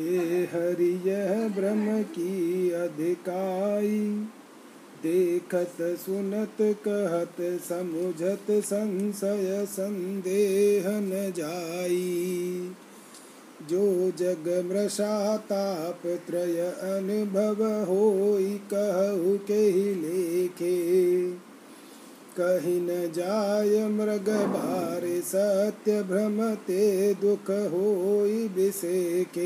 हे हरि यह ब्रह्म की अधिकाई, देखत सुनत कहत समुझत संशय संदेह न जाई। जो जग मृषा ताप त्रय अनुभव होई कहु के ही लेखे, कही न जाय मृग बारे सत्य भ्रमते दुख होई बिसेके।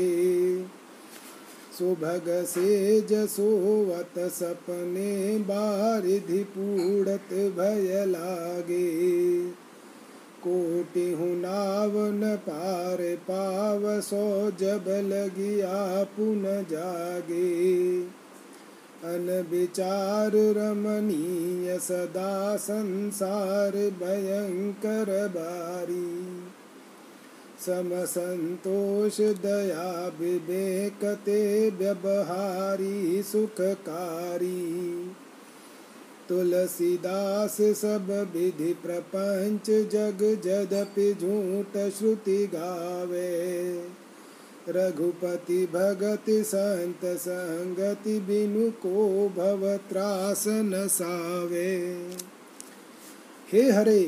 सुभग से जसोवत सपने बारिधि पूड़त भय लागे, कोटि हुनाव न पार पाव सो जब लगिया पुन जागे। अन विचार रमणीय सदा संसार भयंकर बारी, सम संतोष दया विवेकते व्यवहारी सुखकारी। तुलसीदास सब विधि प्रपंच जग जदपि झूठ श्रुति गावे, रघुपति भगति संत संगति बिनु को भव त्रास न सावे। हे हरे,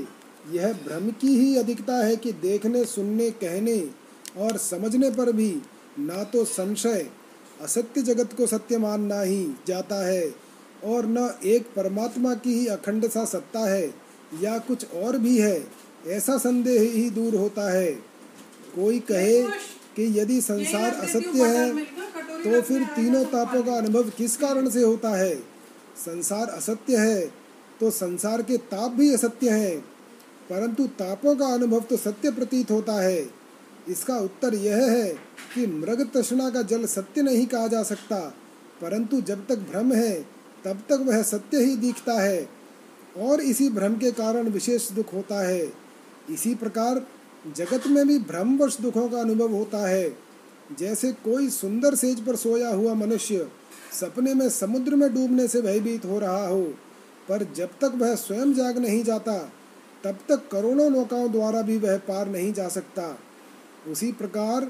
यह भ्रम की ही अधिकता है कि देखने सुनने कहने और समझने पर भी ना तो संशय असत्य जगत को सत्य मानना ही जाता है, और न एक परमात्मा की ही अखंड सा सत्ता है या कुछ और भी है, ऐसा संदेह ही दूर होता है। कोई कहे कि यदि संसार असत्य है तो फिर तीनों तापों का अनुभव किस कारण से होता है? संसार असत्य है तो संसार के ताप भी असत्य हैं, परंतु तापों का अनुभव तो सत्य प्रतीत होता है। इसका उत्तर यह है कि मृग तृष्णा का जल सत्य नहीं कहा जा सकता, परंतु जब तक भ्रम है तब तक वह सत्य ही दिखता है, और इसी भ्रम के कारण विशेष दुख होता है। इसी प्रकार जगत में भी भ्रमवश दुखों का अनुभव होता है। जैसे कोई सुंदर सेज पर सोया हुआ मनुष्य सपने में समुद्र में डूबने से भयभीत हो रहा हो, पर जब तक वह स्वयं जाग नहीं जाता तब तक करोड़ों नौकाओं द्वारा भी वह पार नहीं जा सकता। उसी प्रकार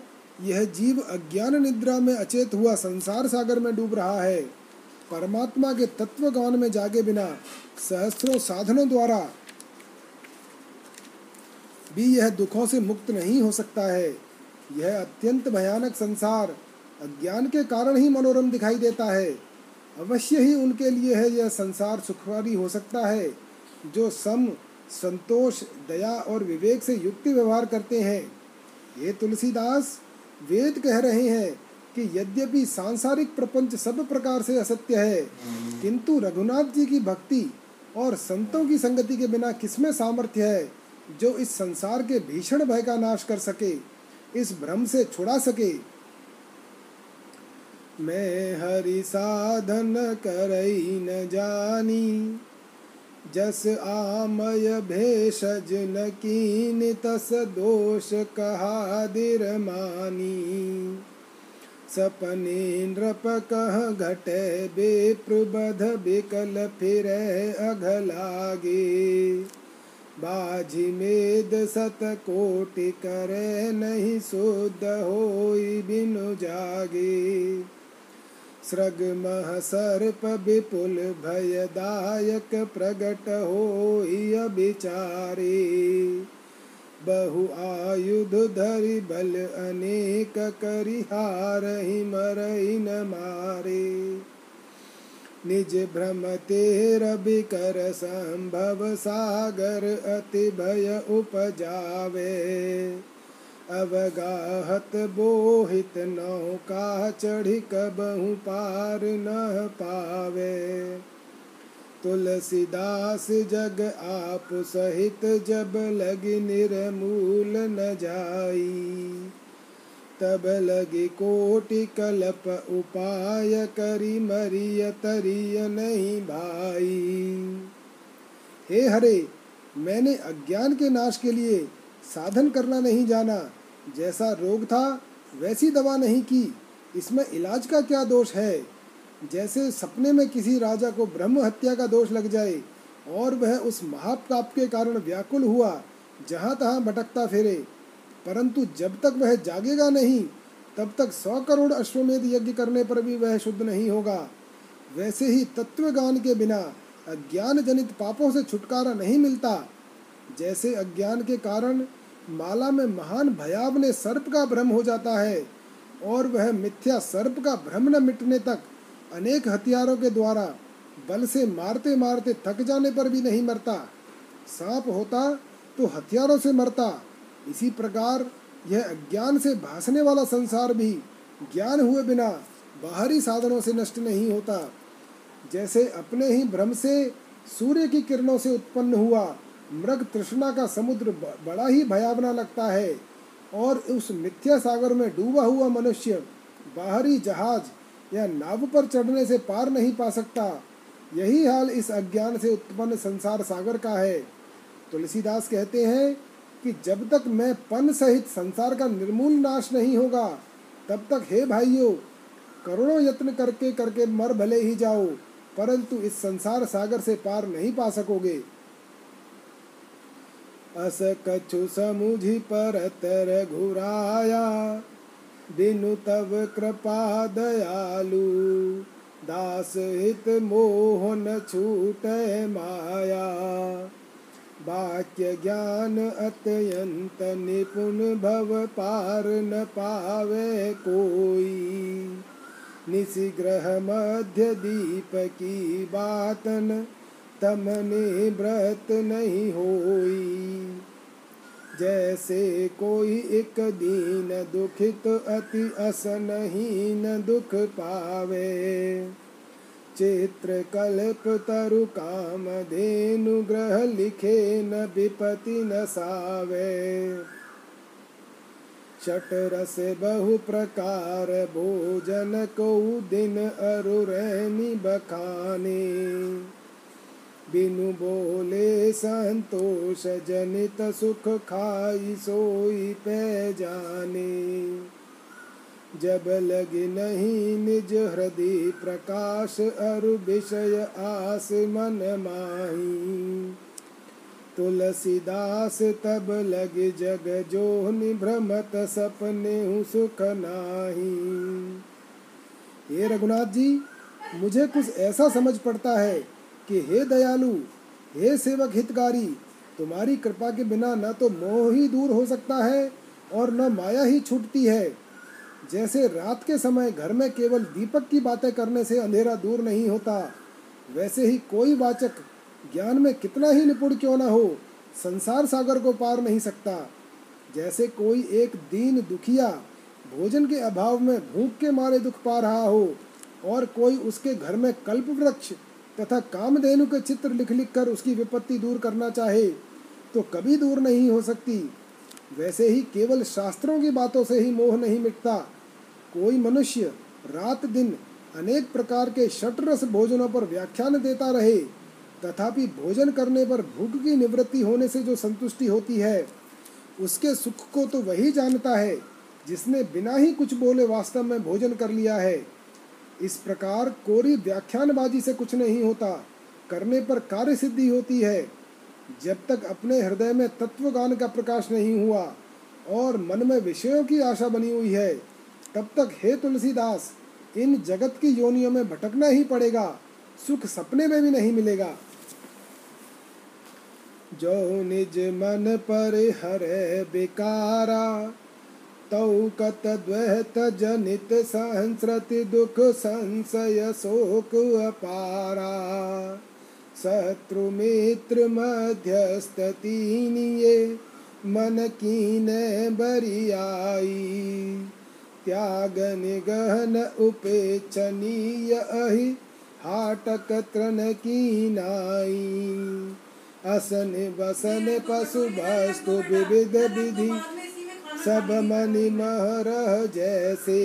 यह जीव अज्ञान निद्रा में अचेत हुआ संसार सागर में डूब रहा है। परमात्मा के तत्वज्ञान में जागे बिना सहस्त्रों साधनों द्वारा भी यह दुखों से मुक्त नहीं हो सकता है। यह अत्यंत भयानक संसार अज्ञान के कारण ही मनोरम दिखाई देता है। अवश्य ही उनके लिए है यह संसार सुखकारी हो सकता है जो सम संतोष दया और विवेक से युक्ति व्यवहार करते हैं। ये तुलसीदास, वेद कह रहे हैं कि यद्यपि सांसारिक प्रपंच सब प्रकार से असत्य है, किंतु रघुनाथ जी की भक्ति और संतों की संगति के बिना किसमें सामर्थ्य है जो इस संसार के भीषण भय का नाश कर सके, इस भ्रम से छुड़ा सके। मैं हरि साधन करई न जानी, जस आमय भेषज न कीन तस दोष कहा दिर मानी। सपने नृप कह घटे बेप्रबध बिकल फिर अघलागे। बाझी मेद सत कोटि करे नहीं शुद्ध होई बिनु जागे। सृग मह सर्प विपुल भयदायक प्रगट होई अबिचारे। बहु आयुध धरि बल अनेक करिहारहि मरहि न मारे। निज भ्रम तेर बिकर संभव सागर अति भय उपजावे। अवगाहत बोहित नौका चढ़ि कबहु पार न पावे। तुलसीदास जग आप सहित जब लगी निर्मूल न जाई। तब लगी कोटि कल्प उपाय करी मरिय तरिय नहीं भाई। हे हरे, मैंने अज्ञान के नाश के लिए साधन करना नहीं जाना। जैसा रोग था वैसी दवा नहीं की, इसमें इलाज का क्या दोष है? जैसे सपने में किसी राजा को ब्रह्म हत्या का दोष लग जाए और वह उस महापाप के कारण व्याकुल हुआ जहाँ तहाँ भटकता फिरे, परंतु जब तक वह जागेगा नहीं तब तक 100 करोड़ अश्वमेध यज्ञ करने पर भी वह शुद्ध नहीं होगा। वैसे ही तत्वज्ञान के बिना अज्ञान जनित पापों से छुटकारा नहीं मिलता। जैसे अज्ञान के कारण माला में महान भयावह सर्प का भ्रम हो जाता है और वह मिथ्या सर्प का भ्रम न मिटने तक अनेक हथियारों के द्वारा बल से मारते मारते थक जाने पर भी नहीं मरता। सांप होता तो हथियारों से मरता। इसी प्रकार यह अज्ञान से भासने वाला संसार भी ज्ञान हुए बिना बाहरी साधनों से नष्ट नहीं होता। जैसे अपने ही भ्रम से सूर्य की किरणों से उत्पन्न हुआ मृग तृष्णा का समुद्र बड़ा ही भयावना लगता है और उस मिथ्या सागर में डूबा हुआ मनुष्य बाहरी जहाज या नाव पर चढ़ने से पार नहीं पा सकता। यही हाल इस अज्ञान से उत्पन्न संसार सागर का है। तुलसीदास कहते हैं कि जब तक मैं पन सहित संसार का निर्मूल नाश नहीं होगा तब तक हे भाइयों करोड़ों यत्न करके मर भले ही जाओ, परंतु इस संसार सागर से पार नहीं पा सकोगे। अस कछु समुझि परत रघुराया, दिनु तव कृपा दयालु, दास हित मोहन छूटे माया। वाक्य ज्ञान अत्यंत निपुण भव पार न पावे कोई। निसिग्रह मध्य दीप की बातन, तमने व्रत नहीं होई। जैसे कोई एक दीन दुखित अति असनहीन दुख पावे। चित्र कल्प तरु काम धेनु ग्रह लिखे न विपति न सावे। चटरस बहु प्रकार भोजन को दिन अरु रहनी बखाने। बिनु बोले संतोष जनित सुख खाई सोई पे जाने। जब लगी नहीं निज हृदय प्रकाश अरु विषय आस मन माही। तुलसीदास तब लग जग जोनि भ्रमत सपने सुख नाही। हे रघुनाथ जी, मुझे कुछ ऐसा समझ पड़ता है कि हे दयालु, हे सेवक हितकारी, तुम्हारी कृपा के बिना न तो मोह ही दूर हो सकता है और न माया ही छूटती है। जैसे रात के समय घर में केवल दीपक की बातें करने से अंधेरा दूर नहीं होता, वैसे ही कोई वाचक ज्ञान में कितना ही निपुण क्यों न हो संसार सागर को पार नहीं सकता। जैसे कोई एक दीन दुखिया भोजन के अभाव में भूख के मारे दुख पा रहा हो और कोई उसके घर में कल्प वृक्ष तथा कामधेनु के चित्र लिख कर उसकी विपत्ति दूर करना चाहे तो कभी दूर नहीं हो सकती, वैसे ही केवल शास्त्रों की बातों से ही मोह नहीं मिटता। कोई मनुष्य रात दिन अनेक प्रकार के षटरस भोजनों पर व्याख्यान देता रहे, तथापि भोजन करने पर भूख की निवृत्ति होने से जो संतुष्टि होती है उसके सुख को तो वही जानता है जिसने बिना ही कुछ बोले वास्तव में भोजन कर लिया है। इस प्रकार कोरी व्याख्यानबाजी से कुछ नहीं होता, करने पर कार्य सिद्धि होती है। जब तक अपने हृदय में तत्वज्ञान का प्रकाश नहीं हुआ और मन में विषयों की आशा बनी हुई है, तब तक हे तुलसीदास इन जगत की योनियों में भटकना ही पड़ेगा, सुख सपने में भी नहीं मिलेगा। जो निज मन पर हरे बेकारा, तौकत द्वैत जनित संस्रति दुख संशय शोक अपारा। शत्रु मित्र मध्यस्थ तीनिये, मन कीने बरियाई। त्याग निगहन उपेक्षणीय अहि, हाटक तृण कीनाई। असन बसन पशु वस्तु विविध विधि, सब मनि महरह जैसे।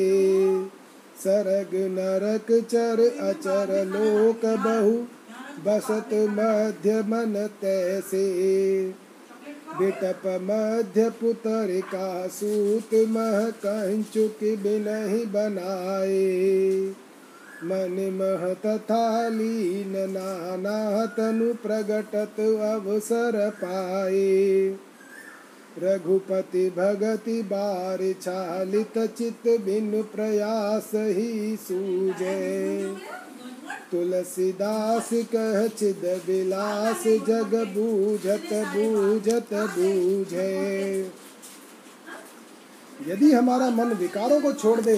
सरग नरक चर अचर लोक बहु, बसत मध्य मन तैसे। बिटप मध्य पुतरिका सूत मह, कंचुक बिनहि बनाए। मन मह तथा लीन नाना तनु, प्रगटत अवसर पाए। रघुपति भगति बारि चालित चित बिनु प्रयास ही सूझे। तुलसीदास कह चिद विलास जग बूझत बूझत बूझे। यदि हमारा मन विकारों को छोड़ दे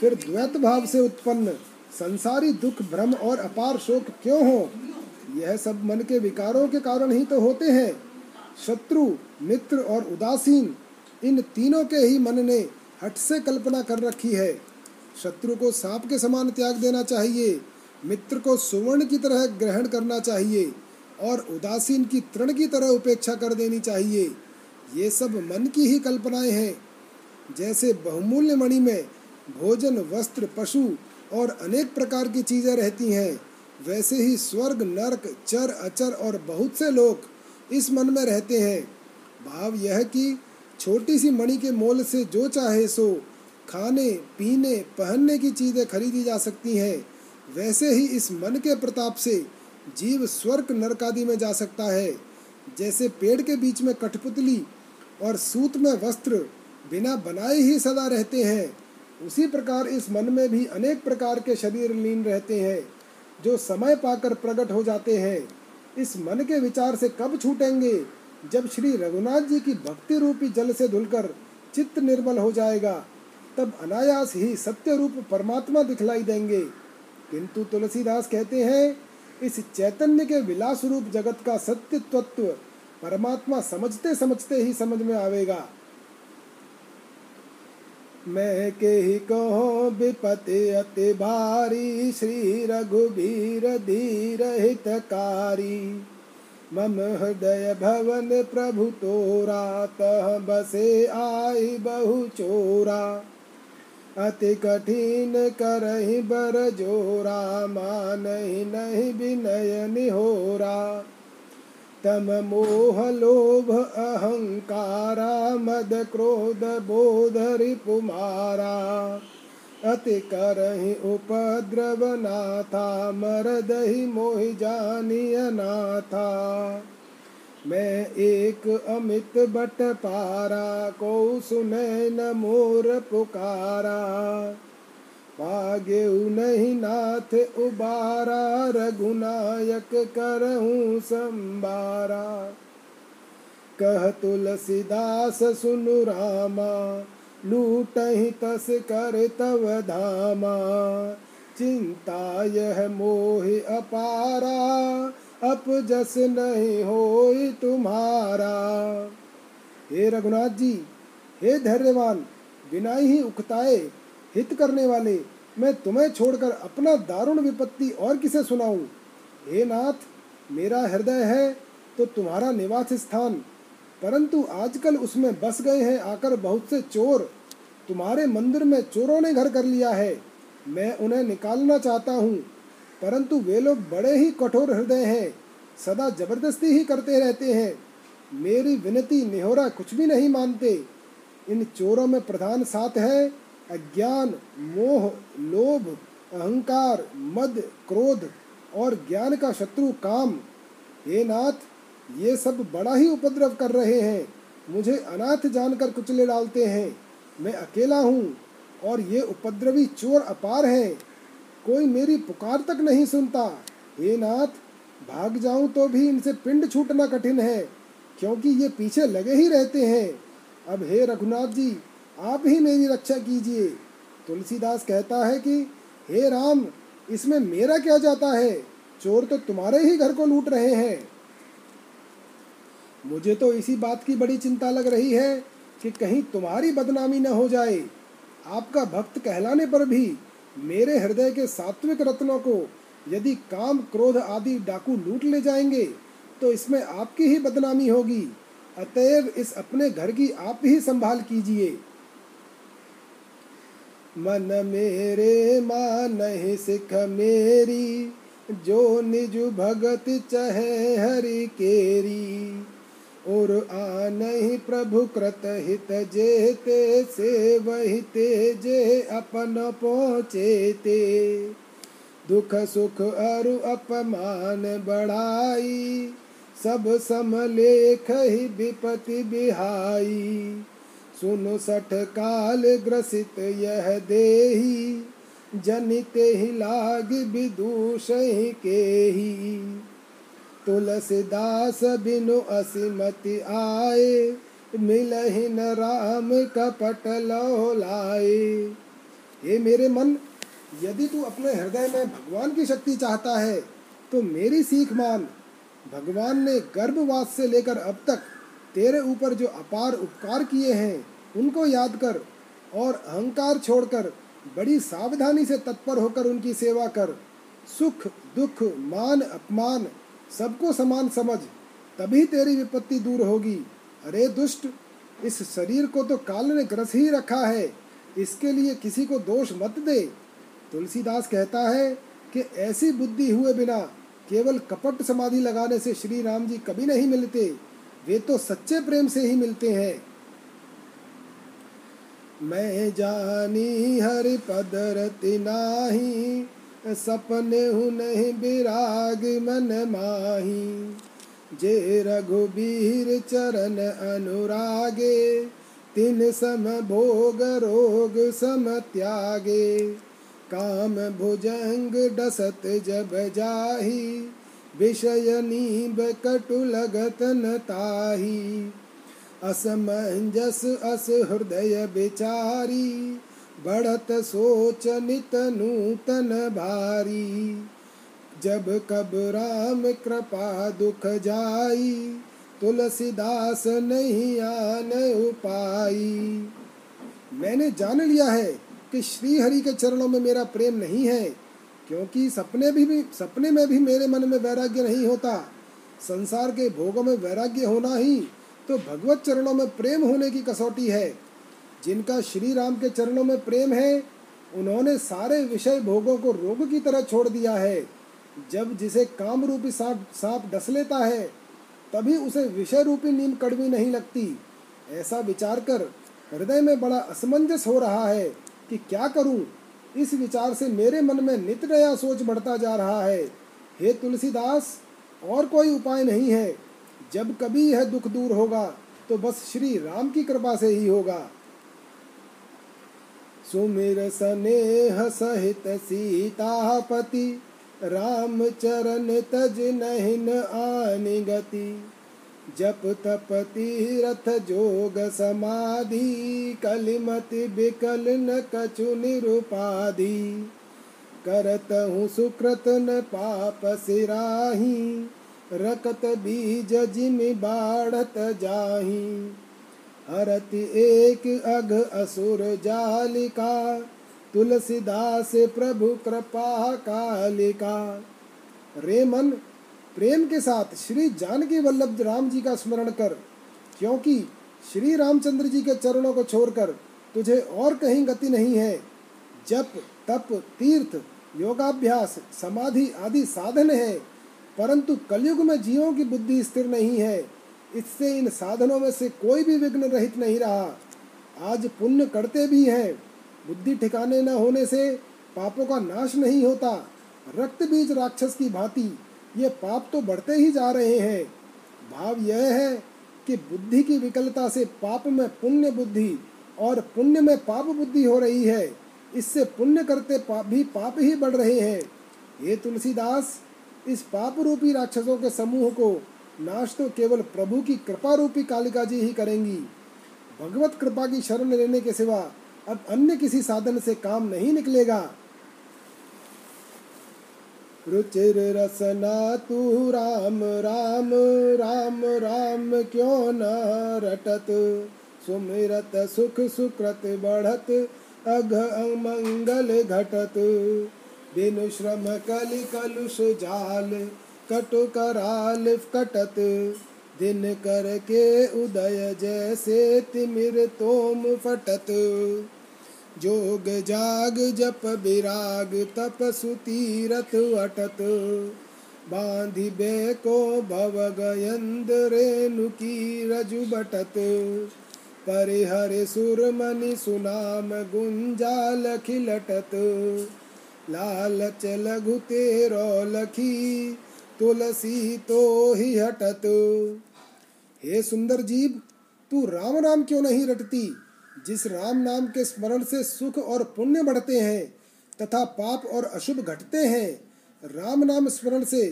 फिर द्वैत भाव से उत्पन्न संसारी दुख भ्रम और अपार शोक क्यों हो? यह सब मन के विकारों के कारण ही तो होते हैं। शत्रु, मित्र और उदासीन, इन तीनों के ही मन ने हट से कल्पना कर रखी है। शत्रु को सांप के समान त्याग देना चाहिए, मित्र को सुवर्ण की तरह ग्रहण करना चाहिए और उदासीन की तृण की तरह उपेक्षा कर देनी चाहिए। ये सब मन की ही कल्पनाएं हैं। जैसे बहुमूल्य मणि में भोजन, वस्त्र, पशु और अनेक प्रकार की चीज़ें रहती हैं, वैसे ही स्वर्ग, नरक, चर अचर और बहुत से लोग इस मन में रहते हैं। भाव यह कि छोटी सी मणि के मोल से जो चाहे सो खाने, पीने, पहनने की चीज़ें खरीदी जा सकती हैं, वैसे ही इस मन के प्रताप से जीव स्वर्ग नरकादि में जा सकता है। जैसे पेड़ के बीच में कठपुतली और सूत में वस्त्र बिना बनाए ही सदा रहते हैं, उसी प्रकार इस मन में भी अनेक प्रकार के शरीर लीन रहते हैं जो समय पाकर प्रकट हो जाते हैं। इस मन के विचार से कब छूटेंगे? जब श्री रघुनाथ जी की भक्ति रूपी जल से धुलकर चित्त निर्मल हो जाएगा, तब अनायास ही सत्य रूप परमात्मा दिखलाई देंगे। किंतु तुलसीदास कहते हैं, इस चैतन्य के विलास रूप जगत का सत्य तत्व परमात्मा समझते समझते ही समझ में आवेगा। मैं केहि कहो विपति अति भारी, श्री रघुबीर धीर हितकारी। मम हृदय भवन प्रभु तोरा, तह बसे आई बहु चोरा। अति कठिन करहि बर जोरा, मानहि नहीं विनय निहोरा। तम मोह लोभ अहंकारा, मद क्रोध बोध रिपुमारा। अति करहि उपद्रव नाथा, मरदहि मोहि जानि अनाथा। मैं एक अमित बट पारा, को सुनै न मोर पुकारा। पागेउ नहीं नाथ उबारा, रघुनायक करहूँ संबारा। कह तुलसीदास सुनु रामा, लूटहि तस कर तव धामा। चिंता यह मोहि अपारा, अपजस नहीं होय तुम्हारा। हे रघुनाथ जी, हे धैर्यवान, बिना ही उकताए हित करने वाले, मैं तुम्हें छोड़कर अपना दारुण विपत्ति और किसे सुनाऊं? हे नाथ, मेरा हृदय है तो तुम्हारा निवास स्थान, परंतु आजकल उसमें बस गए हैं आकर बहुत से चोर। तुम्हारे मंदिर में चोरों ने घर कर लिया है। मैं उन्हें निकालना चाहता हूँ, परंतु वे लोग बड़े ही कठोर हृदय हैं, सदा जबरदस्ती ही करते रहते हैं। मेरी विनती निहोरा कुछ भी नहीं मानते। इन चोरों में प्रधान सात है अज्ञान, मोह, लोभ, अहंकार, मद, क्रोध और ज्ञान का शत्रु काम। हे नाथ, ये सब बड़ा ही उपद्रव कर रहे हैं, मुझे अनाथ जानकर कुचले डालते हैं। मैं अकेला हूँ और ये उपद्रवी चोर अपार हैं, कोई मेरी पुकार तक नहीं सुनता। हे नाथ, भाग जाऊँ तो भी इनसे पिंड छूटना कठिन है, क्योंकि ये पीछे लगे ही रहते हैं। अब हे रघुनाथ जी, आप ही मेरी रक्षा कीजिए। तुलसीदास कहता है कि हे राम, इसमें मेरा क्या जाता है? चोर तो तुम्हारे ही घर को लूट रहे हैं। मुझे तो इसी बात की बड़ी चिंता लग रही है कि कहीं तुम्हारी बदनामी न हो जाए। आपका भक्त कहलाने पर भी मेरे हृदय के सात्विक रत्नों को यदि काम, क्रोध आदि डाकू लूट ले जाएंगे तो इसमें आपकी ही बदनामी होगी। अतएव इस अपने घर की आप ही संभाल कीजिए। मन मेरे मानहि सिख मेरी, जो निज भगत चहे हरि केरी। और आनहि प्रभु कृत हित जेते, सेवहिते जे अपन पहुँचेते। दुख सुख अरु अपमान बढ़ाई, सब समलेख ही विपति बिहाई। सुनो सठ काल ग्रसित यह देही, जनित ही लाग विदूषहि केही। तुलसीदास बिनु असीमति आए, मिलहि न राम कपट लहो लाए। हे मेरे मन, यदि तू अपने हृदय में भगवान की शक्ति चाहता है तो मेरी सीख मान। भगवान ने गर्भवास से लेकर अब तक तेरे ऊपर जो अपार उपकार किए हैं उनको याद कर और अहंकार छोड़कर बड़ी सावधानी से तत्पर होकर उनकी सेवा कर। सुख दुख मान अपमान सबको समान समझ, तभी तेरी विपत्ति दूर होगी। अरे दुष्ट, इस शरीर को तो काल ने ग्रस ही रखा है, इसके लिए किसी को दोष मत दे। तुलसीदास कहता है कि ऐसी बुद्धि हुए बिना केवल कपट समाधि लगाने से श्री राम जी कभी नहीं मिलते, वे तो सच्चे प्रेम से ही मिलते हैं। मैं जानी हरि पदरति नाही, सपने हु नहीं विराग मन माही। जे रघुबीर चरण अनुरागे, तिन सम भोग रोग सम त्यागे। काम भुजंग डसत जब जाही, विषय नीब कटु लगतन ताही। असमंजस अस हृदय बिचारी, बढ़त सोच नित नूतन भारी। जब कब राम कृपा दुख जाई, तुलसीदास नहीं आन उपाई। मैंने जान लिया है कि श्री हरि के चरणों में मेरा प्रेम नहीं है, क्योंकि सपने में भी मेरे मन में वैराग्य नहीं होता। संसार के भोगों में वैराग्य होना ही तो भगवत चरणों में प्रेम होने की कसौटी है। जिनका श्री राम के चरणों में प्रेम है, उन्होंने सारे विषय भोगों को रोग की तरह छोड़ दिया है। जब जिसे काम रूपी सांप डस लेता है, तभी उसे विषय रूपी नीम कड़वी नहीं लगती। ऐसा विचार कर हृदय में बड़ा असमंजस हो रहा है कि क्या करूं। इस विचार से मेरे मन में नित नया सोच बढ़ता जा रहा है। हे तुलसीदास, और कोई उपाय नहीं है। जब कभी यह दुख दूर होगा तो बस श्री राम की कृपा से ही होगा। सुमिर स्नेह सहित सीतापति, राम चरण तज नहिन आनि गति। जप तप तीरथ जोग समाधि, कलिमति बिकल न कछु निरुपाधि। करत हूँ सुकृत न पाप सिराही, रकत बीज जिमि बाढ़त जाही। हरति एक अघ असुर जालिका, तुलसीदास प्रभु कृपा कालिका। रे मन, प्रेम के साथ श्री जानकी वल्लभ राम जी का स्मरण कर, क्योंकि श्री रामचंद्र जी के चरणों को छोड़कर तुझे और कहीं गति नहीं है। जप तप तीर्थ योगाभ्यास समाधि आदि साधन हैं, परंतु कलयुग में जीवों की बुद्धि स्थिर नहीं है। इससे इन साधनों में से कोई भी विघ्न रहित नहीं रहा। आज पुण्य करते भी हैं, बुद्धि ठिकाने न होने से पापों का नाश नहीं होता। रक्त बीज राक्षस की भांति ये पाप तो बढ़ते ही जा रहे हैं। भाव यह है कि बुद्धि की विकलता से पाप में पुण्य बुद्धि और पुण्य में पाप बुद्धि हो रही है। इससे पुण्य करते भी पाप ही बढ़ रहे हैं। ये तुलसीदास, इस पाप रूपी राक्षसों के समूह को नाश तो केवल प्रभु की कृपा रूपी कालिका जी ही करेंगी। भगवत कृपा की शरण लेने के सिवा अब अन्य किसी साधन से काम नहीं निकलेगा। रुचिर रसना तू राम राम, राम राम क्यों न रटत। सुमिरत सुख सुकृत बढ़त, अघ मंगल घटत। बिनु श्रम कलि कलुष जाल, कटु कराल कटत। दिन करके उदय जैसे, तिमिर तोम फटत। जोग जाग जप विराग, तप सुतीरथ अटत। बांधि बेको भव गयंद, रेणु की रजु बटत। परिहर सुरमणि सुनाम, गुंजाल खिलटत। लालच लघु तेरो लखी, तुलसी तो ही हटत। हे सुंदर जीव, तू राम नाम क्यों नहीं रटती? जिस राम नाम के स्मरण से सुख और पुण्य बढ़ते हैं तथा पाप और अशुभ घटते हैं। राम नाम स्मरण से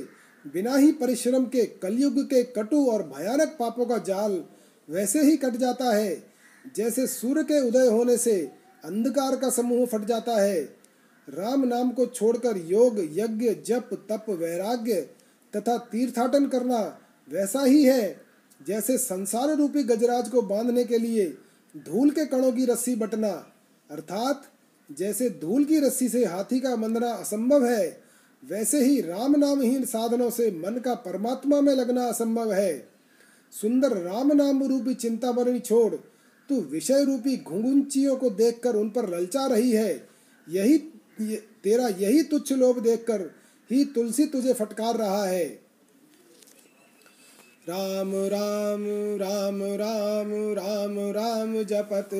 बिना ही परिश्रम के कलयुग के कटु और भयानक पापों का जाल वैसे ही कट जाता है जैसे सूर्य के उदय होने से अंधकार का समूह फट जाता है। राम नाम को छोड़कर योग, यज्ञ, जप, तप, वैराग्य तथा तीर्थाटन करना वैसा ही है जैसे संसार रूपी गजराज को बांधने के लिए धूल के कणों की रस्सी बटना, अर्थात जैसे धूल की रस्सी से हाथी का बंधना असंभव है, वैसे ही राम नामहीन साधनों से मन का परमात्मा में लगना असंभव है। सुंदर, राम नाम रूपी चिंतामणि छोड़ तू विषय रूपी घुंघुचियों को देखकर उन पर ललचा रही है। तेरा यही तुच्छ लोभ देखकर ही तुलसी तुझे फटकार रहा है। राम राम राम राम राम राम जपत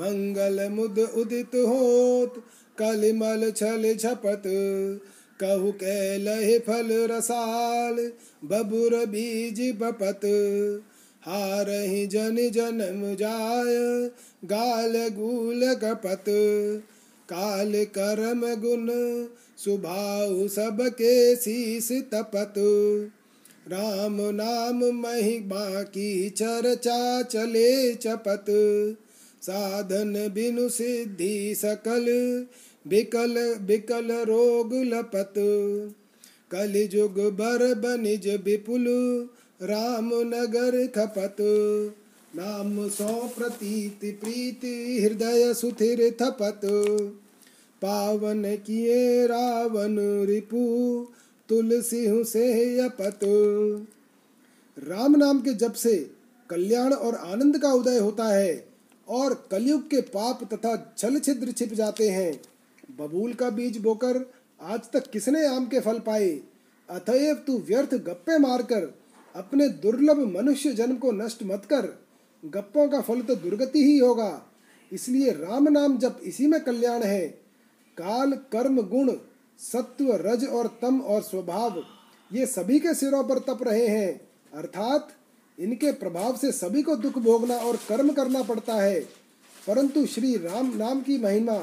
मंगल मुद उदित होत, कलिमल छल झपत। कहु के लहे फल रसाल, बबुर बीज बपत। हारहि जन जन्म जाय, गाल गूल गपत। काल कर्म गुण सुभाव सबके शीस तपत। राम नाम महिमा की चर्चा चले चपत। साधन बिनु सिद्धि सकल, बिकल बिकल रोग लपत। कलिजुग बर बनिज विपुल, राम नगर खपत। नाम सो प्रतीत प्रीति, हृदय सुथिर थपत। पावन किए रावण रिपु, तुलसी से अपत। राम नाम के जप से कल्याण और आनंद का उदय होता है और कलयुग के पाप तथा छल छिद्र छिप जाते हैं। बबूल का बीज बोकर आज तक किसने आम के फल पाए? अतएव तू व्यर्थ गप्पे मारकर अपने दुर्लभ मनुष्य जन्म को नष्ट मत कर। गप्पों का फल तो दुर्गति ही होगा, इसलिए राम नाम जप, इसी में कल्याण है। काल, कर्म, गुण, सत्व, रज और तम और स्वभाव, ये सभी के सिरों पर तप रहे हैं, अर्थात इनके प्रभाव से सभी को दुख भोगना और कर्म करना पड़ता है। परंतु श्री राम नाम की महिमा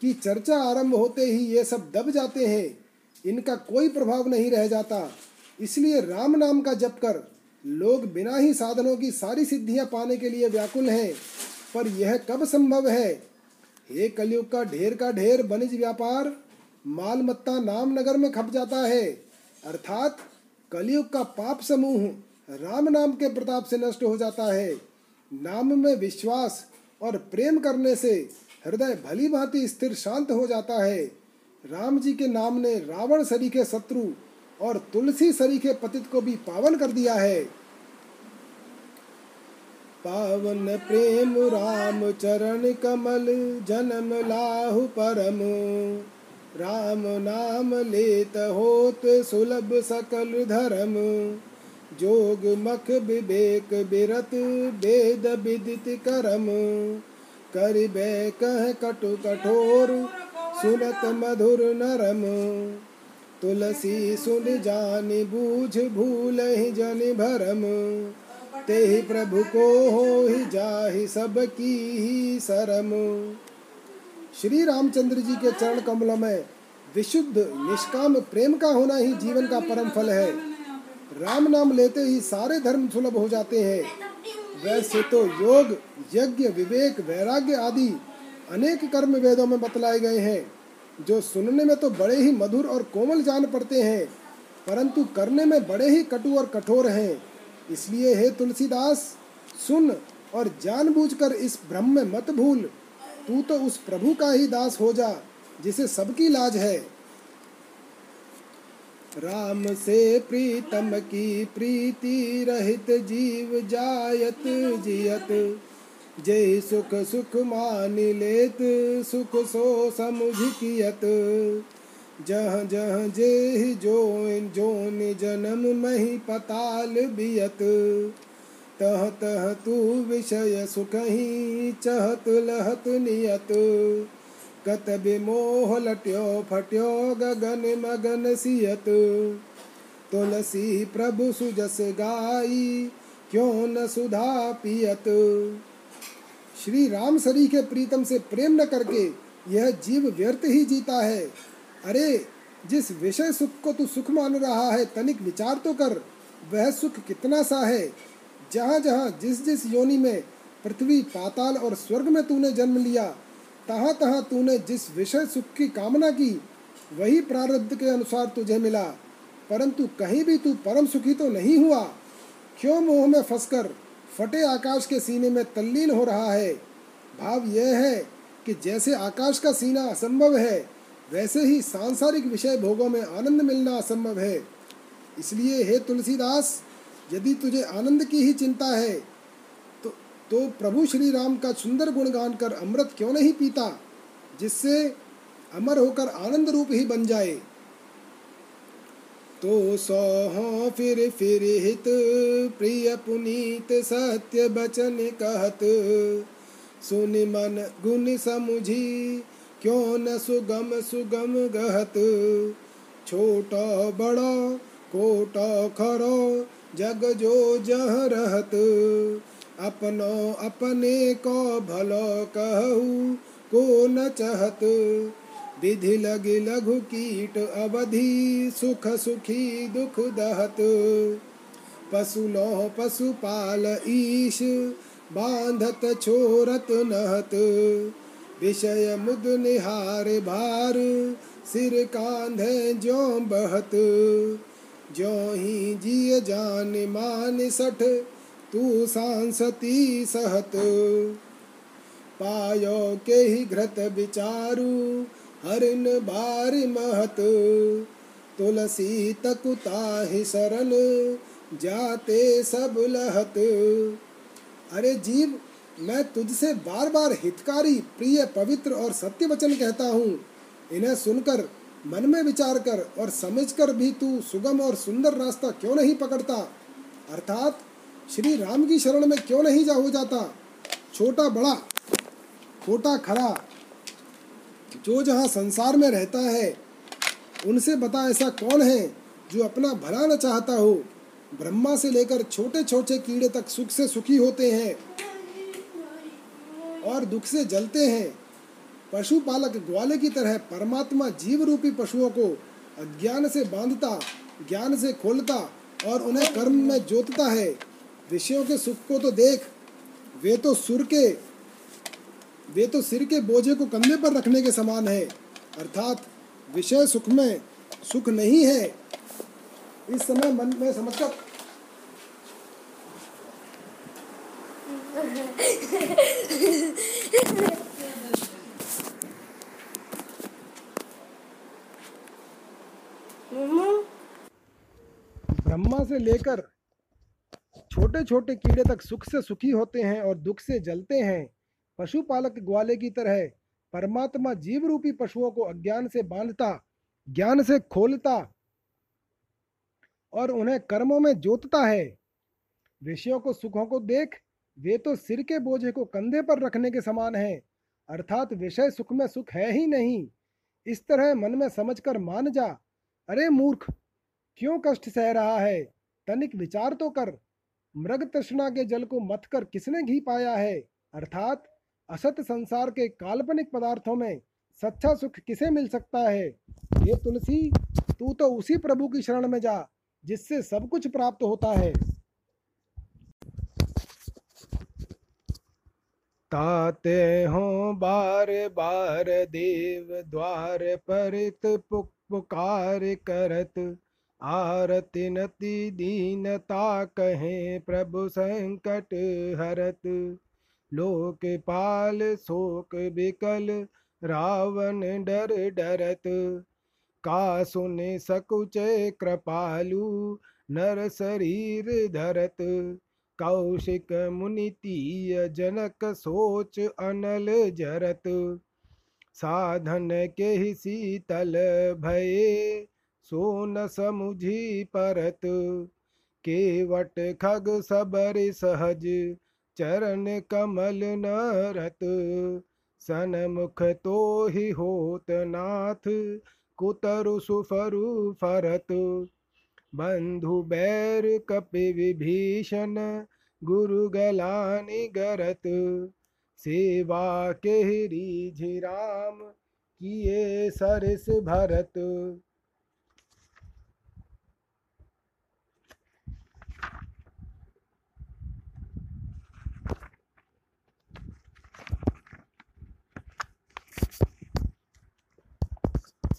की चर्चा आरंभ होते ही ये सब दब जाते हैं, इनका कोई प्रभाव नहीं रह जाता। इसलिए राम नाम का जप कर लोग बिना ही साधनों की सारी सिद्धियां पाने के लिए व्याकुल हैं, पर यह कब संभव है? हे कलयुग का ढेर वनिज व्यापार, मालमत्ता नाम नगर में खप जाता है, अर्थात कलयुग का पाप समूह राम नाम के प्रताप से नष्ट हो जाता है। नाम में विश्वास और प्रेम करने से हृदय भली भांति स्थिर शांत हो जाता है। राम जी के नाम ने रावण सरीखे शत्रु और तुलसी सरीखे पतित को भी पावन कर दिया है। पावन प्रेम राम चरण कमल, जन्म लाहु परम। राम नाम लेत होत, सुलभ सकल धर्म। जोग मख विवेक बिरत, वेद विदित करम। करिबे कह कटु कठोर, सुनत मधुर नरम। तुलसी सुन जानि बूझ, भूलहि जनि भरम। तेहि प्रभु को होहि जाहि, सबकी ही सरम। श्री रामचंद्र जी के चरण कमलों में विशुद्ध निष्काम प्रेम का होना ही जीवन का परम फल है। राम नाम लेते ही सारे धर्म सुलभ हो जाते हैं। वैसे तो योग, यज्ञ, विवेक, वैराग्य आदि अनेक कर्म वेदों में बतलाए गए हैं, जो सुनने में तो बड़े ही मधुर और कोमल जान पड़ते हैं, परंतु करने में बड़े ही कटु और कठोर हैं। इसलिए हे तुलसीदास, सुन और जानबूझकर इस भ्रम में मत भूल। तू तो उस प्रभु का ही दास हो जा जिसे सबकी लाज है। राम से प्रीतम की प्रीति, रहित जीव जायत जियत। जय सुख सुख मान लेत, सुख सो समुझ कियत। जह जह जेहि जोन जोन, जन्म मही पताल बियत। तह तह तू विषय सुखही, चहत लहत नियत। कत विमोह लट्यो फट्यो, गगन मगन सियत। तुलसी प्रभु सुजस गाई, क्यों न सुधा पियत। श्री राम सरी के प्रीतम से प्रेम न करके यह जीव व्यर्थ ही जीता है। अरे जिस विषय सुख को तू सुख मान रहा है, तनिक विचार तो कर वह सुख कितना सा है। जहाँ जहाँ जिस जिस योनि में पृथ्वी पाताल और स्वर्ग में तूने जन्म लिया, तहाँ तहाँ तूने जिस विषय सुख की कामना की वही प्रारब्ध के अनुसार तुझे मिला, परंतु कहीं भी तू परम सुखी तो नहीं हुआ। क्यों मोह में फंसकर फटे आकाश के सीने में तल्लीन हो रहा है। भाव यह है कि जैसे आकाश का सीना असंभव है, वैसे ही सांसारिक विषय भोगों में आनंद मिलना असंभव है। इसलिए हे तुलसीदास, यदि तुझे आनंद की ही चिंता है तो प्रभु श्री राम का सुंदर गुणगान कर अमृत क्यों नहीं पीता, जिससे अमर होकर आनंद रूप ही बन जाए। तो सोहों फिर हित प्रिय पुनीत सत्य बचन कहत, सुन मन गुण समुझी क्यों न सुगम सुगम गहत। छोटो बड़ो कोटो खरो जग जो जह रहत, अपनो अपने को भलो कहूँ को न चाहत। विधि लगे लघु कीट अवधि सुख सुखी दुख दहत। पशु लो पशुपाल ईश बांधत छोरत नहत। विषय मुद निहार भार सिर कांधे जो बहत। जो ही जिय जान मान सठ तू सांसती सहत। पायो के ही घृत विचारू हरिन बार महत। तुलसी तकुताहि सरन जाते सब लहत। अरे जीव, मैं तुझसे बार बार हितकारी प्रिय पवित्र और सत्य वचन कहता हूँ। इन्हें सुनकर मन में विचार कर और समझकर भी तू सुगम और सुंदर रास्ता क्यों नहीं पकड़ता, अर्थात श्री राम की शरण में क्यों नहीं हो जाता। छोटा बड़ा छोटा खरा जो जहाँ संसार में रहता है, उनसे बता ऐसा कौन है जो अपना भला न चाहता हो। ब्रह्मा से लेकर छोटे छोटे कीड़े तक सुख से सुखी होते हैं और दुख से जलते हैं। पशुपालक ग्वाले की तरह परमात्मा जीव रूपी पशुओं को अज्ञान से बांधता, ज्ञान से खोलता और उन्हें कर्म में जोतता है। ऋषियों के सुख को तो देख, वे तो सिर के बोझे को कंधे पर रखने के समान है, अर्थात विषय सुख में सुख नहीं है। इस समय मन में समझकर ब्रह्मा से लेकर छोटे छोटे कीड़े तक सुख से सुखी होते हैं और दुख से जलते हैं। पशुपालक ग्वाले की तरह परमात्मा जीव रूपी पशुओं को अज्ञान से बांधता, ज्ञान से खोलता और उन्हें कर्मों में जोतता है। विषयों को सुखों को देख, वे तो सिर के बोझे को कंधे पर रखने के समान है, अर्थात विषय सुख में सुख है ही नहीं। इस तरह मन में समझकर मान जा। अरे मूर्ख, क्यों कष्ट सह रहा है, तनिक विचार तो कर। मृग तृष्णा के जल को मथकर किसने घी पाया है, अर्थात असत संसार के काल्पनिक पदार्थों में सच्चा सुख किसे मिल सकता है। ये तुलसी, तू तो उसी प्रभु की शरण में जा जिससे सब कुछ प्राप्त होता है। ताते हो बार बार देव द्वार परित पुकार करत, आरति नति दीनता कहें प्रभु संकट हरत। लोकपाल शोक बिकल रावण डर डरत, का सुन सकुचे कृपालु नर शरीर धरत। कौशिक मुनितीय जनक सोच अनल जरत, साधन के ही शीतल भये सो न समुझी परत। केवट खग सबर सहज चरण कमल नरत, सनमुख तो ही होत नाथ कुतरु सुफरु फरत। बंधु बैर कपि विभीषण गुरु गलानि गरत। सेवा के रिझि राम किए सरस भरत।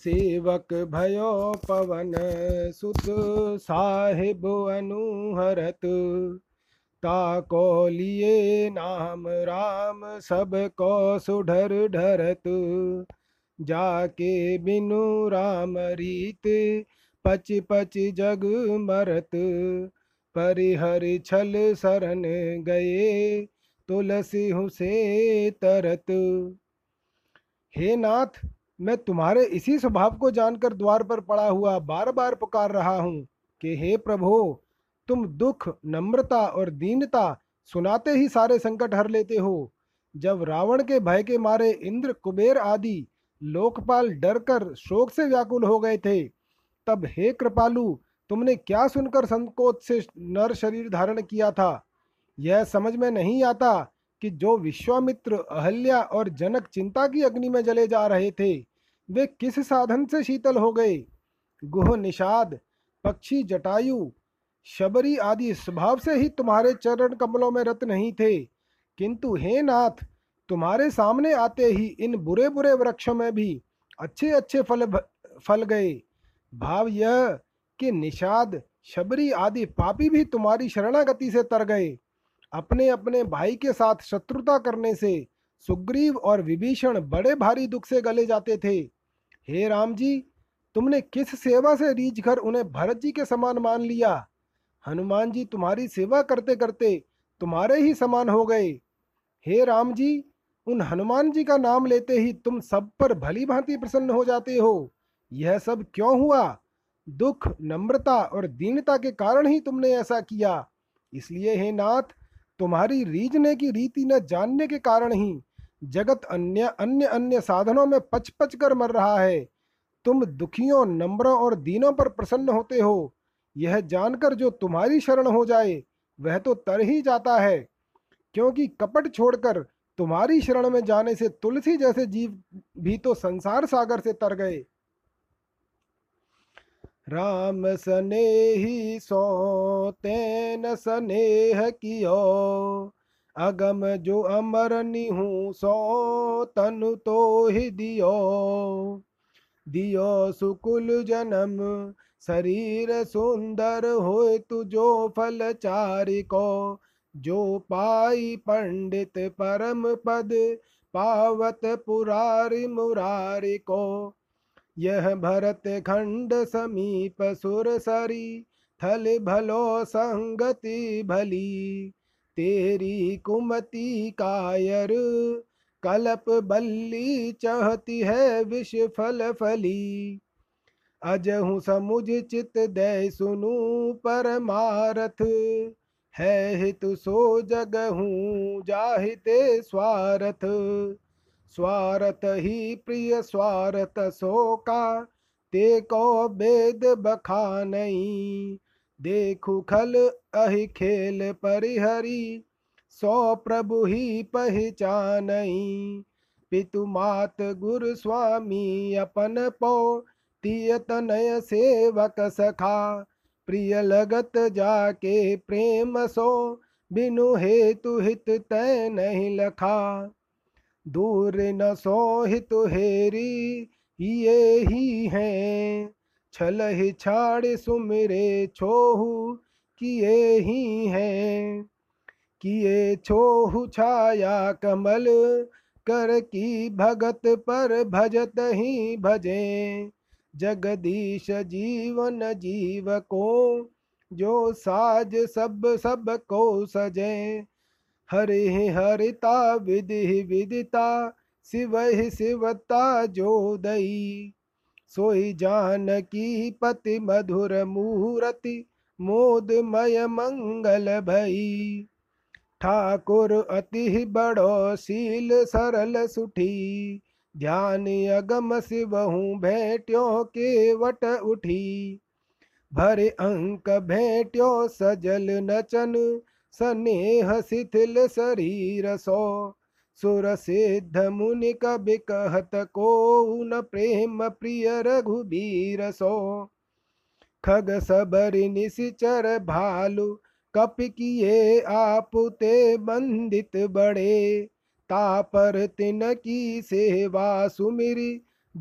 सेवक भयो पवन सुत साहिब अनुहरत। ताको लिए नाम राम सब को सुढर ढरत। जाके बिनु राम रीत पच पच जग मरत। परिहर छल शरण गए तुलसी हुसे तरत। हे नाथ, मैं तुम्हारे इसी स्वभाव को जानकर द्वार पर पड़ा हुआ बार बार पुकार रहा हूँ कि हे प्रभो, तुम दुख, नम्रता और दीनता सुनाते ही सारे संकट हर लेते हो। जब रावण के भय के मारे इंद्र, कुबेर आदि लोकपाल डरकर शोक से व्याकुल हो गए थे, तब हे कृपालु, तुमने क्या सुनकर संकोच से नर शरीर धारण किया था। यह समझ में नहीं आता कि जो विश्वामित्र, अहल्या और जनक चिंता की अग्नि में जले जा रहे थे, वे किस साधन से शीतल हो गए। गुह, निषाद, पक्षी, जटायु, शबरी आदि स्वभाव से ही तुम्हारे चरण कमलों में रत नहीं थे, किंतु हे नाथ, तुम्हारे सामने आते ही इन बुरे बुरे वृक्षों में भी अच्छे अच्छे फल गए। भाव यह कि निषाद, शबरी आदि पापी भी तुम्हारी शरणागति से तर गए। अपने अपने भाई के साथ शत्रुता करने से सुग्रीव और विभीषण बड़े भारी दुख से गले जाते थे। हे राम जी, तुमने किस सेवा से रीझकर उन्हें भरत जी के समान मान लिया। हनुमान जी तुम्हारी सेवा करते करते तुम्हारे ही समान हो गए। हे राम जी, उन हनुमान जी का नाम लेते ही तुम सब पर भली भांति प्रसन्न हो जाते हो। यह सब क्यों हुआ? दुख, नम्रता और दीनता के कारण ही तुमने ऐसा किया। इसलिए हे नाथ, तुम्हारी रीझने की रीति न जानने के कारण ही जगत अन्य अन्य अन्य साधनों में पच पच कर मर रहा है। तुम दुखियों, नम्रों और दीनों पर प्रसन्न होते हो। यह जानकर जो तुम्हारी शरण हो जाए वह तो तर ही जाता है, क्योंकि कपट छोड़कर तुम्हारी शरण में जाने से तुलसी जैसे जीव भी तो संसार सागर से तर गए। राम सनेही सो तेन सनेह कियो, अगम जो अमर निहू सो तनु तो ही दियो। दियो सुकुल जन्म शरीर सुंदर होय तुजो फल चारिको। जो पाई पंडित परम पद पावत पुरारी मुरारी को। यह भरत खंड समीप सुरसरी थल भलो संगति भली। तेरी कुमति कायर कलप बल्ली चाहती है विष फल फली। अजहु समुझ चित दय सुनु परमारथ। है हित सो जगहु जाहिते स्वारथ। स्वारथ ही प्रिय स्वारथ सो का ते को बेद बखानई। देखु खल अहि खेल परिहरी सो प्रभु ही पहचानई। पितु मात गुरु स्वामी अपन पो तिय तनय सेवक सखा। प्रिय लगत जाके प्रेम सो बिनु हेतु हित तय नहीं लखा। दूर न सोहित हेरी ये ही हैं। छल ही छाड़ सुमिरे छोहु किए ही हैं। किए छोहु छाया कमल कर की भगत पर भजत ही भजें। जगदीश जीवन जीव को जो साज सब सब को सजें। हरि हरिता विधि विदिता शिव ही शिवता जो दई। सोई जानकी पति मधुर मूरति मोदमय मंगल भई। ठाकुर अति बड़ो शील सरल सुठी। ध्यान अगम शिवहूँ भेंट्यो केवट उठी। भरि अंक भेट्यो सजल नचन, स्नेह शिथिल शरीर सो। सुर सिद्ध मुनि कबि कहत को, न प्रेम प्रिय रघुबीर सो। खग सबरि निसिचर भालू, कपि किए आपुते बंदित बड़े। तापर तिनकी सेवा सुमिरि,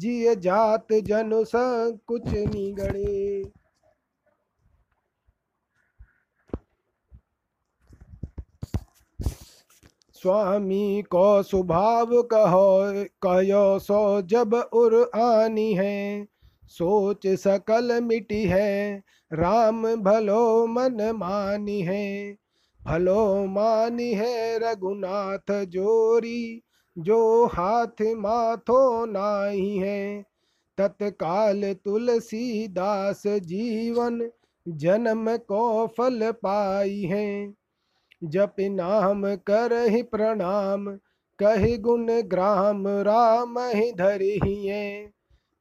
जिय जात जनु संकुच निगड़े। स्वामी को स्वभाव कहो कहो सो, जब उर आनी है। सोच सकल मिटी है, राम भलो मन मानी है। भलो मानी है रघुनाथ जोरी, जो हाथ माथो नाही है। तत्काल तुलसीदास जीवन, जन्म को फल पाई है। जप नाम करहि प्रणाम, कहि गुण ग्राम राम ही धरिहिये।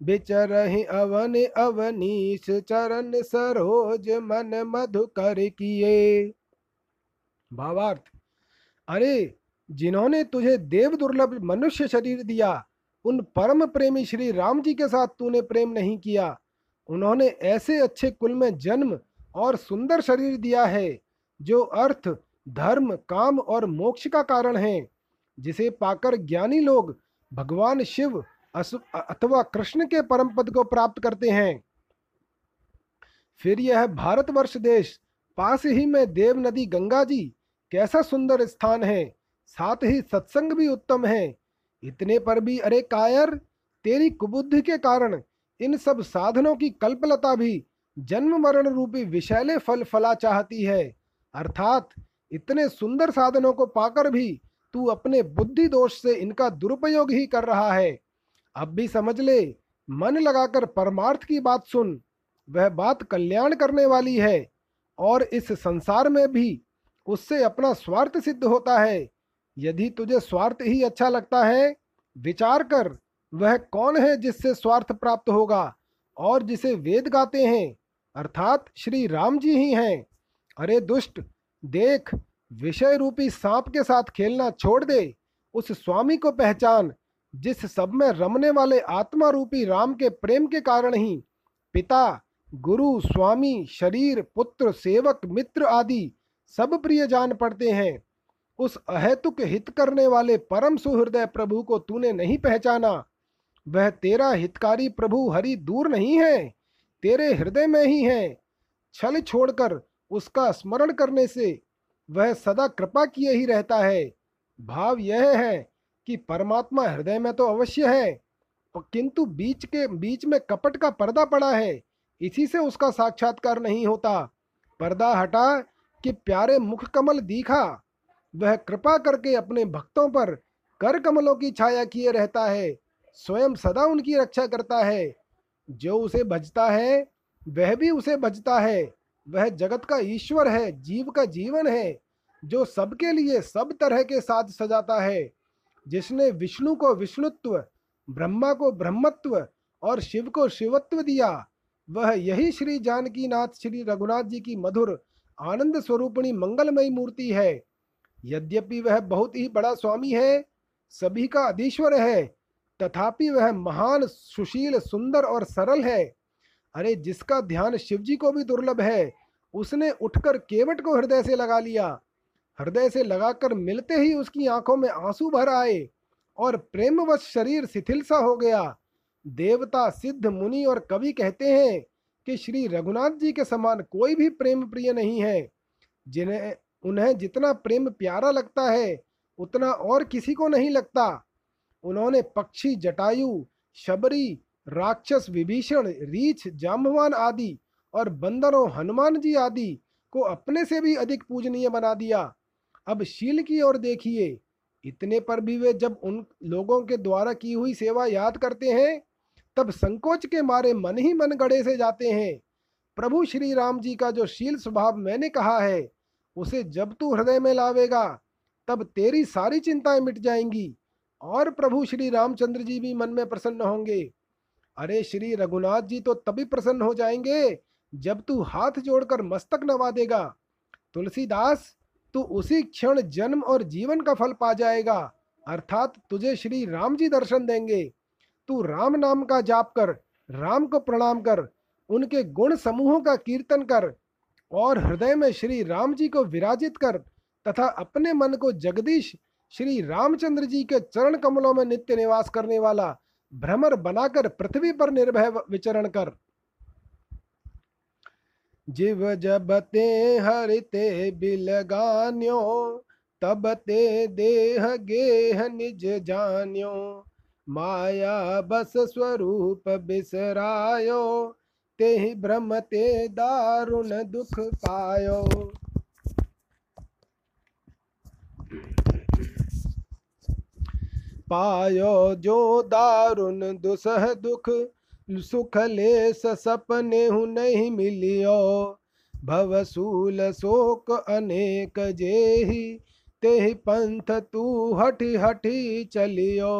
बिचरहि अवन अवनीश, चरण सरोज मन मधुकर किए। भावार्थ, अरे जिन्होंने तुझे देव दुर्लभ मनुष्य शरीर दिया, उन परम प्रेमी श्री राम जी के साथ तूने प्रेम नहीं किया। उन्होंने ऐसे अच्छे कुल में जन्म और सुंदर शरीर दिया है, जो अर्थ धर्म काम और मोक्ष का कारण है, जिसे पाकर ज्ञानी लोग भगवान शिव अथवा कृष्ण के परम पद को प्राप्त करते हैं। फिर यह भारतवर्ष देश, पास ही में देव नदी गंगा जी, कैसा सुंदर स्थान है। साथ ही सत्संग भी उत्तम है। इतने पर भी अरे कायर, तेरी कुबुद्धि के कारण इन सब साधनों की कल्पलता भी जन्म मरण रूपी विषैले फल फला चाहती है। अर्थात इतने सुंदर साधनों को पाकर भी तू अपने बुद्धि दोष से इनका दुरुपयोग ही कर रहा है। अब भी समझ ले, मन लगाकर परमार्थ की बात सुन, वह बात कल्याण करने वाली है। और इस संसार में भी उससे अपना स्वार्थ सिद्ध होता है। यदि तुझे स्वार्थ ही अच्छा लगता है, विचार कर वह कौन है जिससे स्वार्थ प्राप्त होगा, और जिसे वेद गाते हैं अर्थात श्री राम जी ही हैं। अरे दुष्ट, देख, विषय रूपी सांप के साथ खेलना छोड़ दे। उस स्वामी को पहचान, जिस सब में रमने वाले आत्मा रूपी राम के प्रेम के कारण ही पिता, गुरु, स्वामी, शरीर, पुत्र, सेवक, मित्र आदि सब प्रिय जान पड़ते हैं। उस अहेतुक हित करने वाले परम सुहृदय प्रभु को तूने नहीं पहचाना। वह तेरा हितकारी प्रभु हरि दूर नहीं है, तेरे हृदय में ही है। छल छोड़कर उसका स्मरण करने से वह सदा कृपा किए ही रहता है। भाव यह है कि परमात्मा हृदय में तो अवश्य है, किंतु बीच में कपट का पर्दा पड़ा है, इसी से उसका साक्षात्कार नहीं होता। पर्दा हटा कि प्यारे मुख कमल दिखा। वह कृपा करके अपने भक्तों पर कर कमलों की छाया किए रहता है, स्वयं सदा उनकी रक्षा करता है। जो उसे भजता है वह भी उसे भजता है। वह जगत का ईश्वर है, जीव का जीवन है, जो सबके लिए सब तरह के साथ सजाता है। जिसने विष्णु को विष्णुत्व, ब्रह्मा को ब्रह्मत्व और शिव को शिवत्व दिया, वह यही श्री जानकीनाथ श्री रघुनाथ जी की मधुर आनंद स्वरूपिणी मंगलमयी मूर्ति है। यद्यपि वह बहुत ही बड़ा स्वामी है, सभी का अधीश्वर है, तथापि वह महान, सुशील, सुंदर और सरल है। अरे जिसका ध्यान शिवजी को भी दुर्लभ है, उसने उठकर केवट को हृदय से लगा लिया। हृदय से लगाकर मिलते ही उसकी आंखों में आंसू भर आए और प्रेमवश शरीर शिथिल सा हो गया। देवता, सिद्ध, मुनि और कवि कहते हैं कि श्री रघुनाथ जी के समान कोई भी प्रेम प्रिय नहीं है। जिन्हें उन्हें जितना प्रेम प्यारा लगता है, उतना और किसी को नहीं लगता। उन्होंने पक्षी, जटायु, शबरी, राक्षस, विभीषण, रीछ, जाम्बवान आदि और बंदरों, हनुमान जी आदि को अपने से भी अधिक पूजनीय बना दिया। अब शील की ओर देखिए। इतने पर भी वे जब उन लोगों के द्वारा की हुई सेवा याद करते हैं, तब संकोच के मारे मन ही मन गड़े से जाते हैं। प्रभु श्री राम जी का जो शील स्वभाव मैंने कहा है, उसे जब तू हृदय में लावेगा, तब तेरी सारी चिंताएं मिट जाएंगी और प्रभु श्री रामचंद्र जी भी मन में प्रसन्न होंगे। अरे श्री रघुनाथ जी तो तभी प्रसन्न हो जाएंगे जब तू हाथ जोड़कर मस्तक नवा देगा तुलसीदास, तू उसी क्षण जन्म और जीवन का फल पा जाएगा, अर्थात तुझे श्री राम जी दर्शन देंगे। तू राम नाम का जाप कर, राम को प्रणाम कर, उनके गुण समूहों का कीर्तन कर और हृदय में श्री राम जी को विराजित कर तथा अपने मन को जगदीश श्री रामचंद्र जी के चरण कमलों में नित्य निवास करने वाला भ्रमर बनाकर पृथ्वी पर निर्भय विचरण कर। जीव जब ते हरिते बिलगान्यो, तब ते देह गेह निज जान्यो, माया बस स्वरूप बिसरायो, तेहि ब्रह्म ते दारुण दुख पायो। पायो जो दारुण दुसह दुख, सुख ले सपने हु नहीं मिलियो, भवसूल शोक अनेक जेहि, तेहि पंथ तू हठी हठी चलियो।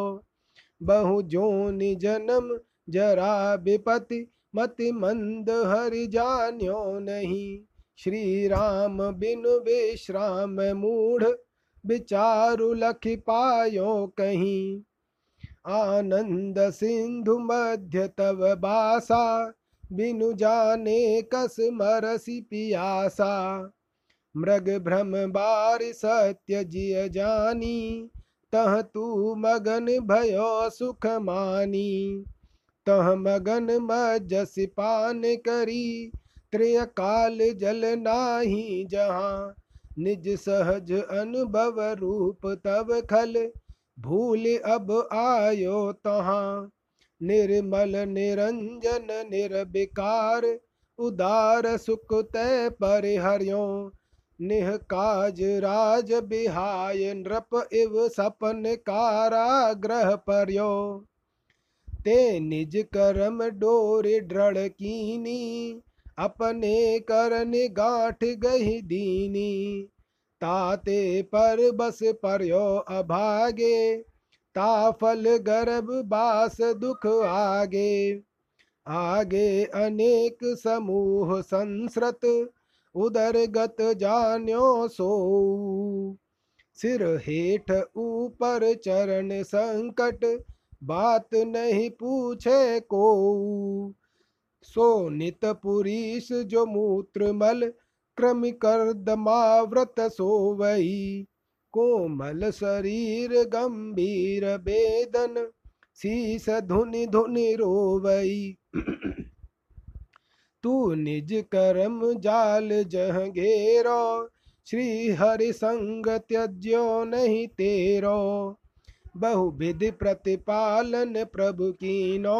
बहु जोनि जन्म जरा विपति, मति मंद हरि जान्यो नहीं, श्री राम बिनु विश्राम मूढ़, विचारु लखि पायो कहीं। आनंद सिंधु मध्य तव बासा, बिनु जाने कस मरसी पियासा, मृग भ्रम बारि सत्य जिय जानी, तह तू मगन भयो सुख मानी। तह मगन मजसि पान करी, त्रियकाल जल नाही जहाँ, निज सहज अनुभव रूप तब खल, भूल अब आयो तहाँ। निर्मल निरंजन निर्विकार, उदार सुख तय पर हरियो, निह काज राज बिहाय, नृप इव सपन काराग्रह पर्यो। ते निज करम डोरे दृढ़ कीनी, अपने करन गांठ गही दीनी, ताते पर बस पर्यो अभागे, ताफल गर्भ बास दुख आगे। आगे अनेक समूह संस्रत, उदरगत जान्यो सो, सिर हेठ ऊपर चरण संकट, बात नहीं पूछे को। सो नित पुरीष जो मूत्रमल, क्रम कर दमाव्रत सोवई, कोमल शरीर गंभीर बेदन, शीस धुनि धुनि रोवई। तू निज करम जाल जह घेरो, श्री हरि संग त्यज्यो नहीं तेरो। बहुविधि प्रतिपालन प्रभु कीनो,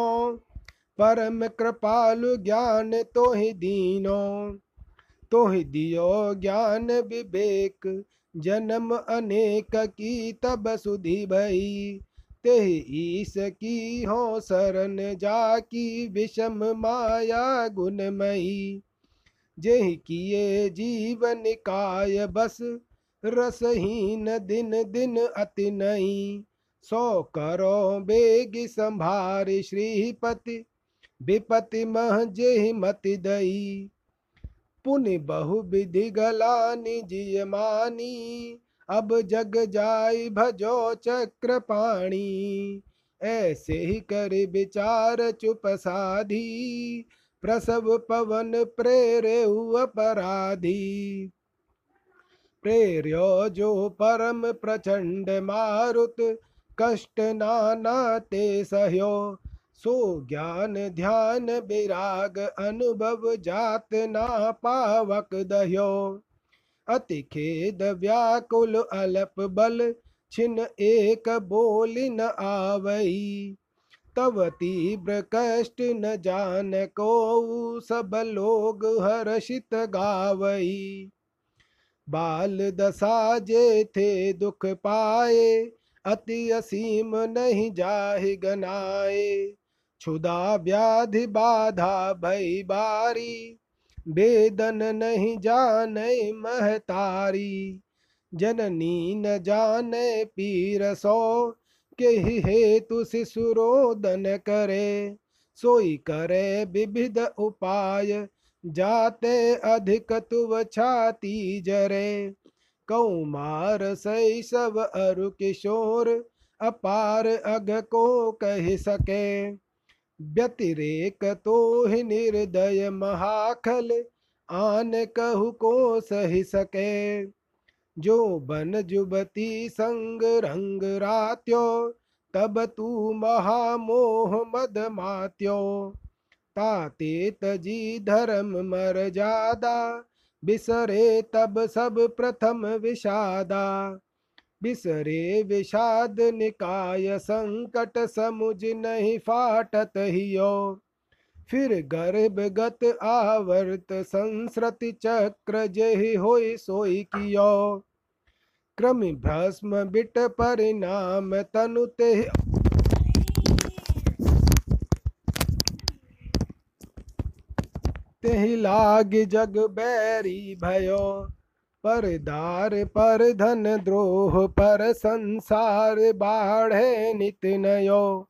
परम कृपालु ज्ञान तोहि दीनो। तोहि दियो ज्ञान विवेक, जन्म अनेक की तब सुधि भई, तेहि ईस की हो शरण जाकी, विषम माया गुणमयी। जेहि किए जीवन काय बस, रसहीन दिन दिन अति नई। सो करो बेगी संभारि श्रीपति, विपति मह जेहि मति दई। पुनि बहु विधि गलानि जिय मानी, अब जग जाय भजो चक्रपाणी। ऐसे ही कर विचार चुप साधी, प्रसव पवन प्रेरेउ अपराधी। प्रेर्यो जो परम प्रचंड मारुत, कष्ट नाना ते सहयो। सो ज्ञान ध्यान विराग अनुभव, जात ना पावक दह्यो। अति खेद व्याकुल अलप बल, छिन एक बोली न आवई। तब तीव्र कष्ट न जान को, सब लोग हर्षित गावई। बाल दशा जे थे दुख पाए, अति असीम नहीं जाहि गनाए। छुदा व्याधि बाधा भई बारी, बेदन नहीं जाने महतारी। जननी न जाने पीर सो, के ही हेतु शिशुरोदन करे। सोई करे विविध उपाय, जाते अधिक तुव छाती जरे। कौमार शैशव अरु किशोर अपार अघ को कह सके। व्यतिरेक तोहि निर्दय महाखल आन कहु को सहि सके। जो बन जुबती संग रंग रात्यो तब तू महामोह मद मात्यो। ताते तजी धर्म मर जादा बिसरे तब सब प्रथम विषादा। बिसरे विषाद निकाय संकट समुझ नहीं फाटत हियो। फिर गर्भगत आवर्त संस्रति चक्र जहि होई सोई कियो। क्रम भ्रष्म बिट परिणाम तनु ते तेहि लाग जग बैरी भयो। पर दार पर धन द्रोह पर संसार बाढ़े नित नयो।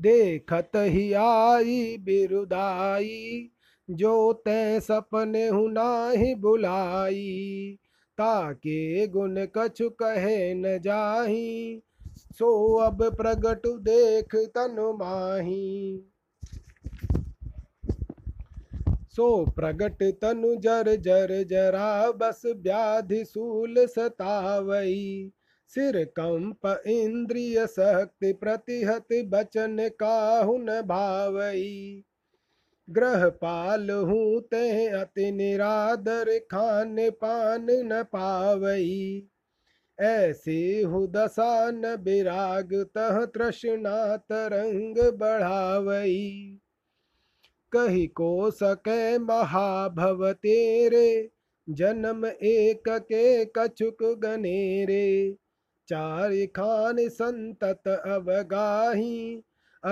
देखत ही आई बिरुदाई जो तै सपने हु नाही बुलाई। ताके गुण कछु कहे न जाही सो अब प्रगटु देख तनु माही। सो प्रगट तनु जर जर जरा बस व्याधि सूल सतावई। सिर कंप इंद्रिय शक्ति प्रतिहत बचन काहुन भावई। ग्रह पाल हूँ ते अति निरादर खान पान न पावई। ऐसी हु दशा न विराग तह तृष्णा तरंग बढ़ावई। कही को सके महाभव तेरे जन्म एक के कछुक गनेरे। चार खान संतत अवगाही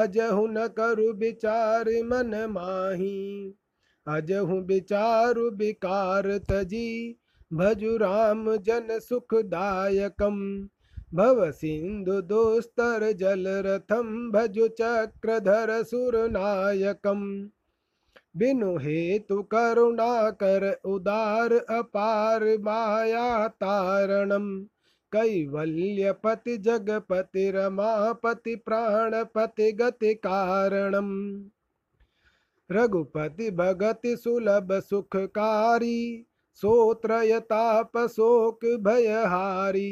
अजहु न करु विचार मन माही। अजहु विचारु विकार तजी भजु राम जन सुखदायकम। भव सिंधु दुस्तर जल रथम भजु चक्रधर सुरनायकम। बिनु हेतु करुणा कर उदार अपार माया तारणम। कैवल्यपति जगपति रमापति प्राणपति गति कारणम। रघुपति भगति सुलभ सुखकारी सोत्रयताप शोक भयहारी।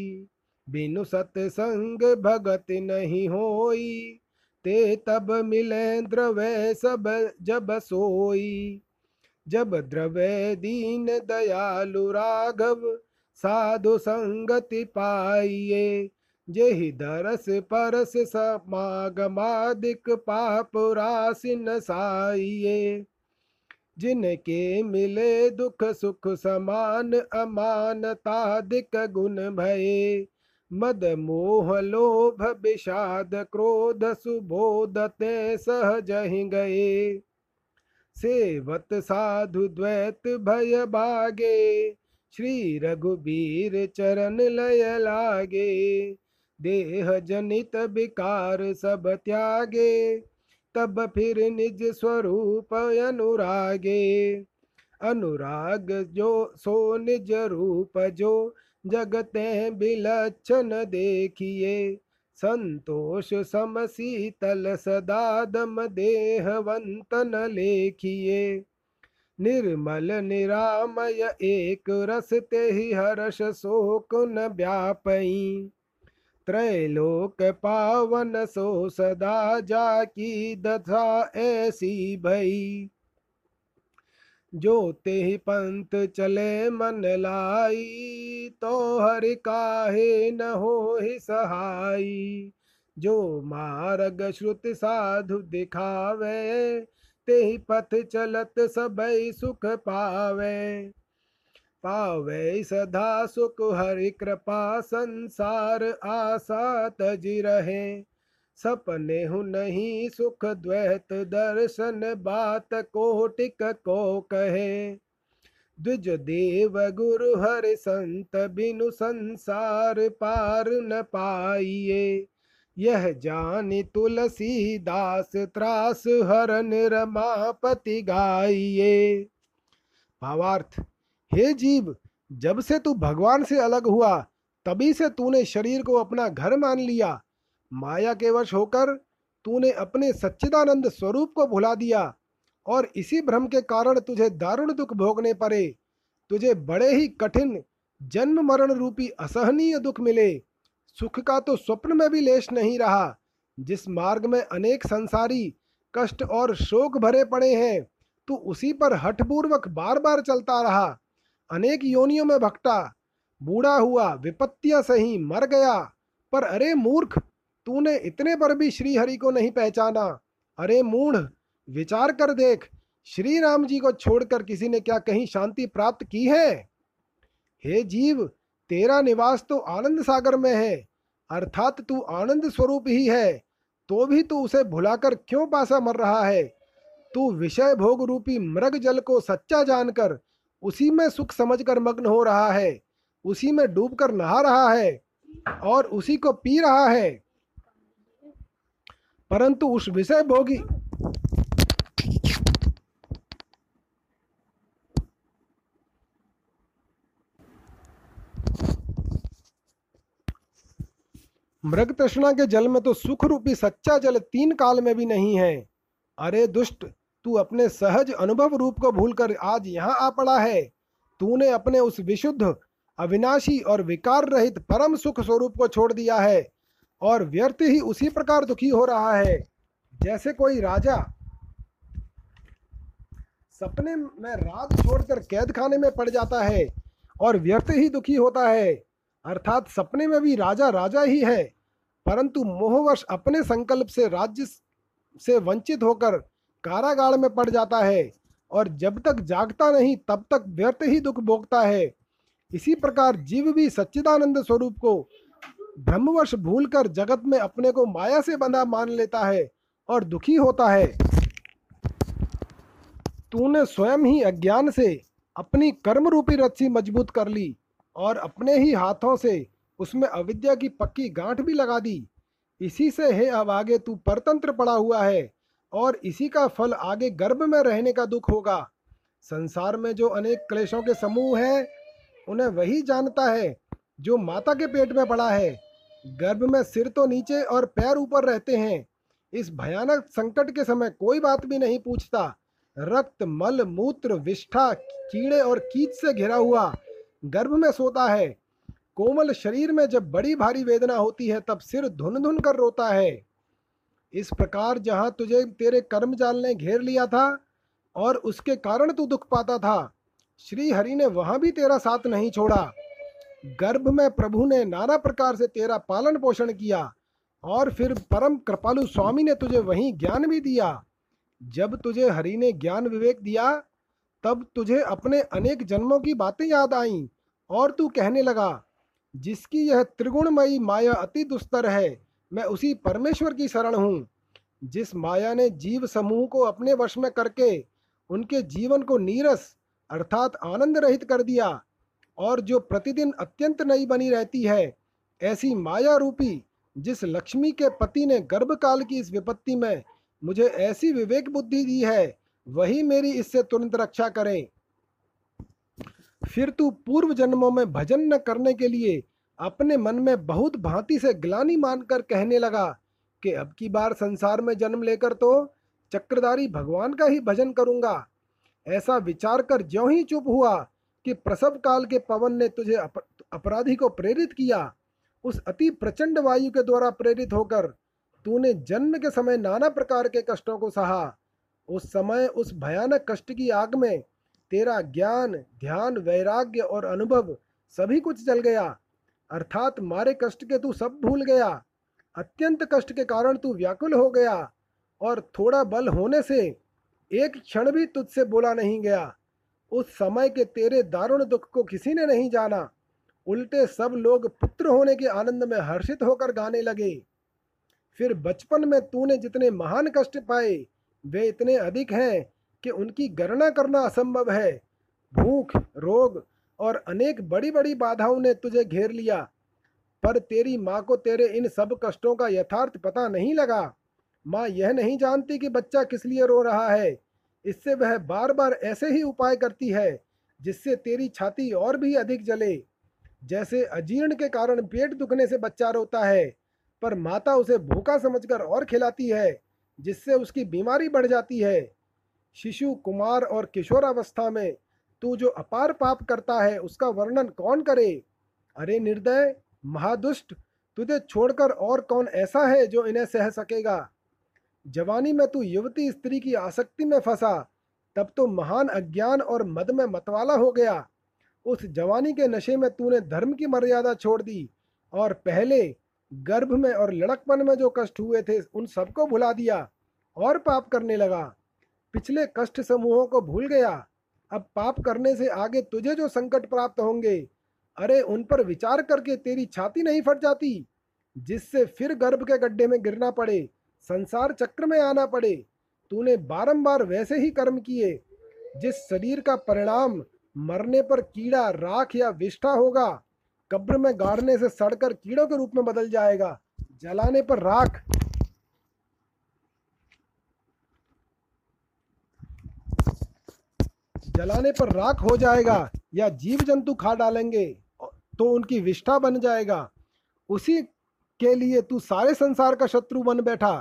बिनु सत्संग भगति नहीं होई ते तब मिले द्रवै सब जब सोई। जब द्रवै दीन दयालु राघव साधु संगति पाइये। जेहि दरस परस समागमादिक पाप राशि न साइये। जिनके मिले दुख सुख समान अमानतादिक गुण भये। मद मोह लोभ विषाद क्रोध सुबोधते सहज ही गए। सेवत साधु द्वैत भय भागे श्री रघुबीर चरण लय लागे। देह जनित विकार सब त्यागे तब फिर निज स्वरूप अनुरागे। अनुराग जो सो निज रूप जो जगते बिलक्षण देखिए। संतोष समशीतल सदादम देहवंतन लेखिए। निर्मल निरामय एक रस तेहि हर्ष शोक न व्यापई। त्रैलोक पावन सो सदा जाकी दशा ऐसी भई। जो तेहि पंथ चले मन लाई तो हरि काहे न होहि सहाई। जो मार्ग श्रुति साधु दिखावे तेहि पथ चलत सबई सुख पावे। पावे सदा सुख हरि कृपा संसार आशा तजि रहे। सपने हु नहीं सुख द्वैत दर्शन बात कोटिक को कहे। द्विज देव गुरु हरि संत बिनु संसार पार न पाइये। यह जानि तुलसी दास त्रास हरन रमापति गाइये। भावार्थ, हे जीव, जब से तू भगवान से अलग हुआ तभी से तूने शरीर को अपना घर मान लिया। माया के वश होकर तूने अपने सच्चिदानंद स्वरूप को भुला दिया और इसी भ्रम के कारण तुझे दारुण दुख भोगने पड़े। तुझे बड़े ही कठिन जन्म मरण रूपी असहनीय दुख मिले। सुख का तो स्वप्न में भी लेश नहीं रहा। जिस मार्ग में अनेक संसारी कष्ट और शोक भरे पड़े हैं तू उसी पर हठपूर्वक बार बार चलता रहा। अनेक योनियों में भटका, बूढ़ा हुआ, विपत्तियां सही, मर गया, पर अरे मूर्ख, तूने इतने पर भी श्री हरि को नहीं पहचाना। अरे मूढ़, विचार कर देख, श्री राम जी को छोड़कर किसी ने क्या कहीं शांति प्राप्त की है? हे जीव, तेरा निवास तो आनंद सागर में है, अर्थात तू आनंद स्वरूप ही है, तो भी तू उसे भुलाकर क्यों पासा मर रहा है? तू विषय भोग रूपी मृग जल को सच्चा जानकर उसी में सुख समझकर मग्न हो रहा है, उसी में डूबकर नहा रहा है और उसी को पी रहा है, परंतु उस विषय भोगी मृग तृष्णा के जल में तो सुख रूपी सच्चा जल तीन काल में भी नहीं है। अरे दुष्ट, तू अपने सहज अनुभव रूप को भूलकर आज यहाँ आ पड़ा है। तूने अपने उस विशुद्ध, अविनाशी और विकार रहित परम सुख स्वरूप को छोड़ दिया है और व्यर्थ ही उसी प्रकार दुखी हो रहा है जैसे कोई राजा सपने में राज छोड़कर कैद खाने में पड़ जाता है और व्यर्थ ही दुखी होता है। अर्थात सपने में भी राजा राजा ही है, परंतु मोहवश अपने संकल्प से राज्य से वंचित होकर कारागार में पड़ जाता है और जब तक जागता नहीं तब तक व्यर्थ ही दुख भोगता है। इसी प्रकार जीव भी सच्चिदानंद स्वरूप को ब्रह्मवश भूलकर जगत में अपने को माया से बंधा मान लेता है और दुखी होता है। तूने स्वयं ही अज्ञान से अपनी कर्म रूपी रस्सी मजबूत कर ली और अपने ही हाथों से उसमें अविद्या की पक्की गांठ भी लगा दी। इसी से है अब आगे तू परतंत्र पड़ा हुआ है और इसी का फल आगे गर्भ में रहने का दुख होगा। संसार में जो अनेक क्लेशों के समूह हैं उन्हें वही जानता है जो माता के पेट में पड़ा है। गर्भ में सिर तो नीचे और पैर ऊपर रहते हैं। इस भयानक संकट के समय कोई बात भी नहीं पूछता। रक्त, मल, मूत्र, विष्ठा, कीड़े और कीच से घिरा हुआ गर्भ में सोता है। कोमल शरीर में जब बड़ी भारी वेदना होती है तब सिर धुन धुन कर रोता है। इस प्रकार जहाँ तुझे तेरे कर्मजाल ने घेर लिया था और उसके कारण तू दुख पाता था, श्री हरि ने वहाँ भी तेरा साथ नहीं छोड़ा। गर्भ में प्रभु ने नाना प्रकार से तेरा पालन पोषण किया और फिर परम कृपालु स्वामी ने तुझे वहीं ज्ञान भी दिया। जब तुझे हरि ने ज्ञान विवेक दिया तब तुझे अपने अनेक जन्मों की बातें याद आईं और तू कहने लगा, जिसकी यह त्रिगुणमयी माया अति दुस्तर है, मैं उसी परमेश्वर की शरण हूँ। जिस माया ने जीव समूह को अपने वश में करके उनके जीवन को नीरस अर्थात आनंद रहित कर दिया और जो प्रतिदिन अत्यंत नई बनी रहती है, ऐसी माया रूपी जिस लक्ष्मी के पति ने गर्भकाल की इस विपत्ति में मुझे ऐसी विवेक बुद्धि दी है, वही मेरी इससे तुरंत रक्षा करें। फिर तू पूर्व जन्मों में भजन न करने के लिए अपने मन में बहुत भांति से ग्लानि मानकर कहने लगा कि अब की बार संसार में जन्म लेकर तो चक्रधारी भगवान का ही भजन करूँगा। ऐसा विचार कर ज्यों ही चुप हुआ कि प्रसव काल के पवन ने तुझे अपराधी को प्रेरित किया। उस अति प्रचंड वायु के द्वारा प्रेरित होकर तूने जन्म के समय नाना प्रकार के कष्टों को सहा। उस समय उस भयानक कष्ट की आग में तेरा ज्ञान, ध्यान, वैराग्य और अनुभव सभी कुछ जल गया। अर्थात मारे कष्ट के तू सब भूल गया। अत्यंत कष्ट के कारण तू व्याकुल हो गया और थोड़ा बल होने से एक क्षण भी तुझसे बोला नहीं गया। उस समय के तेरे दारुण दुख को किसी ने नहीं जाना, उल्टे सब लोग पुत्र होने के आनंद में हर्षित होकर गाने लगे। फिर बचपन में तूने जितने महान कष्ट पाए वे इतने अधिक हैं कि उनकी गणना करना असंभव है। भूख, रोग और अनेक बड़ी बड़ी बाधाओं ने तुझे घेर लिया, पर तेरी माँ को तेरे इन सब कष्टों का यथार्थ पता नहीं लगा। माँ यह नहीं जानती कि बच्चा किस लिए रो रहा है, इससे वह बार बार ऐसे ही उपाय करती है जिससे तेरी छाती और भी अधिक जले। जैसे अजीर्ण के कारण पेट दुखने से बच्चा रोता है पर माता उसे भूखा समझकर और खिलाती है, जिससे उसकी बीमारी बढ़ जाती है। शिशु, कुमार और किशोरावस्था में तू जो अपार पाप करता है उसका वर्णन कौन करे। अरे निर्दय महादुष्ट, तुझे छोड़कर और कौन ऐसा है जो इन्हें सह सकेगा। जवानी में तू युवती स्त्री की आसक्ति में फंसा, तब तो महान अज्ञान और मद में मतवाला हो गया। उस जवानी के नशे में तूने धर्म की मर्यादा छोड़ दी और पहले गर्भ में और लड़कपन में जो कष्ट हुए थे उन सबको भुला दिया और पाप करने लगा। पिछले कष्ट समूहों को भूल गया। अब पाप करने से आगे तुझे जो संकट प्राप्त होंगे, अरे उन पर विचार करके तेरी छाती नहीं फट जाती, जिससे फिर गर्भ के गड्ढे में गिरना पड़े, संसार चक्र में आना पड़े। तूने बारंबार वैसे ही कर्म किए। जिस शरीर का परिणाम मरने पर कीड़ा, राख या विष्ठा होगा, कब्र में गाड़ने से सड़कर कीड़ों के रूप में बदल जाएगा, जलाने पर राख, जलाने पर राख हो जाएगा या जीव जंतु खा डालेंगे तो उनकी विष्ठा बन जाएगा। उसी के लिए तू सारे संसार का शत्रु बन बैठा।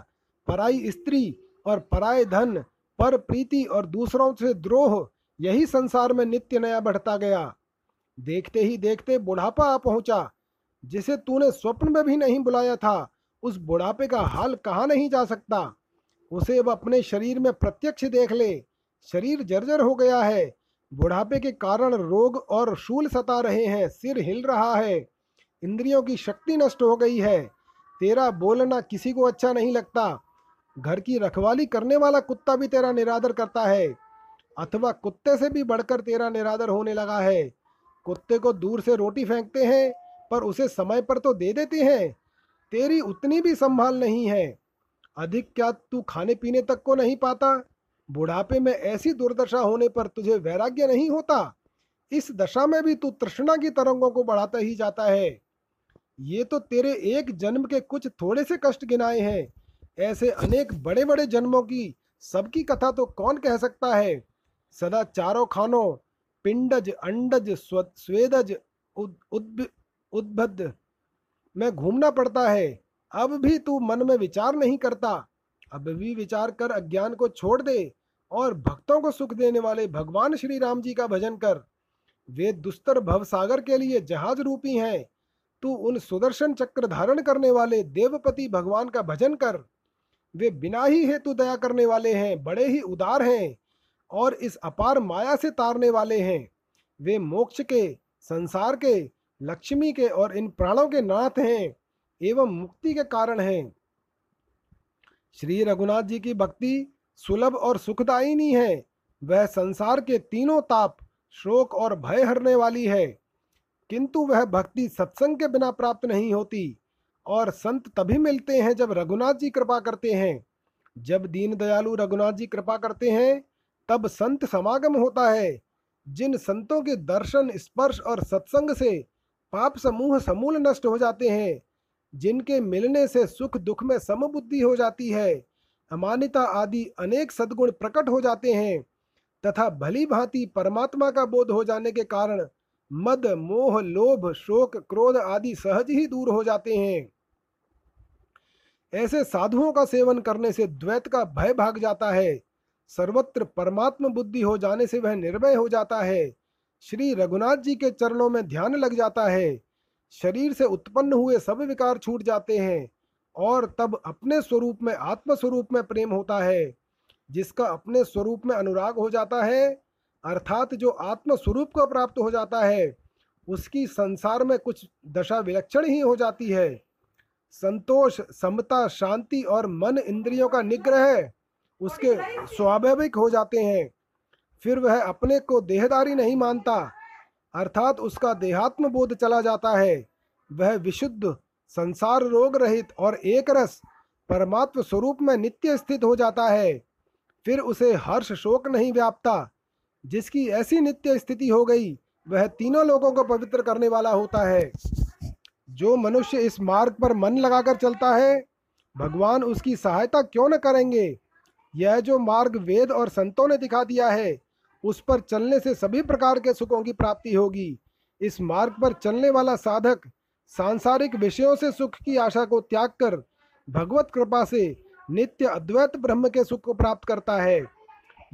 पराई स्त्री और पराए धन, पर प्रीति और दूसरों से द्रोह, यही संसार में नित्य नया बढ़ता गया। देखते ही देखते बुढ़ापा आ पहुंचा, जिसे तूने स्वप्न में भी नहीं बुलाया था। उस बुढ़ापे का हाल कहा नहीं जा सकता। उसे अब अपने शरीर में प्रत्यक्ष देख ले। शरीर जर्जर हो गया है, बुढ़ापे के कारण रोग और शूल सता रहे हैं, सिर हिल रहा है, इंद्रियों की शक्ति नष्ट हो गई है। तेरा बोलना किसी को अच्छा नहीं लगता। घर की रखवाली करने वाला कुत्ता भी तेरा निरादर करता है, अथवा कुत्ते से भी बढ़कर तेरा निरादर होने लगा है। कुत्ते को दूर से रोटी फेंकते हैं पर उसे समय पर तो दे देते हैं। तेरी उतनी भी संभाल नहीं है। अधिक क्या तू खाने पीने तक को नहीं पाता। बुढ़ापे में ऐसी दुर्दशा होने पर तुझे वैराग्य नहीं होता। इस दशा में भी तू तृष्णा की तरंगों को बढ़ाता ही जाता है। ये तो तेरे एक जन्म के कुछ थोड़े से कष्ट गिनाए हैं। ऐसे अनेक बड़े बड़े जन्मों की सबकी कथा तो कौन कह सकता है। सदा चारों खानों, पिंडज, अंडज, स्वेदज, उद्भद में घूमना पड़ता है। अब भी तू मन में विचार नहीं करता। अब भी विचार कर अज्ञान को छोड़ दे और भक्तों को सुख देने वाले भगवान श्री राम जी का भजन कर। वे दुस्तर भवसागर के लिए जहाज रूपी हैं। तू उन सुदर्शन चक्र धारण करने वाले देवपति भगवान का भजन कर। वे बिना ही हेतु दया करने वाले हैं, बड़े ही उदार हैं और इस अपार माया से तारने वाले हैं। वे मोक्ष के, संसार के, लक्ष्मी के और इन प्राणों के नाथ हैं एवं मुक्ति के कारण हैं। श्री रघुनाथ जी की भक्ति सुलभ और सुखदायिनी है। वह संसार के तीनों ताप, शोक और भय हरने वाली है। किंतु वह भक्ति सत्संग के बिना प्राप्त नहीं होती, और संत तभी मिलते हैं जब रघुनाथ जी कृपा करते हैं। जब दीनदयालु रघुनाथ जी कृपा करते हैं तब संत समागम होता है। जिन संतों के दर्शन, स्पर्श और सत्संग से पाप समूह समूल नष्ट हो जाते हैं, जिनके मिलने से सुख दुख में समबुद्धि हो जाती है, अमानिता आदि अनेक सद्गुण प्रकट हो जाते हैं, तथा भली भांति परमात्मा का बोध हो जाने के कारण मद, मोह, लोभ, शोक, क्रोध आदि सहज ही दूर हो जाते हैं। ऐसे साधुओं का सेवन करने से द्वैत का भय भाग जाता है। सर्वत्र परमात्म बुद्धि हो जाने से वह निर्भय हो जाता है। श्री रघुनाथ जी के चरणों में ध्यान लग जाता है। शरीर से उत्पन्न हुए सब विकार छूट जाते हैं और तब अपने स्वरूप में, आत्म स्वरूप में प्रेम होता है। जिसका अपने स्वरूप में अनुराग हो जाता है, अर्थात जो आत्म स्वरूप को प्राप्त हो जाता है, उसकी संसार में कुछ दशा विलक्षण ही हो जाती है। संतोष, समता, शांति और मन इंद्रियों का निग्रह उसके स्वाभाविक हो जाते हैं। फिर वह अपने को देहदारी नहीं मानता, अर्थात उसका देहात्म बोध चला जाता है। वह विशुद्ध, संसार रोग रहित और एक रस परमात्म स्वरूप में नित्य स्थित हो जाता है। फिर उसे हर्ष शोक नहीं व्यापता। जिसकी ऐसी नित्य स्थिति हो गई, वह तीनों लोगों को पवित्र करने वाला होता है। जो मनुष्य इस मार्ग पर मन लगाकर चलता है, भगवान उसकी सहायता क्यों न करेंगे। यह जो मार्ग वेद और संतों ने दिखा दिया है, उस पर चलने से सभी प्रकार के सुखों की प्राप्ति होगी। इस मार्ग पर चलने वाला साधक सांसारिक विषयों से सुख की आशा को त्याग कर भगवत कृपा से नित्य अद्वैत ब्रह्म के सुख को प्राप्त करता है।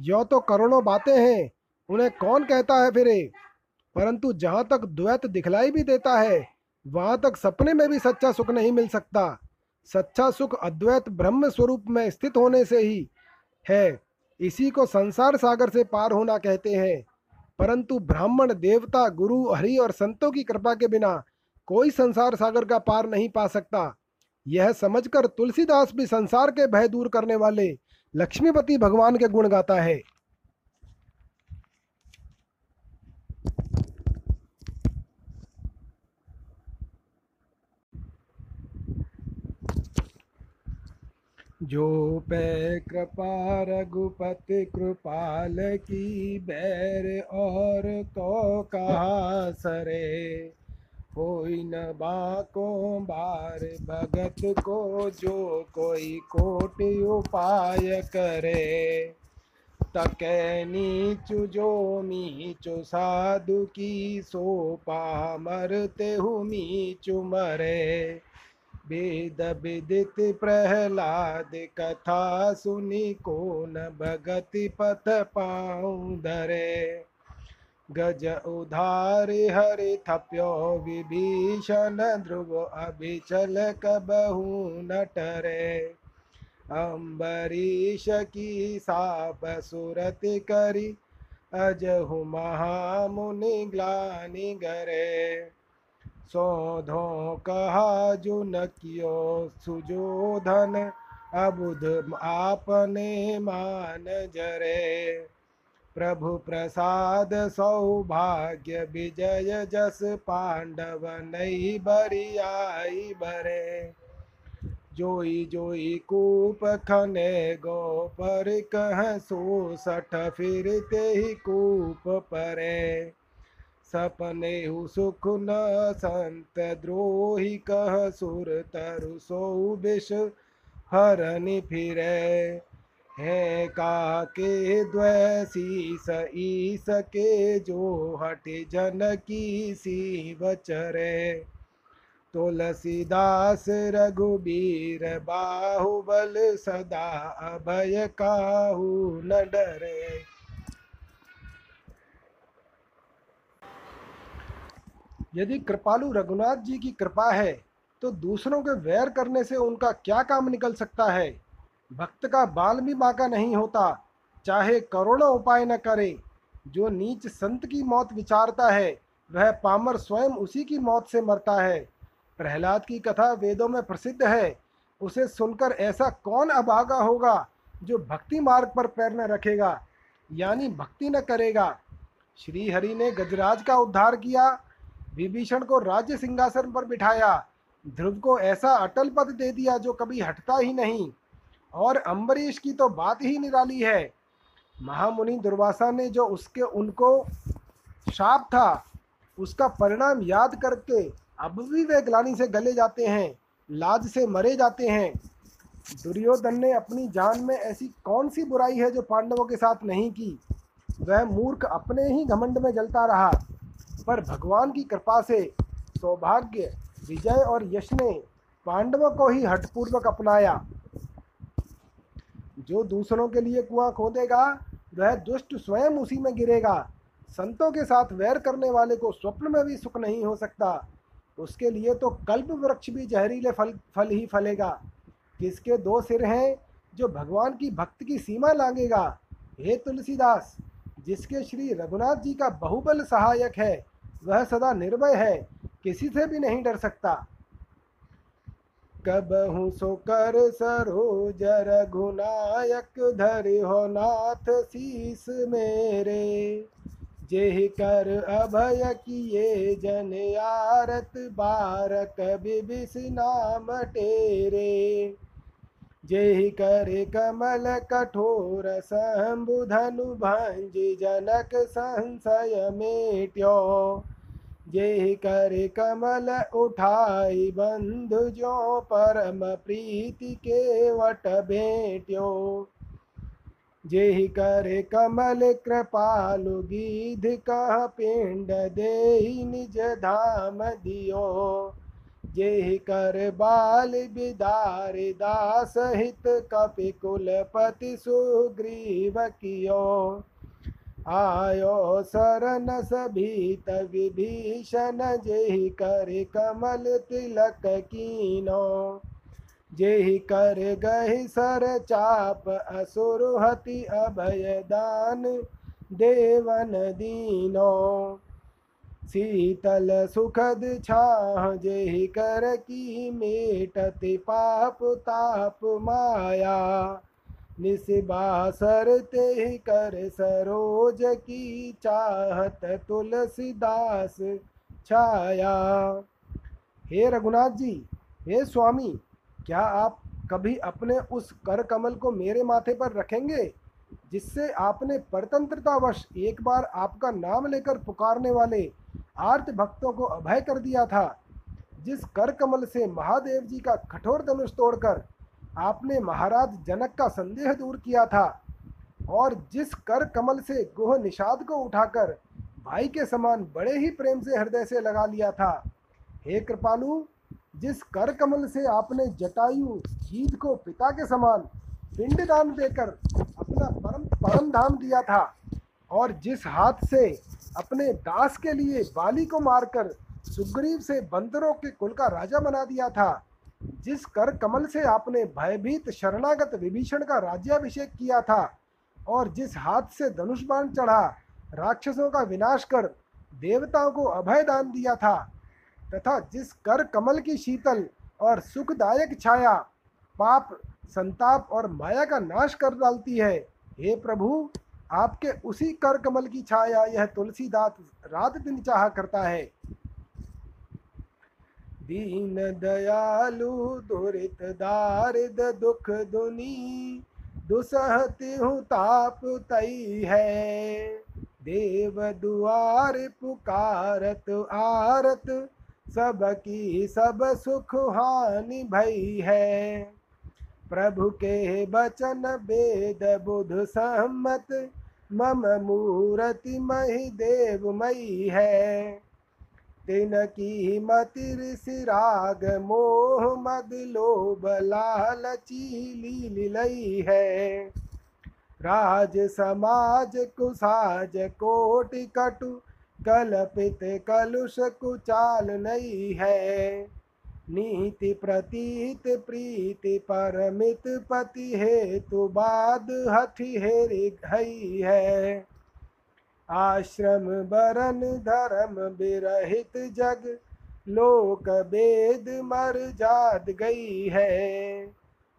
यो तो करोड़ों बातें हैं, उन्हें कौन कहता है फिरे, परंतु जहाँ तक द्वैत दिखलाई भी देता है वहाँ तक सपने में भी सच्चा सुख नहीं मिल सकता। सच्चा सुख अद्वैत ब्रह्म स्वरूप में स्थित होने से ही है। इसी को संसार सागर से पार होना कहते हैं। परंतु ब्राह्मण, देवता, गुरु, हरि और संतों की कृपा के बिना कोई संसार सागर का पार नहीं पा सकता। यह समझकर तुलसीदास भी संसार के भय दूर करने वाले लक्ष्मीपति भगवान के गुण गाता है। जो पे कृपा रघुपति कृपाल की, बैर और को कहा सरे, कोई न बाको बार भगत को, जो कोई कोटि उपाय करे। तके नीचु जो नीचु साधु की, सो पा मरते हु मीचु मरे। वेद विदित प्रहलाद कथा सुनी, को न भगति पथ पाऊँ धरे। गज उधार हरि थप्यो विभीषण, ध्रुव अभिचल कबहू न टरे। अम्बरीश की साप सुरति करी, अजहु महामुनि ग्लानि गरे। सोधो कहा जुन कियो सुजोधन, अबुध आपने मान जरे। प्रभु प्रसाद सौभाग्य विजय जस, पांडव नहीं बरियाई बरे। जोई जोई कूप खने गो पर, कह सो सठ फिरते ही कूप परे। सपने सुख न संत द्रोही, कह सुर तरु सो विष हरनि फिरे। है काके द्वैसी सई सके, जो हटे जन की सी बचरे। तुलसीदास रघुबीर बाहुबल, सदा अभय काहू न डरे। यदि कृपालु रघुनाथ जी की कृपा है तो दूसरों के वैर करने से उनका क्या काम निकल सकता है। भक्त का बाल भी बांका नहीं होता, चाहे करोड़ों उपाय न करे। जो नीच संत की मौत विचारता है वह पामर स्वयं उसी की मौत से मरता है। प्रहलाद की कथा वेदों में प्रसिद्ध है। उसे सुनकर ऐसा कौन अभागा होगा जो भक्ति मार्ग पर पैर न रखेगा, यानी भक्ति न करेगा। श्री हरि ने गजराज का उद्धार किया, विभीषण को राज्य सिंहासन पर बिठाया, ध्रुव को ऐसा अटल पद दे दिया जो कभी हटता ही नहीं, और अम्बरीश की तो बात ही निराली है। महामुनि दुर्वासा ने जो उसके उनको शाप था उसका परिणाम याद करके अब भी वे ग्लानि से गले जाते हैं, लाज से मरे जाते हैं। दुर्योधन ने अपनी जान में ऐसी कौन सी बुराई है जो पांडवों के साथ नहीं की। वह मूर्ख अपने ही घमंड में जलता रहा, पर भगवान की कृपा से सौभाग्य, विजय और यश ने पांडवों को ही हठपूर्वक अपनाया। जो दूसरों के लिए कुआं खोदेगा वह दुष्ट स्वयं उसी में गिरेगा। संतों के साथ वैर करने वाले को स्वप्न में भी सुख नहीं हो सकता। उसके लिए तो कल्प वृक्ष भी जहरीले फल ही फलेगा। किसके दो सिर हैं जो भगवान की भक्त की सीमा लांगेगा। हे तुलसीदास, जिसके श्री रघुनाथ जी का बहुबल सहायक है वह सदा निर्भय है, किसी से भी नहीं डर सकता। कबहु सो कर सरोज रघुनायक, धरि हो नाथ शीस मेरे। जेहि कर अभय किए जन आरत, बारक बिबिस नाम तेरे। जेहि करे कमल कठोर शंबुधनु, भंज जनक संशय मेट्यो। जेहि करे कमल उठाई बंधु, जो परम प्रीति के वट भेट्यो। जेहि करे कमल कृपालु गीध कह पिंड देहि निज धाम दियो। जेहि कर बाल बिदार दास हित कपि कुलपति सुग्रीव कियो। आयो शरण सभीत विभीषण जेहि कर कमल तिलक कीनो। जेहि कर गहि सर चाप असुर हति अभय दान देवन दीनो। शीतल सुखद छाह जेहि कर की मेटति पाप ताप माया। निस्बासर तेहि कर सरोज की चाहत तुलसीदास छाया। हे रघुनाथ जी, हे स्वामी, क्या आप कभी अपने उस कर कमल को मेरे माथे पर रखेंगे जिससे आपने परतंत्रतावश एक बार आपका नाम लेकर पुकारने वाले आर्त भक्तों को अभय कर दिया था। जिस कर कमल से महादेव जी का कठोर धनुष तोड़कर आपने महाराज जनक का संदेह दूर किया था, और जिस कर कमल से गुह निषाद को उठाकर भाई के समान बड़े ही प्रेम से हृदय से लगा लिया था। हे कृपालु, जिस कर कमल से आपने जटायु जीत को पिता के समान पिंडदान देकर अपना परम धाम दिया था, और जिस हाथ से अपने दास के लिए बाली को मारकर सुग्रीव से बंदरों के कुल का राजा बना दिया था, जिस कर कमल से आपने भयभीत शरणागत विभीषण का राज्याभिषेक किया था, और जिस हाथ से धनुष बाण चढ़ा राक्षसों का विनाश कर देवताओं को अभय दान दिया था, तथा जिस कर कमल की शीतल और सुखदायक छाया पाप संताप और माया का नाश कर डालती है, हे प्रभु, आपके उसी कर कमल की छाया यह तुलसीदास रात दिन चाहा करता है। दीन दयालु दुरित दारिद दुख दुनी दुसहति हूँ ताप तई है। देव दुआर पुकारत आरत सबकी सब सुख हानि भई है। प्रभु के बचन वेद बुध सहमत मम मूर्ति मही देव मई है। तिनकी मतिर सिराग मोह मद लोभ लालची लीलई है। राज समाज कुसाज कोटि कटु कल्पित कलुष कुचाल नहीं है। नीति प्रतीत प्रीति परमित पति हेतु बाद हठि हेरि घई है। आश्रम बरन धर्म विरहित जग लोक वेद मर जात गई है।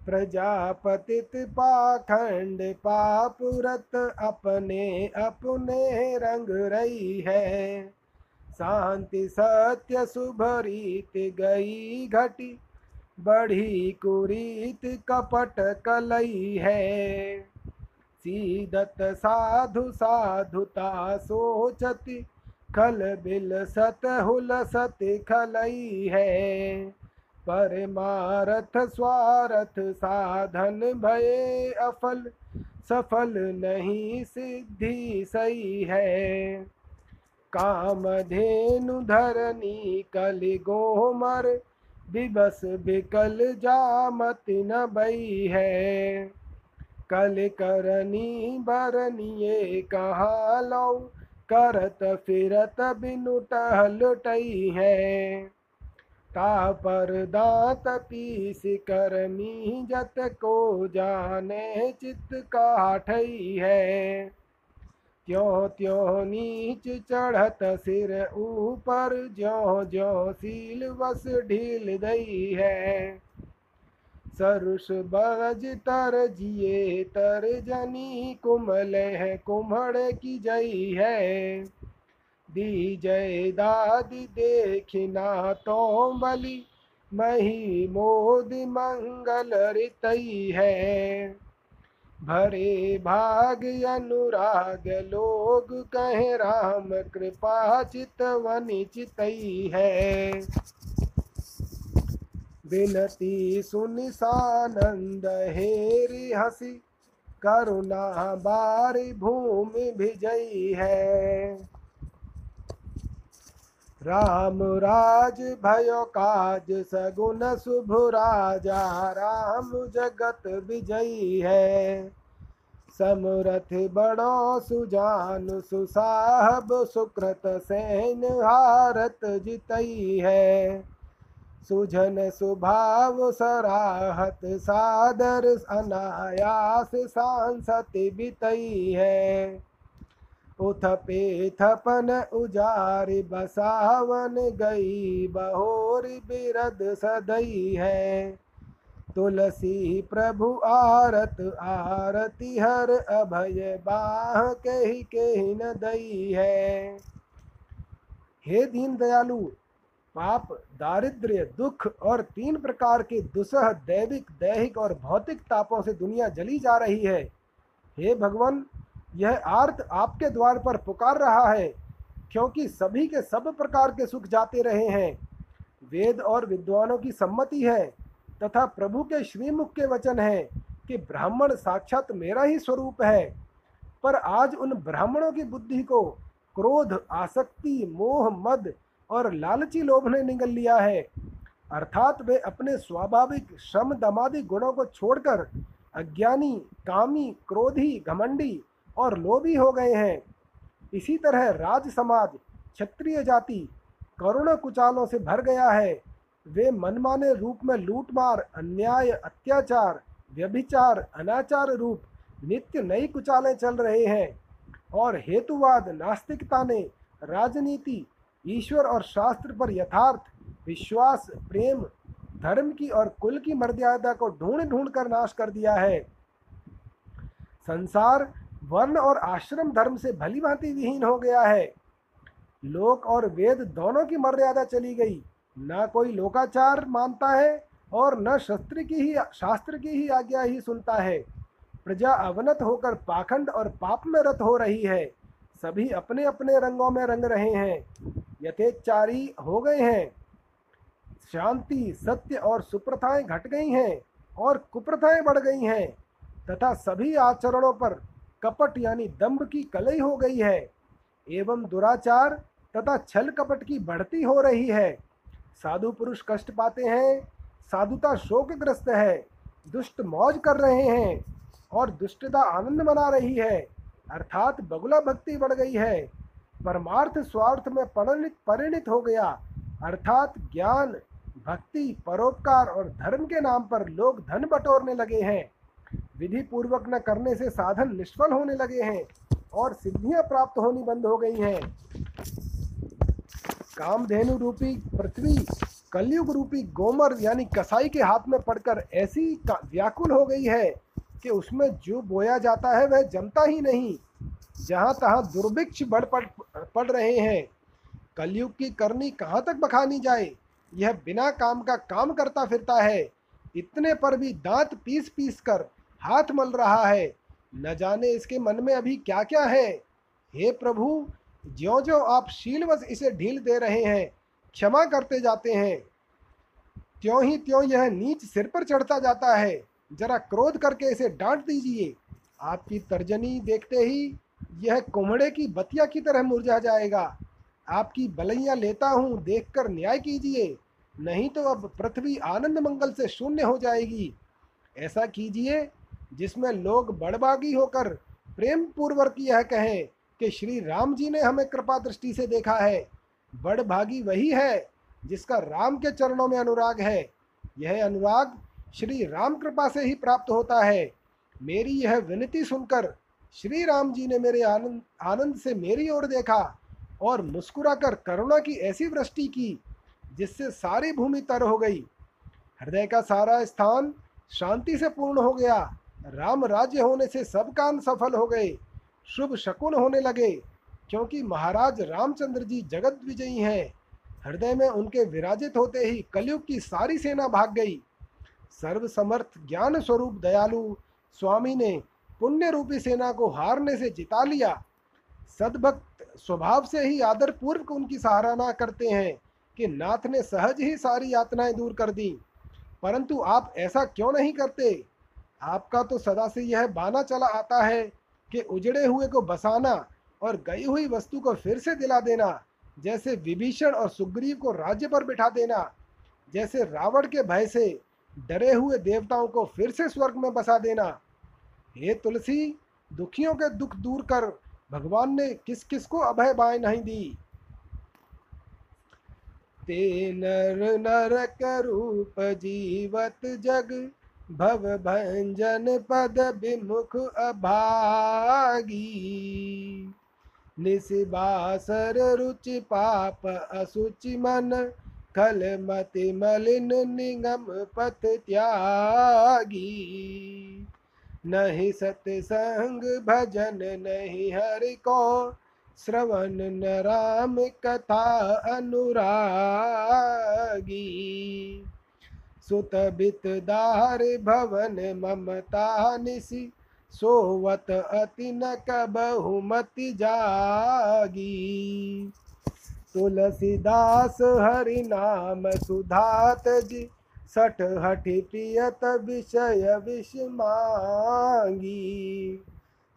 प्रजापतित पाखंड पापुरत अपने अपने रंग रही है। शांति सत्य सुभरीत गई घटी बढ़ी कुरीत कपट कलई है। सीदत साधु साधुता सोचति खल बिल सत हुल सत खलई है। परमारथ स्वारथ साधन भये अफल सफल नहीं सिद्धि सही है। कामधेनु धरनी कलि गोमर विबस बिकल जामत न बई है। कल करनी बरनिये कहाँ लौ करत फिरत बिनु टहल टई है। तापर दात पीस कर मीजत को जाने चित्त काठई है। त्यों त्यों नीच चढ़त सिर ऊपर ज्यों ज्यों सील वस ढील दई है। सरुष बज तर जिये तर जनी कुमलह कुम्हड़ की जई है। दी जय दादी देखिना तो बलि मही मोद मंगल रितई है। भरे भाग अनुराग लोग कह राम कृपा चितवनि चितई है। बिनती सुनि सानंद हेरि हसी करुणा हमारी भूमि भिजई है। राम राज भयो काज सगुन शुभ राजा, राम जगत विजयी है। समरथ बड़ो सुजान सुसाहब, सुकृत सेन हारत जितई है। सुजन सुभाव सराहत सादर, अनायास सांसत बितई है। उथपे थपन उजारि बसावन गई, बहोरी बिरद सदई है। तुलसी प्रभु आरत आरती हर, अभय बाह कही न दई है। हे दीन दयालु, पाप, दारिद्र्य, दुख और तीन प्रकार के दुसह दैविक, दैहिक और भौतिक तापों से दुनिया जली जा रही है। हे भगवान, यह आर्त आपके द्वार पर पुकार रहा है, क्योंकि सभी के सब प्रकार के सुख जाते रहे हैं। वेद और विद्वानों की सम्मति है तथा प्रभु के श्रीमुख के वचन है कि ब्राह्मण साक्षात मेरा ही स्वरूप है। पर आज उन ब्राह्मणों की बुद्धि को क्रोध, आसक्ति, मोह, मद और लालची लोभ ने निगल लिया है। अर्थात वे अपने स्वाभाविक श्रम दमादी गुणों को छोड़कर अज्ञानी, कामी, क्रोधी, घमंडी और लोभी हो गए हैं। इसी तरह राज समाज, क्षत्रिय जाति करुण कुचालों से भर गया है। वे मनमाने रूप में लूटमार, अन्याय, अत्याचार, व्यभिचार, अनाचार रूप नित्य नई कुचालें चल रहे हैं। और हेतुवाद, नास्तिकता ने राजनीति, ईश्वर और शास्त्र पर यथार्थ विश्वास, प्रेम, धर्म की और कुल की मर्यादा को ढूंढ कर नाश कर दिया है। संसार वर्ण और आश्रम धर्म से भलीभांति विहीन हो गया है। लोक और वेद दोनों की मर्यादा चली गई। ना कोई लोकाचार मानता है और न शास्त्र की ही आज्ञा ही सुनता है। प्रजा अवनत होकर पाखंड और पाप में रत हो रही है। सभी अपने अपने रंगों में रंग रहे हैं, यथेचारी हो गए हैं। शांति, सत्य और सुप्रथाएं घट गई हैं और कुप्रथाएं बढ़ गई हैं तथा सभी आचरणों पर कपट यानी दंभ की कलई हो गई है। एवं दुराचार तथा छल कपट की बढ़ती हो रही है। साधु पुरुष कष्ट पाते हैं, साधुता शोकग्रस्त है, दुष्ट मौज कर रहे हैं और दुष्टता आनंद मना रही है। अर्थात बगुला भक्ति बढ़ गई है। परमार्थ स्वार्थ में परिणित हो गया। अर्थात ज्ञान, भक्ति, परोपकार और धर्म के नाम पर लोग धन बटोरने लगे हैं। विधि पूर्वक न करने से साधन निष्फल होने लगे हैं और सिद्धियां प्राप्त होनी बंद हो गई हैं। कामधेनु रूपी पृथ्वी कलयुग रूपी गोमर यानी कसाई के हाथ में पड़कर ऐसी व्याकुल हो गई है कि उसमें जो बोया जाता है वह जमता ही नहीं। जहाँ तहाँ दुर्भिक्ष बढ़ रहे हैं। कलयुग की करनी कहाँ तक बखानी जाए। यह बिना काम का काम करता फिरता है। इतने पर भी दांत पीस पीस कर हाथ मल रहा है। न जाने इसके मन में अभी क्या क्या है। हे प्रभु, ज्यों ज्यों आप शीलवश इसे ढील दे रहे हैं, क्षमा करते जाते हैं, त्यों ही त्यों यह नीच सिर पर चढ़ता जाता है। जरा क्रोध करके इसे डांट दीजिए। आपकी तर्जनी देखते ही यह कोमड़े की बतिया की तरह मुरझा जाएगा। आपकी बलैयाँ लेता हूँ, देखकर न्याय कीजिए, नहीं तो अब पृथ्वी आनंद मंगल से शून्य हो जाएगी। ऐसा कीजिए जिसमें लोग बड़बागी होकर प्रेम पूर्वक यह कहें कि श्री राम जी ने हमें कृपा दृष्टि से देखा है। बड़भागी वही है जिसका राम के चरणों में अनुराग है। यह अनुराग श्री राम कृपा से ही प्राप्त होता है। मेरी यह विनती सुनकर श्री राम जी ने मेरे आनंद से मेरी ओर देखा और मुस्कुराकर करुणा की ऐसी वृष्टि की जिससे सारी भूमि तर हो गई। हृदय का सारा स्थान शांति से पूर्ण हो गया। राम राज्य होने से सब काम सफल हो गए, शुभ शकुन होने लगे, क्योंकि महाराज रामचंद्र जी जगत विजयी हैं। हृदय में उनके विराजित होते ही कलयुग की सारी सेना भाग गई। सर्वसमर्थ ज्ञान स्वरूप दयालु स्वामी ने पुण्य रूपी सेना को हारने से जिता लिया। सद्भक्त स्वभाव से ही आदरपूर्वक उनकी सराहना करते हैं कि नाथ ने सहज ही सारी यातनाएं दूर कर दी। परंतु आप ऐसा क्यों नहीं करते? आपका तो सदा से यह बाना चला आता है कि उजड़े हुए को बसाना और गई हुई वस्तु को फिर से दिला देना, जैसे विभीषण और सुग्रीव को राज्य पर बिठा देना, जैसे रावण के भय से डरे हुए देवताओं को फिर से स्वर्ग में बसा देना। हे तुलसी, दुखियों के दुख दूर कर भगवान ने किस किस को अभय बाएं नहीं दी। ते नर नरक रूप जीवत जग भव भंजन पद विमुख अभागी। निसिबासर रुचि पाप असुचि मन खल मति मलिन निगम पथ त्यागी। नहीं सत्संग भजन नहीं हरि को श्रवण न राम कथा अनुरागी। सुत बित दार भवन ममता निशि सोवत अति न कबहु मति जागी। तुलसीदास हरि नाम सुधात जी सठ हठि पियत विषय विष मांगी।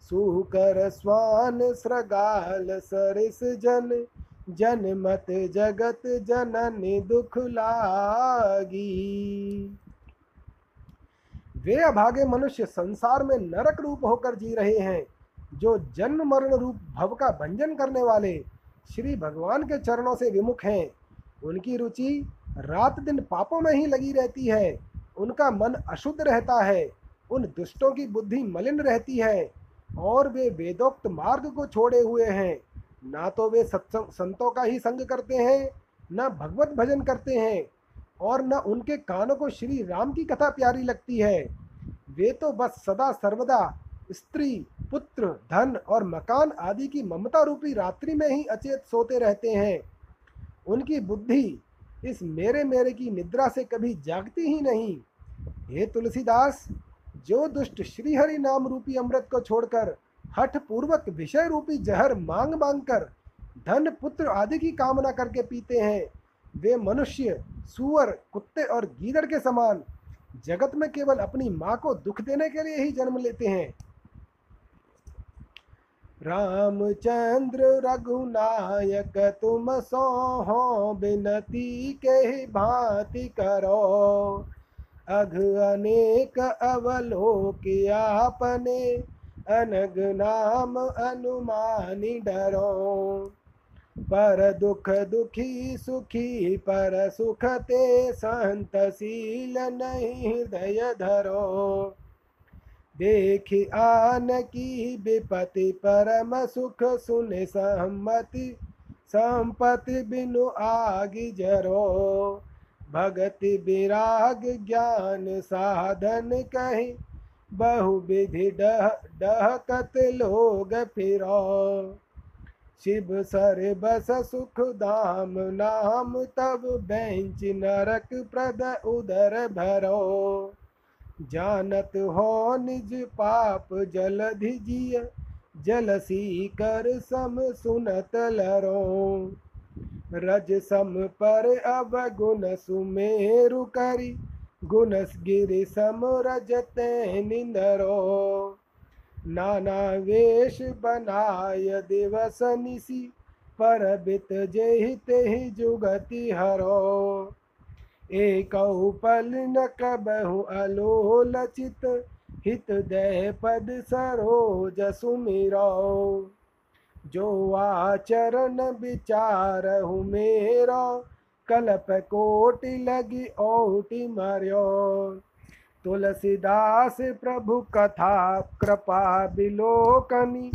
सुकर स्वान स्रगाल सरिस जन जन मत जगत जनन दुख लागी। वे अभागे मनुष्य संसार में नरक रूप होकर जी रहे हैं। जो जन्म मरण रूप भव का भंजन करने वाले श्री भगवान के चरणों से विमुख हैं। उनकी रुचि रात दिन पापों में ही लगी रहती है। उनका मन अशुद्ध रहता है। उन दुष्टों की बुद्धि मलिन रहती है और वे वेदोक्त मार्ग को छोड़े हुए हैं। ना तो वे सत्संग संतों का ही संग करते हैं, ना भगवत भजन करते हैं और न उनके कानों को श्री राम की कथा प्यारी लगती है। वे तो बस सदा सर्वदा स्त्री पुत्र धन और मकान आदि की ममता रूपी रात्रि में ही अचेत सोते रहते हैं। उनकी बुद्धि इस मेरे मेरे की निद्रा से कभी जागती ही नहीं। हे तुलसीदास, जो दुष्ट श्रीहरि नाम रूपी अमृत को छोड़कर हठ पूर्वक विषय रूपी जहर मांग मांग कर धन पुत्र आदि की कामना करके पीते हैं, वे मनुष्य सूअर कुत्ते और गीदड़ के समान जगत में केवल अपनी माँ को दुख देने के लिए ही जन्म लेते हैं। रामचंद्र रघुनायक तुम सो बिनती के भांति करो। अघ अनेक अवलोकिया आपने अनग नाम अनुमानी डरो। पर दुख दुखी सुखी पर सुखते संतशील नहीं हृदय धरो। देखि आन की विपति परम सुख सुन सहमति संपति बिनु आगि जरो। भगति विराग ज्ञान साधन कही बहु विधि डहकत लोग फिरो। शिव सर बस सुख धाम नाम तब बेंच नरक प्रद उदर भरो। जानत हो निज पाप जलधि जिय जलसी कर सम सुनत लरो। रज सम पर अब गुण सुमेरु करी गुणस गिरि सम रजते निंदरो। नाना वेश बनाय दिवस निसी पर बित जेहि तेहि जुगति हरो। एकौ पल न कबहु अलोलचित हित दय पद सरोज सुमिरो। जो आचरण विचारहु मेरा कल्प कोटि लगी ओटि मर्यो। तुलसीदास प्रभु कथा कृपा बिलोकनी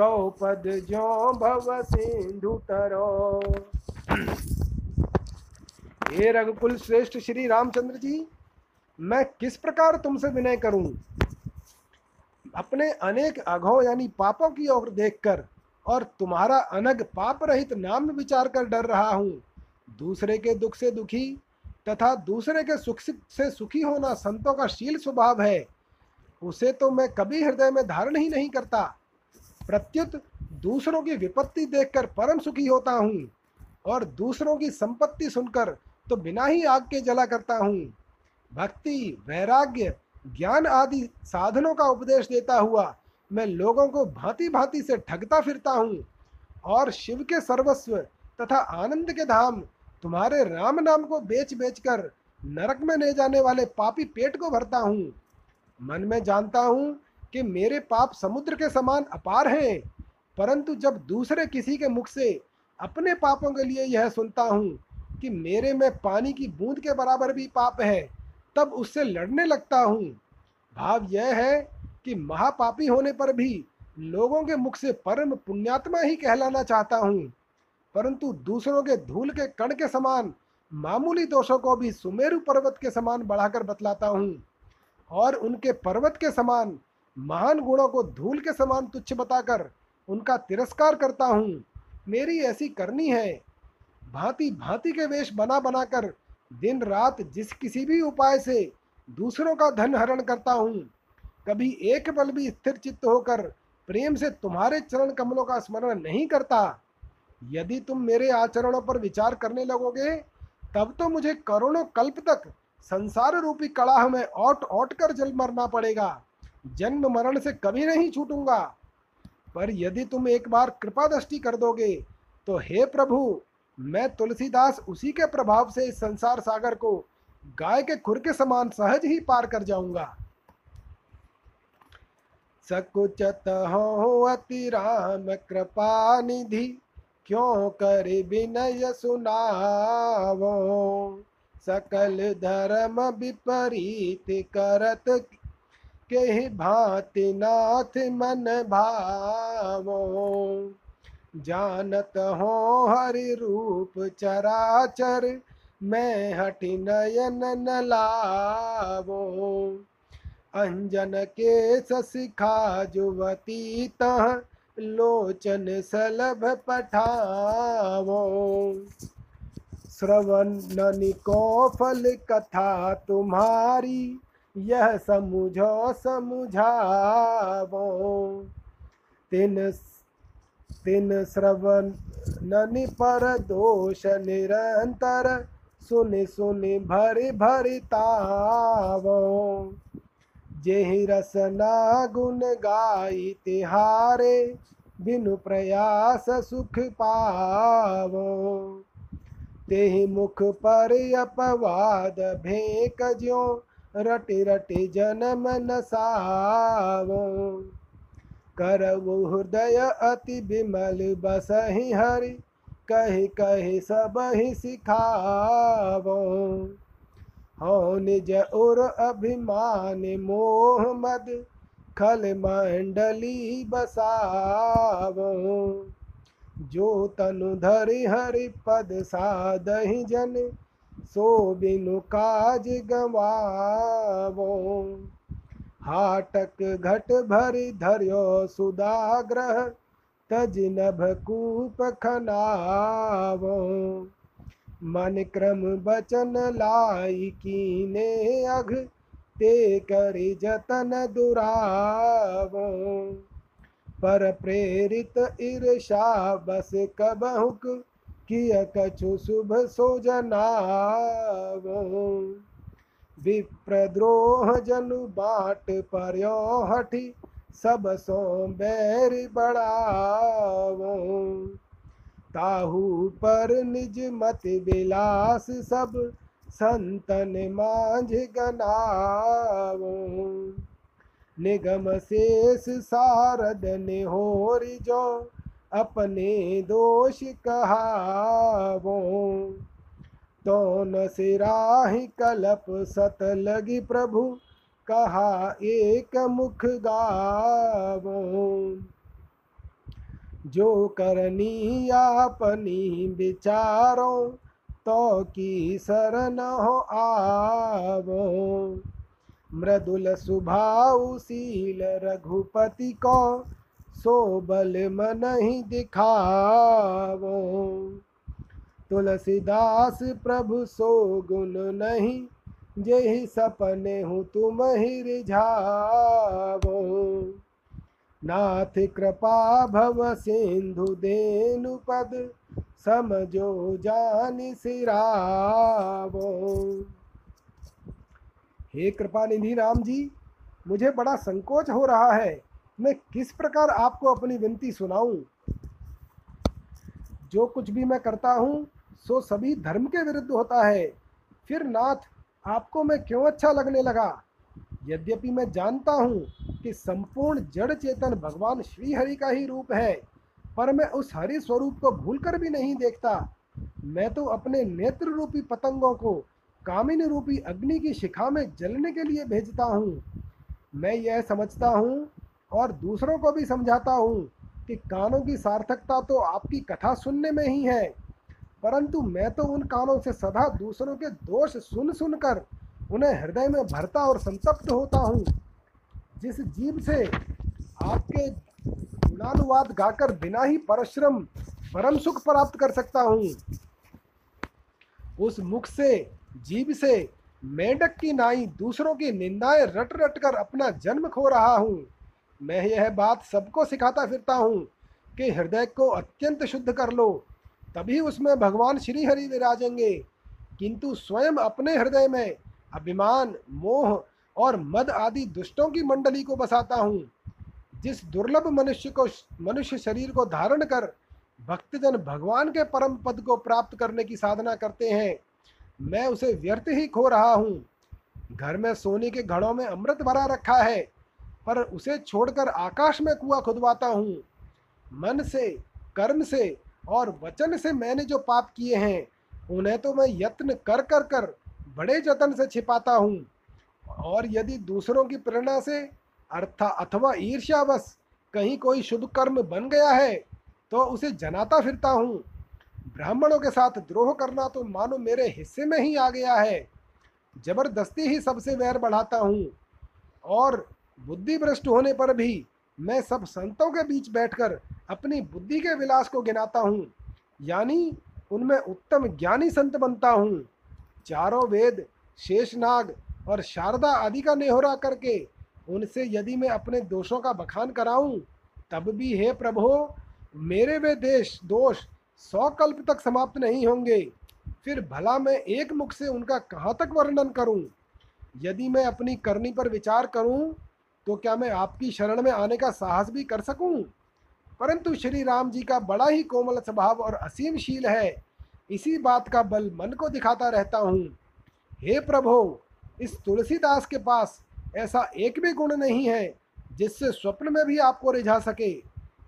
गौपद जो भव सिंधु तरो। हे रघुकुल श्रेष्ठ श्री रामचंद्र जी, मैं किस प्रकार तुमसे विनय करूं? अपने अनेक अघों यानी पापों की ओर देखकर और तुम्हारा अनग पाप रहित नाम विचार कर डर रहा हूं। दूसरे के दुख से दुखी तथा दूसरे के सुख से सुखी होना संतों का शील स्वभाव है। उसे तो मैं कभी हृदय में धारण ही नहीं करता। प्रत्युत दूसरों की विपत्ति देखकर परम सुखी होता हूँ और दूसरों की संपत्ति सुनकर तो बिना ही आग के जला करता हूँ। भक्ति वैराग्य ज्ञान आदि साधनों का उपदेश देता हुआ मैं लोगों को भांति भांति से ठगता फिरता हूँ और शिव के सर्वस्व तथा आनंद के धाम तुम्हारे राम नाम को बेच बेच कर नरक में ले जाने वाले पापी पेट को भरता हूँ। मन में जानता हूँ कि मेरे पाप समुद्र के समान अपार हैं, परंतु जब दूसरे किसी के मुख से अपने पापों के लिए यह सुनता हूँ कि मेरे में पानी की बूंद के बराबर भी पाप है, तब उससे लड़ने लगता हूँ। भाव यह है कि महापापी होने पर भी लोगों के मुख से परम पुण्यात्मा ही कहलाना चाहता हूँ, परंतु दूसरों के धूल के कण के समान मामूली दोषों को भी सुमेरु पर्वत के समान बढ़ाकर बतलाता हूँ और उनके पर्वत के समान महान गुणों को धूल के समान तुच्छ बताकर उनका तिरस्कार करता हूँ। मेरी ऐसी करनी है। भांति भांति के वेश बना बनाकर दिन रात जिस किसी भी उपाय से दूसरों का धन हरण करता हूँ। कभी एक पल भी स्थिर चित्त होकर प्रेम से तुम्हारे चरण कमलों का स्मरण नहीं करता। यदि तुम मेरे आचरणों पर विचार करने लगोगे तब तो मुझे करोड़ों कल्प तक संसार रूपी कड़ाह में ओट ओट कर जल मरना पड़ेगा। जन्म मरण से कभी नहीं छूटूंगा। पर यदि तुम एक बार कृपा दृष्टि कर दोगे तो हे प्रभु, मैं तुलसीदास उसी के प्रभाव से इस संसार सागर को गाय के खुर के समान सहज ही पार कर जाऊंगा। सकुचत हो अति राम कृपा निधि, क्यों कर विनय सुनावो। सकल धर्म विपरीत करत के भांति नाथ मन भावो। जानत हो हरि रूप चराचर, मैं हठि नयन न लावो। अंजन के ससिखा जुवती तह, लोचन सलभ पठावो। श्रवण निको फल कथा तुम्हारी, यह समझो समझावो। तिन श्रवण ननि पर दोष निरंतर, सुनि सुनि भरि भरि तावो। जेहि रसना गुण गाई तिहारे, बिनु प्रयास सुख पावो। तेहि मुख पर अपवाद भेंक ज्यों, रटि रटि जन्म न सावो। करवो हृदय अति बिमल बसहि हरि, कहि कहि सब ही सिखावो। हो निज उर अभिमान मोह मद, खल मंडली बसावो। जो तनु धरि हरि पद साधहि जन, सो बिनु काज गवावो। हाटक घट भरि धर्यो सुदाग्रह, तज नभ कूप खनावो। मन क्रम बचन लाई कीने अघ, ते करि जतन दुरावो। पर प्रेरित ईर्षा बस कबहुक, किया कछु शुभ सोजनावो। विप्रद्रोह जनु बाट पर्यो हठि, सब सो बैर बढ़ावो। ताहू पर निज मत विलास सब, संतन मांझ गनावो। निगम शेष सारद ने होरि जो, अपने दोष कहावो। तो न सिराहि कलप सत लगी प्रभु, कहा एक मुख गावो। जो करनी आपनी विचारो, तो की शरण हो आवो। मृदुल सुभाव सील रघुपति को, सो बल मन ही दिखावो। तुलसीदास प्रभु सो गुण नहीं, जेहि सपने हूँ तुम ही रिझावो। नाथ कृपा भव सिंधु देनु पद, समझो जानि सिरावो। हे कृपानिधि राम जी, मुझे बड़ा संकोच हो रहा है, मैं किस प्रकार आपको अपनी विनती सुनाऊं। जो कुछ भी मैं करता हूं सो सभी धर्म के विरुद्ध होता है। फिर नाथ, आपको मैं क्यों अच्छा लगने लगा। यद्यपि मैं जानता हूं कि संपूर्ण जड़ चेतन भगवान श्री हरि का ही रूप है, पर मैं उस हरि स्वरूप को भूलकर भी नहीं देखता। मैं तो अपने नेत्र रूपी पतंगों को कामिनी रूपी अग्नि की शिखा में जलने के लिए भेजता हूँ। मैं यह समझता हूँ और दूसरों को भी समझाता हूँ कि कानों की सार्थकता तो आपकी कथा सुनने में ही है, परंतु मैं तो उन कानों से सदा दूसरों के दोष सुन सुनकर उन्हें हृदय में भरता और संतप्त होता हूँ। जिस जीव से आपके गुणानुवाद गाकर बिना ही परिश्रम परम सुख प्राप्त कर सकता हूँ, उस मुख से, जीव से मेंढक की नाई दूसरों की निंदाएं रट रट कर अपना जन्म खो रहा हूँ। मैं यह बात सबको सिखाता फिरता हूँ कि हृदय को अत्यंत शुद्ध कर लो, तभी उसमें भगवान श्री हरि विराजेंगे, किंतु स्वयं अपने हृदय में अभिमान, मोह और मद आदि दुष्टों की मंडली को बसाता हूँ। जिस दुर्लभ मनुष्य शरीर को धारण कर भक्तजन भगवान के परम पद को प्राप्त करने की साधना करते हैं, मैं उसे व्यर्थ ही खो रहा हूँ। घर में सोने के घड़ों में अमृत भरा रखा है, पर उसे छोड़कर आकाश में कुआं खुदवाता हूँ। मन से, कर्म से और वचन से मैंने जो पाप किए हैं, उन्हें तो मैं यत्न कर कर कर बड़े जतन से छिपाता हूँ, और यदि दूसरों की प्रेरणा से अथवा ईर्ष्यावश कहीं कोई शुभ कर्म बन गया है तो उसे जनाता फिरता हूँ। ब्राह्मणों के साथ द्रोह करना तो मानो मेरे हिस्से में ही आ गया है। जबरदस्ती ही सबसे वैर बढ़ाता हूँ, और बुद्धि भ्रष्ट होने पर भी मैं सब संतों के बीच बैठकर अपनी बुद्धि के विलास को गिनाता हूँ, यानी उनमें उत्तम ज्ञानी संत बनता हूँ। चारों वेद, शेषनाग और शारदा आदि का नेहरा करके उनसे यदि मैं अपने दोषों का बखान कराऊं, तब भी हे प्रभो, मेरे वे दोष 100 कल्प तक समाप्त नहीं होंगे। फिर भला मैं एक मुख से उनका कहाँ तक वर्णन करूं। यदि मैं अपनी करनी पर विचार करूं, तो क्या मैं आपकी शरण में आने का साहस भी कर सकूं? परंतु श्री राम जी का बड़ा ही कोमल स्वभाव और असीम शील है, इसी बात का बल मन को दिखाता रहता हूँ। हे प्रभो, इस तुलसीदास के पास ऐसा एक भी गुण नहीं है जिससे स्वप्न में भी आपको रिझा सके,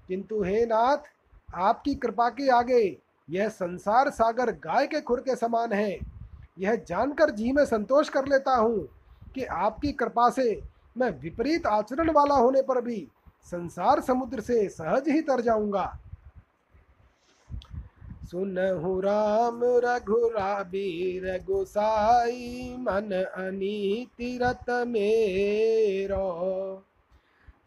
किंतु हे नाथ, आपकी कृपा के आगे यह संसार सागर गाय के खुर के समान है। यह जानकर जी में संतोष कर लेता हूँ कि आपकी कृपा से मैं विपरीत आचरण वाला होने पर भी संसार समुद्र से सहज ही तर जाऊंगा। सुनहु राम रघुराबीर गोसाई, मन अनीति रत मेरो,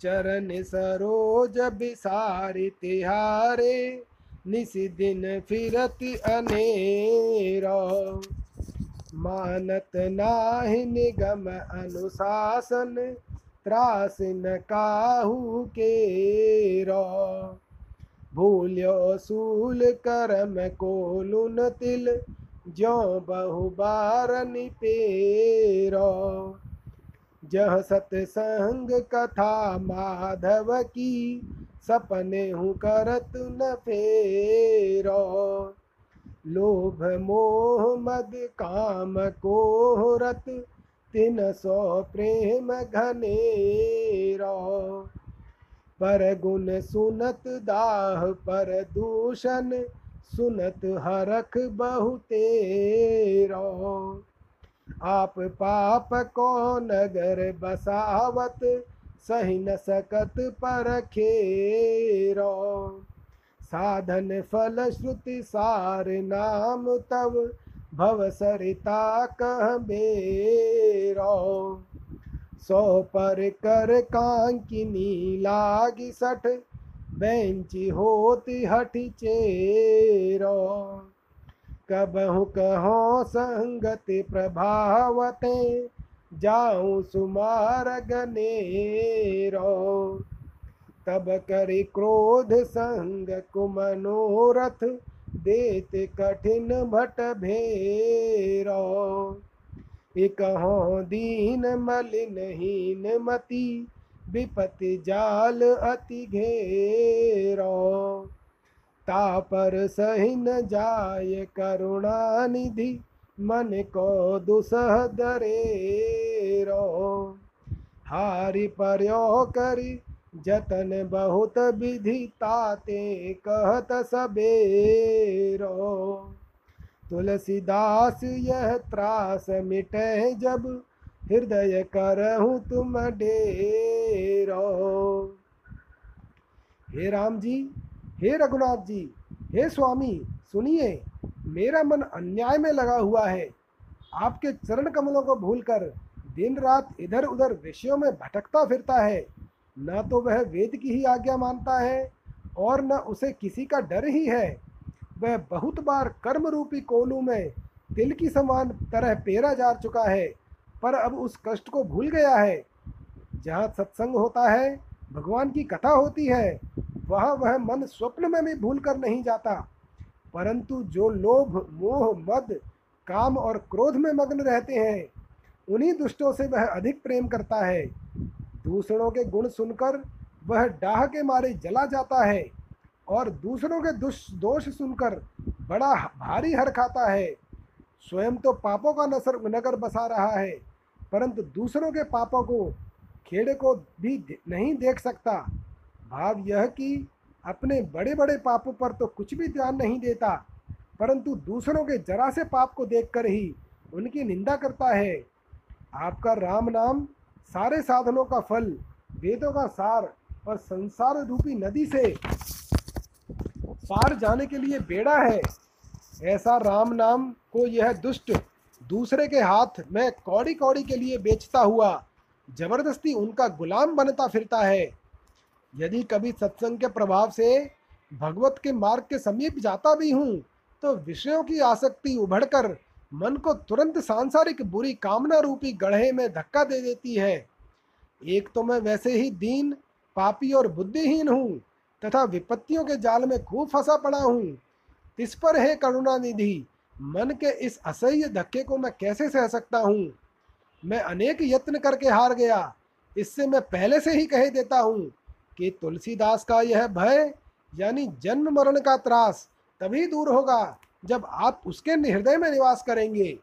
चरण सरोज बिसारि तिहारे, निसि दिन फिरति अनेरो। मानत नाहि निगम अनुशासन, त्रास न काहू केरो। भूल्यो सूल करम कोलुन तिल, ज्यों बहु बारनि पेरो। जह सत्संग कथा माधव की, सपने हूँ करत न फेरो। लोभ मोह मद काम कोहरत, तिन सो प्रेम घनेरो। पर गुण सुनत दाह पर दूषण, सुनत हरख बहुतेरो। आप पाप को नगर बसावत, सही न सकत परखेरो। साधन फल श्रुति सार नाम तब, भव सरिता कह बेरो। सो पर कर कांकिनी लागी सठ, बेंची होती हठी चेरो। कबहु कहो संगति प्रभावते, जाऊं सुमार गनेरो। तब करि क्रोध संग कुमनोरथ, देते कठिन भट भेरो। कहो दीन मलिनहीन मति विपति जाल अति घेरो। तापर सही न जाय करुणानिधि मन को दुसह दरेरो। हारि पर्यो करि जतन बहुत विधि ताते कहत सबेरो। तुलसीदास यह त्रास मिटे जब हृदय करहूँ तुम डेरो। हे राम जी, हे रघुनाथ जी, हे स्वामी, सुनिए, मेरा मन अन्याय में लगा हुआ है। आपके चरण कमलों को भूलकर दिन रात इधर उधर विषयों में भटकता फिरता है। न तो वह वेद की ही आज्ञा मानता है और न उसे किसी का डर ही है। वह बहुत बार कर्म रूपी कोलू में तिल की समान तरह पेरा जा चुका है, पर अब उस कष्ट को भूल गया है। जहाँ सत्संग होता है, भगवान की कथा होती है, वहाँ वह मन स्वप्न में भी भूल कर नहीं जाता। परंतु जो लोभ, मोह, मद, काम और क्रोध में मग्न रहते हैं, उन्हीं दुष्टों से वह अधिक प्रेम करता है। दूसरों के गुण सुनकर वह डाह के मारे जला जाता है और दूसरों के दोष सुनकर बड़ा भारी हर खाता है। स्वयं तो पापों का नगर बसा रहा है, परंतु दूसरों के पापों को, खेड़े को भी नहीं देख सकता। भाव यह कि अपने बड़े बड़े पापों पर तो कुछ भी ध्यान नहीं देता, परंतु दूसरों के जरा से पाप को देखकर ही उनकी निंदा करता है। आपका राम नाम सारे साधनों का फल, वेदों का सार और संसार रूपी नदी से पार जाने के लिए बेड़ा है। ऐसा राम नाम को यह दुष्ट दूसरे के हाथ में कौड़ी कौड़ी के लिए बेचता हुआ जबरदस्ती उनका गुलाम बनता फिरता है। यदि कभी सत्संग के प्रभाव से भगवत के मार्ग के समीप जाता भी हूँ, तो विषयों की आसक्ति उभरकर मन को तुरंत सांसारिक बुरी कामना रूपी गड्ढे में धक्का दे देती है। एक तो मैं वैसे ही दीन, पापी और बुद्धिहीन हूँ तथा विपत्तियों के जाल में खूब फंसा पड़ा हूँ। इस पर हे करुणानिधि, मन के इस असह्य धक्के को मैं कैसे सह सकता हूँ। मैं अनेक यत्न करके हार गया। इससे मैं पहले से ही कह देता हूँ कि तुलसीदास का यह भय यानी जन्म मरण का त्रास तभी दूर होगा जब आप उसके हृदय में निवास करेंगे।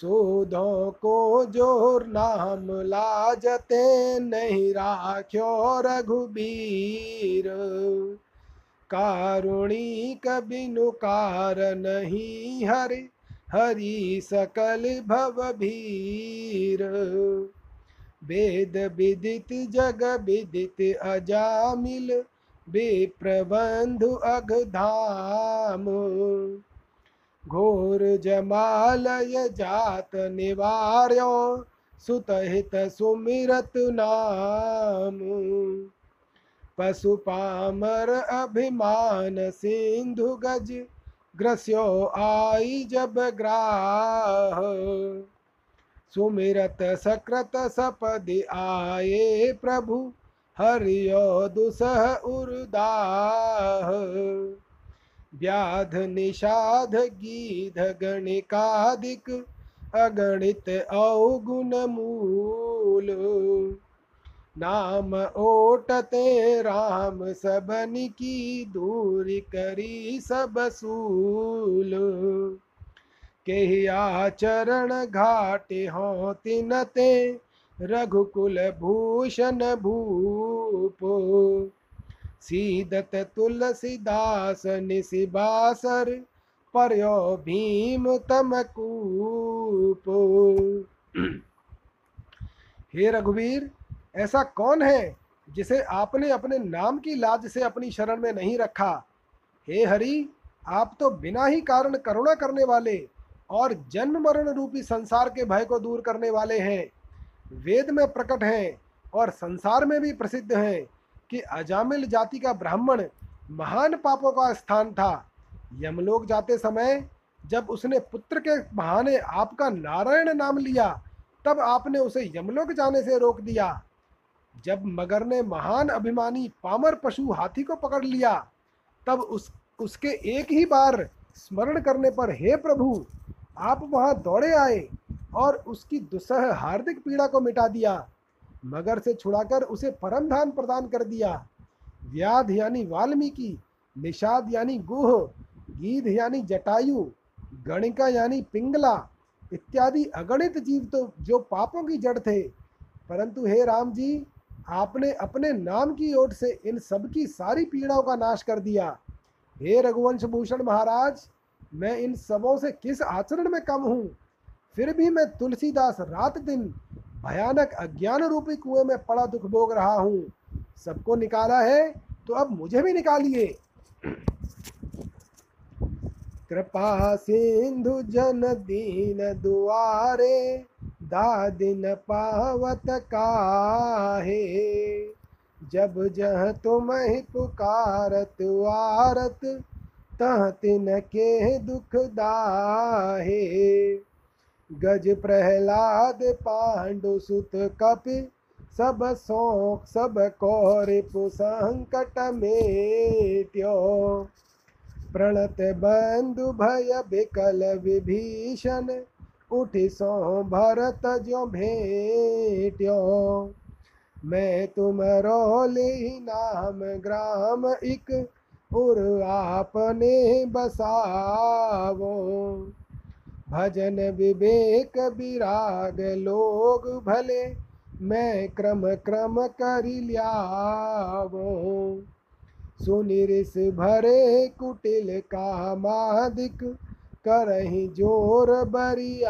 सोधों को जोर नाम लाजते नहीं राख्यो रघुबीर। कारुणिक बिनु कार नहीं हरि हरि सकल भव भीर। वेद विदित जग विदित अजामिल बेप्रबंधु अगधाम। घोर जमालय जात निवार्यो सुतहित सुमिरत नाम। पशुपामर अभिमान सिंधु गज ग्रस्यो आई जब ग्राह। सुमिरत सकृत सपदि आये प्रभु हरियो दुसह उर्दाह। व्याध निषाध गीध गणिकादिक अगणित अवगुण मूल। नाम ओटते राम सबन की दूरी करी सब सूल। केहि आचरण घाटे हों तिनते रघुकुल भूषण भूप। सीदत तुलसीदास निसिबासर पर्यो भीम तमकूप। हे रघुवीर, ऐसा कौन है जिसे आपने अपने नाम की लाज से अपनी शरण में नहीं रखा। हे हरि, आप तो बिना ही कारण करुणा करने वाले और जन्म मरण रूपी संसार के भय को दूर करने वाले हैं। वेद में प्रकट हैं और संसार में भी प्रसिद्ध हैं कि अजामिल जाति का ब्राह्मण महान पापों का स्थान था। यमलोक जाते समय जब उसने पुत्र के बहाने आपका नारायण नाम लिया, तब आपने उसे यमलोक जाने से रोक दिया। जब मगर ने महान अभिमानी पामर पशु हाथी को पकड़ लिया, तब उसके एक ही बार स्मरण करने पर हे प्रभु, आप वहां दौड़े आए और उसकी दुस्सह हार्दिक पीड़ा को मिटा दिया, मगर से छुड़ाकर उसे परम धाम प्रदान कर दिया। व्याध यानी वाल्मीकि, निषाद यानी गुह, गीध यानी जटायु, गणिका यानी पिंगला इत्यादि अगणित जीव तो जो पापों की जड़ थे, परंतु हे राम जी, आपने अपने नाम की ओट से इन सब की सारी पीड़ाओं का नाश कर दिया। हे रघुवंश भूषण महाराज, मैं इन सबों से किस आचरण में कम हूँ? फिर भी मैं तुलसीदास रात दिन भयानक अज्ञान रूपी कुएं में पड़ा दुख भोग रहा हूँ। सबको निकाला है तो अब मुझे भी निकालिए। कृपा सिंधु जन दीन दुआरे, दादिन पावत काहे। जब जह तुम्हें पुकारत आरत, तह तिन के दुख दाहे। गज प्रहलाद पांडु सुत कपि, सब शोक सब कौरिप संकट मेट्यो। प्रणत बंधु भय बिकल विभीषण, उठि सो भरत जो भेट्यो। मैं तुम रोली नाम ग्राम इक, उर आपने बसावो। भजन विवेक विराग लोग भले, मैं क्रम क्रम करि ल्यावो। सुनिरिस भरे कुटिल कामादिक, करहि जोर बरियाई।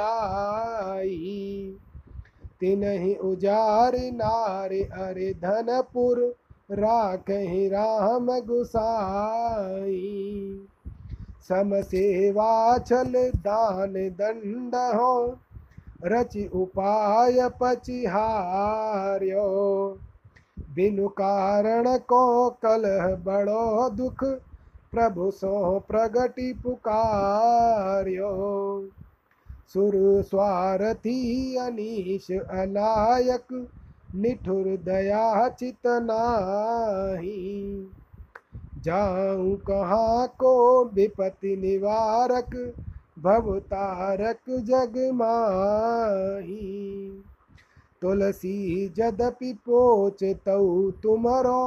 तिनहि उजार नारि अरि धनपुर, राखहि राम गुसाई। समसेवा छल दान दंड हो, रचि उपाय पचिहार्यो। बिनु कारण को कलह बड़ो दुख, प्रभु सो प्रगति पुकार्यो। सुर स्वार्थी अनीश अलायक, निठुर दया चित नाही। जाऊँ कहाँ को विपत्ति निवारक, भवतारक जग माही। तुलसी यद्यपि पोचतौ तुमरो,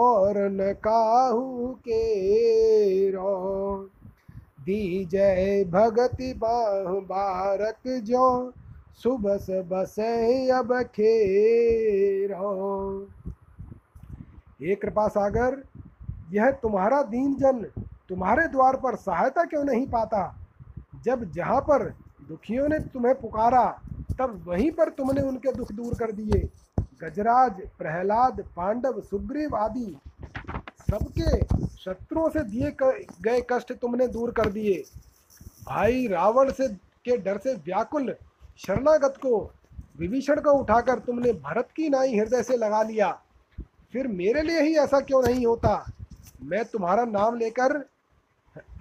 और न काहू के रो। दीजय भगति बाहु बारक जो, सुबस बसे अब खेरो। हे कृपा सागर, यह तुम्हारा दीन जन तुम्हारे द्वार पर सहायता क्यों नहीं पाता? जब जहाँ पर दुखियों ने तुम्हें पुकारा, तब वहीं पर तुमने उनके दुख दूर कर दिए। गजराज, प्रहलाद, पांडव, सुग्रीव आदि सबके शत्रुओं से दिए गए कष्ट तुमने दूर कर दिए। भाई रावण से के डर से व्याकुल शरणागत को, विभीषण को उठाकर तुमने भरत की नाई हृदय से लगा लिया। फिर मेरे लिए ही ऐसा क्यों नहीं होता? मैं तुम्हारा नाम लेकर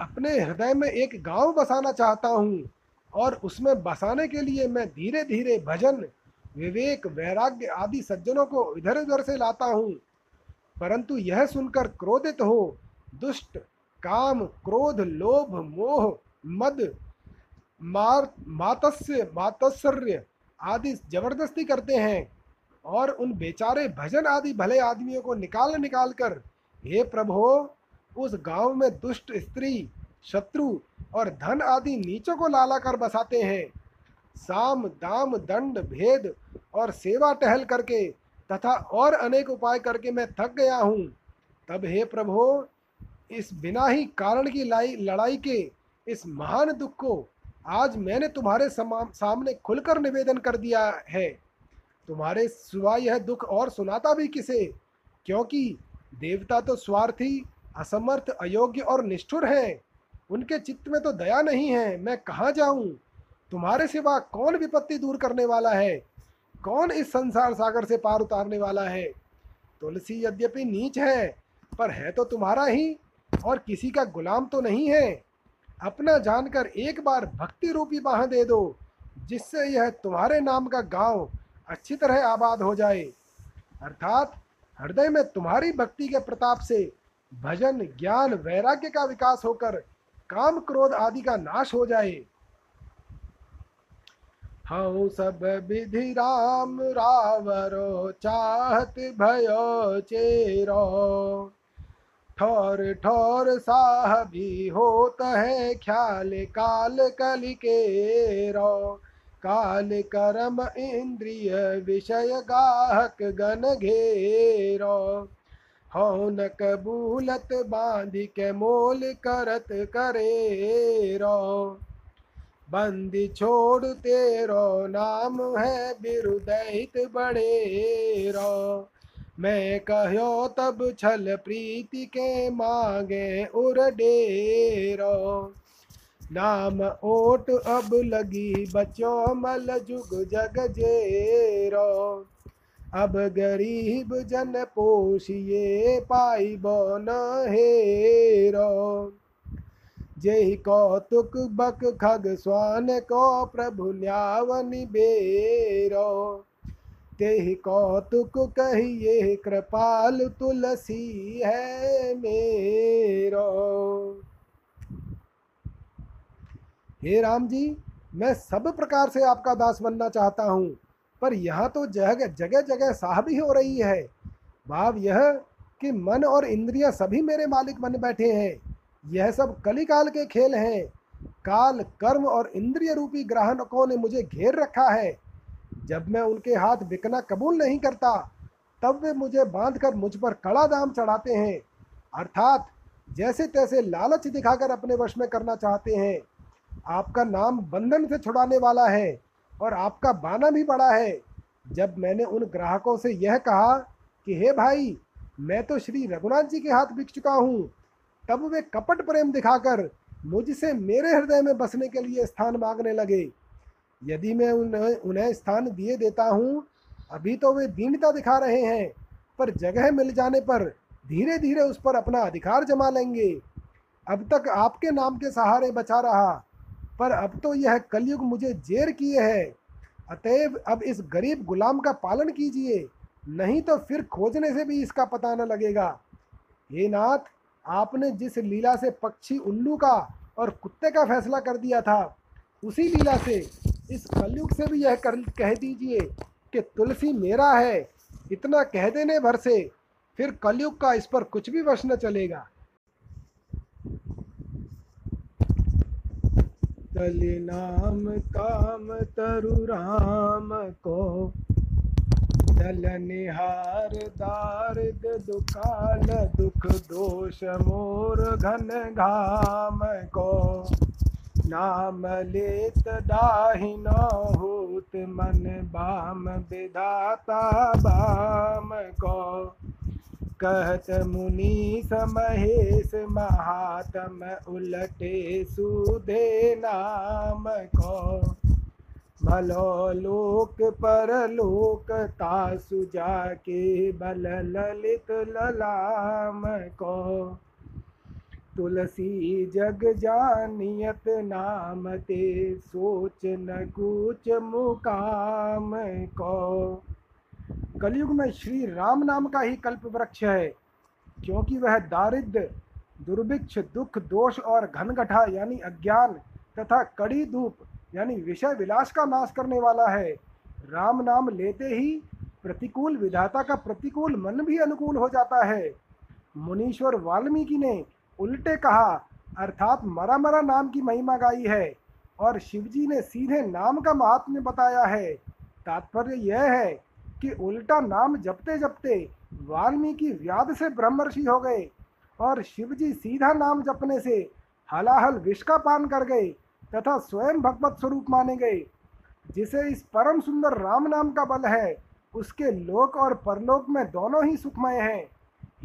अपने हृदय में एक गांव बसाना चाहता हूँ, और उसमें बसाने के लिए मैं धीरे धीरे भजन, विवेक, वैराग्य आदि सज्जनों को इधर उधर से लाता हूँ। परंतु यह सुनकर क्रोधित हो दुष्ट, काम, क्रोध, लोभ, मोह, मद, मातस्य, मात्सर्य आदि जबरदस्ती करते हैं, और उन बेचारे भजन आदि भले आदमियों को निकाल कर, हे प्रभो, उस गांव में दुष्ट स्त्री, शत्रु और धन आदि नीचों को लाला कर बसाते हैं। साम, दाम, दंड, भेद और सेवा टहल करके तथा और अनेक उपाय करके मैं थक गया हूँ। तब हे प्रभो, इस बिना ही कारण की लड़ाई के इस महान दुख को आज मैंने तुम्हारे सामने खुलकर निवेदन कर दिया है। तुम्हारे सिवा यह दुख और सुनाता भी किसे? क्योंकि देवता तो स्वार्थी, असमर्थ, अयोग्य और निष्ठुर हैं। उनके चित्त में तो दया नहीं है। मैं कहाँ जाऊँ? तुम्हारे सिवा कौन विपत्ति दूर करने वाला है? कौन इस संसार सागर से पार उतारने वाला है? तुलसी यद्यपि नीच है, पर है तो तुम्हारा ही, और किसी का गुलाम तो नहीं है। अपना जानकर एक बार भक्ति रूपी बाह दे दो, जिससे यह तुम्हारे नाम का गांव अच्छी तरह आबाद हो जाए। अर्थात हृदय में तुम्हारी भक्ति के प्रताप से भजन, ज्ञान, वैराग्य का विकास होकर काम, क्रोध आदि का नाश हो जाए। हऊ सब विधि राम रावरो चाहत भयो चेरो। ठोर ठोर साहबी होत है ख्याल काल कलि केरो। काल कर्म इंद्रिय विषय गाहक गण घेरो। हौ न कबूलत बांधि के मोल करत करेरो। बंदी छोड़ तेरो नाम है बिरुदैत बड़ेरो। मैं कहो तब छल प्रीति के मांगे उर डेरो। नाम ओट अब लगी बचो मल जुग जग जेरो। अब गरीब जन पोषिए पाई बोन हेरो। जेहि कौतुक बक खग स्वान को प्रभु न्यावनि बेरो। तेहि कौतुक कहिए कृपाल तुलसी है मेरो। हे राम जी, मैं सब प्रकार से आपका दास बनना चाहता हूँ, पर यहाँ तो जगह जगह साहबी हो रही है। भाव यह कि मन और इंद्रिया सभी मेरे मालिक बन बैठे हैं। यह सब कलिकाल के खेल हैं। काल कर्म और इंद्रिय रूपी ग्राहकों ने मुझे घेर रखा है। जब मैं उनके हाथ बिकना कबूल नहीं करता, तब वे मुझे बांधकर मुझ पर कड़ा दाम चढ़ाते हैं, अर्थात जैसे तैसे लालच दिखाकर अपने वश में करना चाहते हैं। आपका नाम बंधन से छुड़ाने वाला है और आपका बाना भी बड़ा है। जब मैंने उन ग्राहकों से यह कहा कि हे भाई, मैं तो श्री रघुनाथ जी के हाथ बिक चुका हूँ, तब वे कपट प्रेम दिखाकर मुझसे मेरे हृदय में बसने के लिए स्थान मांगने लगे। यदि मैं उन्हें स्थान दिए देता हूँ, अभी तो वे दीनता दिखा रहे हैं, पर जगह मिल जाने पर धीरे धीरे उस पर अपना अधिकार जमा लेंगे। अब तक आपके नाम के सहारे बचा रहा, पर अब तो यह कलयुग मुझे जेर किए है। अतएव अब इस गरीब गुलाम का पालन कीजिए, नहीं तो फिर खोजने से भी इसका पता न लगेगा। हे नाथ, आपने जिस लीला से पक्षी उल्लू का और कुत्ते का फैसला कर दिया था, उसी लीला से इस कलयुग से भी यह कह दीजिए कि तुलसी मेरा है। इतना कह देने भर से फिर कलयुग का इस पर कुछ भी वश न चलेगा। कलि नाम काम तरु राम को, दल निहार दार्द दुकाल दुख दोष मोर घन घाम को। नाम लेत दाहिना होत मन बाम विधाता बाम को। कहत मुनि समहेश महातम उलटे सुधे नाम को। भलो लोक परलोक तासु जाके बल ललित ललाम को। तुलसी जग जानियत नाम ते सोच न कूच मुकाम को। कलयुग में श्री राम नाम का ही कल्प वृक्ष है, क्योंकि वह दारिद्र्य, दुर्भिक्ष, दुख, दोष और घनघटा यानी अज्ञान तथा कड़ी धूप यानी विषय विलास का नाश करने वाला है। राम नाम लेते ही प्रतिकूल विधाता का प्रतिकूल मन भी अनुकूल हो जाता है। मुनीश्वर वाल्मीकि ने उल्टे कहा, अर्थात मरा मरा नाम की महिमा गाई है, और शिवजी ने सीधे नाम का महात्म्य बताया है। तात्पर्य यह है कि उल्टा नाम जपते जपते वाल्मीकि व्याध से ब्रह्मर्षि हो गए, और शिवजी सीधा नाम जपने से हलाहल विष का पान कर गए तथा स्वयं भगवत स्वरूप माने गए। जिसे इस परम सुंदर राम नाम का बल है, उसके लोक और परलोक में दोनों ही सुखमय हैं।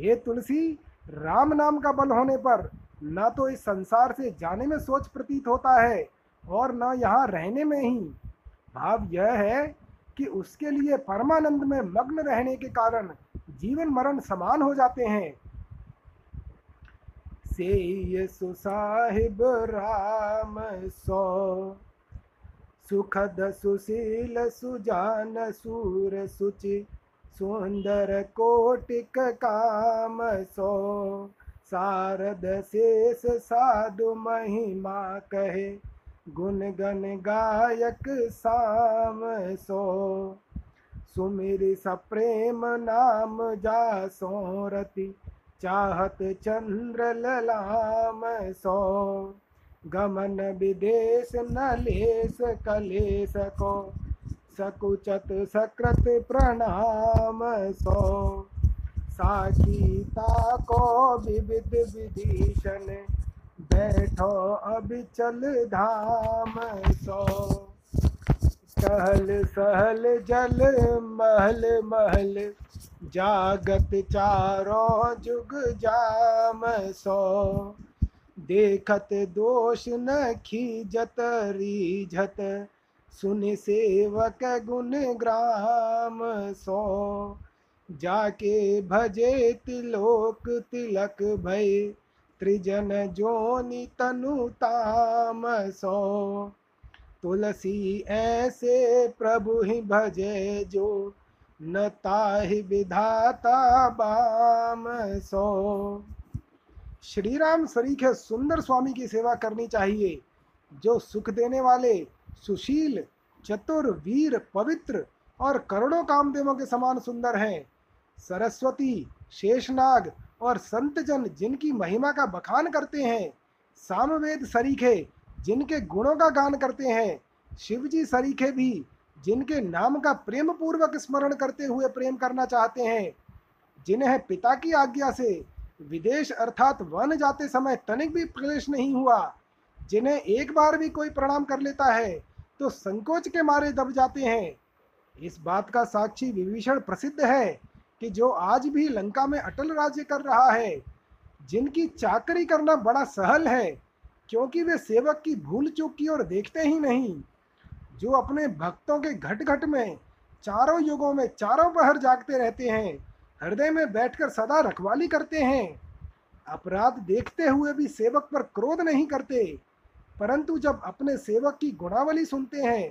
ये तुलसी, राम नाम का बल होने पर न तो इस संसार से जाने में सोच प्रतीत होता है और न यहाँ रहने में ही। भाव यह है कि उसके लिए परमानंद में मग्न रहने के कारण जीवन मरण समान हो जाते हैं। सेय सुसाहिब राम सो, सुखद सुशील सुजान सूर सुचि सुंदर कोटिक काम सो। सारद शेष साधु महिमा कहे गुणगन गायक साम सो, सुमिरि सप्रेम नाम जासो रति, चाहत चंद्र ललाम सो। गमन विदेश न लेस कलेस को, सकुचत सकृत प्रणाम सो। साखीता को विविध विभीषण, बैठो अभिचल धाम सो। टहल सहल जल महल महल, जागत चारों जुग जाम सो। देखत दोष न खीजत रीझत, सुनि सेवक गुण ग्राम सो। जाके भजे तिलोक तिलक भय, त्रिजन जोनि तनु ताम सो। तुलसी ऐसे प्रभु ही भजे जो, न ताहि विधाता बाम सो। श्री राम सरीखे है सुंदर स्वामी की सेवा करनी चाहिए, जो सुख देने वाले, सुशील, चतुर, वीर, पवित्र और करोड़ों कामदेवों के समान सुंदर हैं। सरस्वती, शेषनाग और संतजन जिनकी महिमा का बखान करते हैं। सामवेद सरीखे जिनके गुणों का गान करते हैं। शिवजी सरीखे भी जिनके नाम का प्रेम पूर्वक स्मरण करते हुए प्रेम करना चाहते हैं। जिन्हें पिता की आज्ञा से विदेश अर्थात वन जाते समय तनिक भी क्लेश नहीं हुआ। जिन्हें एक बार भी कोई प्रणाम कर लेता है तो संकोच के मारे दब जाते हैं। इस बात का साक्षी विभीषण प्रसिद्ध है कि जो आज भी लंका में अटल राज्य कर रहा है। जिनकी चाकरी करना बड़ा सहल है, क्योंकि वे सेवक की भूल चूक की ओर देखते ही नहीं। जो अपने भक्तों के घट घट में, चारों युगों में, चारों पहर जागते रहते हैं। हृदय में बैठकर सदा रखवाली करते हैं। अपराध देखते हुए भी सेवक पर क्रोध नहीं करते, परंतु जब अपने सेवक की गुणावली सुनते हैं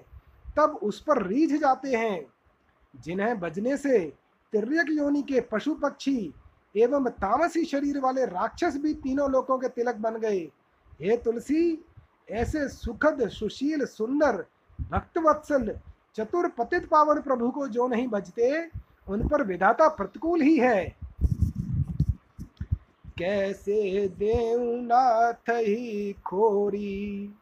तब उस पर रीझ जाते हैं। जिन्हें बजने से तिर्यक योनि के पशु पक्षी एवं तामसी शरीर वाले राक्षस भी तीनों लोकों के तिलक बन गए। हे तुलसी, ऐसे सुखद, सुशील, सुंदर, भक्तवत्सल, चतुर, पतित पावन प्रभु को जो नहीं भजते, उन पर विधाता प्रतिकूल ही है। कैसे देवनाथ ही खोरी,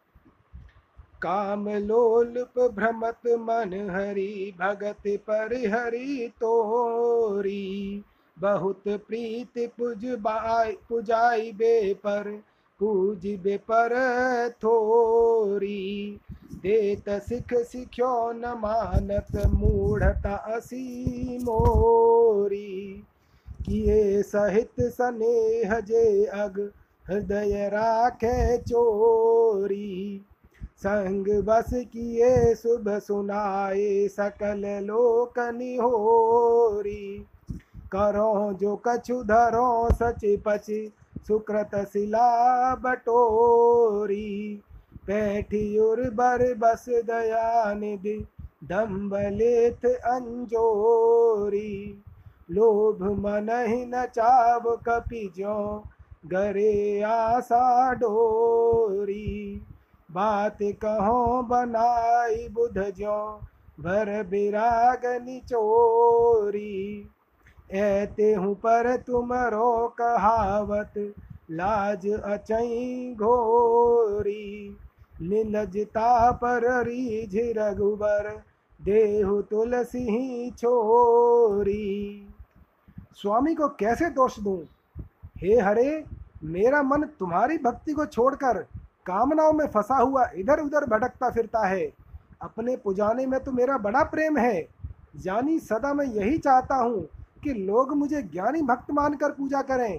काम लोलुप भ्रमत मन हरि, भगत पर हरि तोरी। बहुत प्रीति पुजाई बे पर, पूजिबे पर थोरी। देत सिख सिख्यो न मानत, मूढ़ता असी मोरी। किए सहित स्नेह जे अग, हृदय राखे चोरी। संग बस किए शुभ सुनाए, सकल लोक निहोरी। करो जो कछु धरो सच पचि, सुकृत शिला बटोरी। पैठी उर्बर बस दयानिधि, दम्भ लेथ अंजोरी। लोभ मनहि नचाव कपि जो, गरे आसा डोरी। बात कहो बनाई बुध जो, भर बिराग निचोरी। ऐते हूँ पर तुमरो कहावत, लाज अचई घोरी। निलजता पर रीझ रघुबर, देहु तुलसी छोरी। स्वामी को कैसे दोष दूँ? हे हरे, मेरा मन तुम्हारी भक्ति को छोड़कर कामनाओं में फंसा हुआ इधर उधर भटकता फिरता है। अपने पुजाने में तो मेरा बड़ा प्रेम है, जानी सदा मैं यही चाहता हूँ कि लोग मुझे ज्ञानी भक्त मानकर पूजा करें,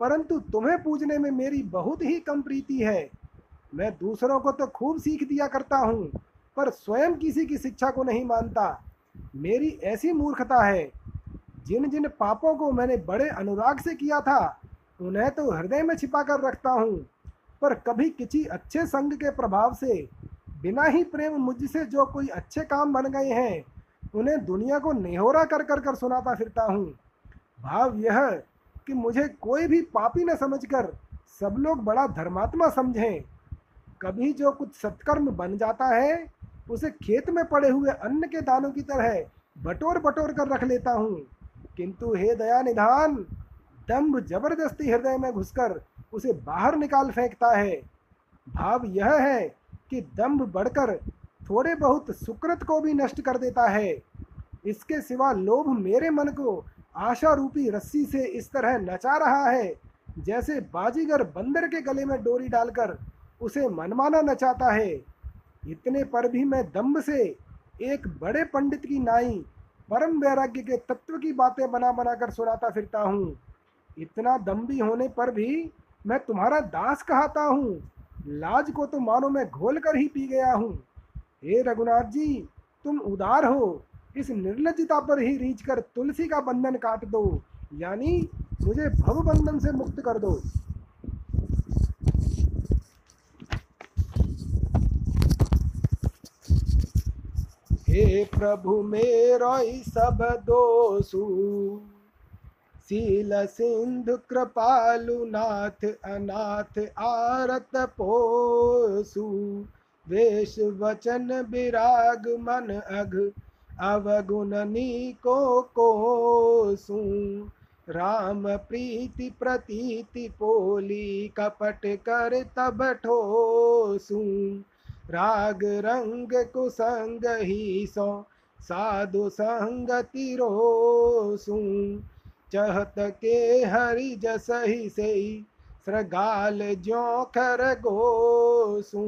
परंतु तुम्हें पूजने में मेरी बहुत ही कम प्रीति है। मैं दूसरों को तो खूब सीख दिया करता हूँ, पर स्वयं किसी की शिक्षा को नहीं मानता। मेरी ऐसी मूर्खता है। जिन जिन पापों को मैंने बड़े अनुराग से किया था, उन्हें तो हृदय में छिपा कर रखता हूँ, पर कभी किसी अच्छे संग के प्रभाव से बिना ही प्रेम मुझसे जो कोई अच्छे काम बन गए हैं, उन्हें दुनिया को नेहोरा कर कर कर सुनाता फिरता हूँ। भाव यह कि मुझे कोई भी पापी न समझकर सब लोग बड़ा धर्मात्मा समझें। कभी जो कुछ सत्कर्म बन जाता है उसे खेत में पड़े हुए अन्न के दानों की तरह बटोर बटोर कर रख लेता हूँ, किंतु हे दया निधान, दम्भ जबरदस्ती हृदय में घुसकर उसे बाहर निकाल फेंकता है। भाव यह है कि दम्भ बढ़कर थोड़े बहुत सुकृत को भी नष्ट कर देता है। इसके सिवा लोभ मेरे मन को आशा रूपी रस्सी से इस तरह नचा रहा है जैसे बाजीगर बंदर के गले में डोरी डालकर उसे मनमाना नचाता है। इतने पर भी मैं दम्भ से एक बड़े पंडित की नाई परम वैराग्य के तत्व की बातें बना बना कर सुनाता फिरता हूँ। इतना दम्भी होने पर भी मैं तुम्हारा दास कहता हूँ। लाज को तो मानो मैं घोल कर ही पी गया हूँ। हे रघुनाथ जी, तुम उदार हो, इस निर्लज्जता पर ही रीछ कर तुलसी का बंधन काट दो, यानी मुझे भव बंधन से मुक्त कर दो। हे प्रभु मेरो सब दोषु, सील सिंधु कृपालु नाथ, अनाथ आरत पोसु, वेश वचन विराग मन अघ, अवगुणनी को कोसु, राम प्रीति प्रतीति पोली, कपट कर तब ठोसु, राग रंग कुसंग ही सो, साधु संगति रोसू, चहत के हरि जस ही सही, श्रृगाल ज्यों खर गोसू,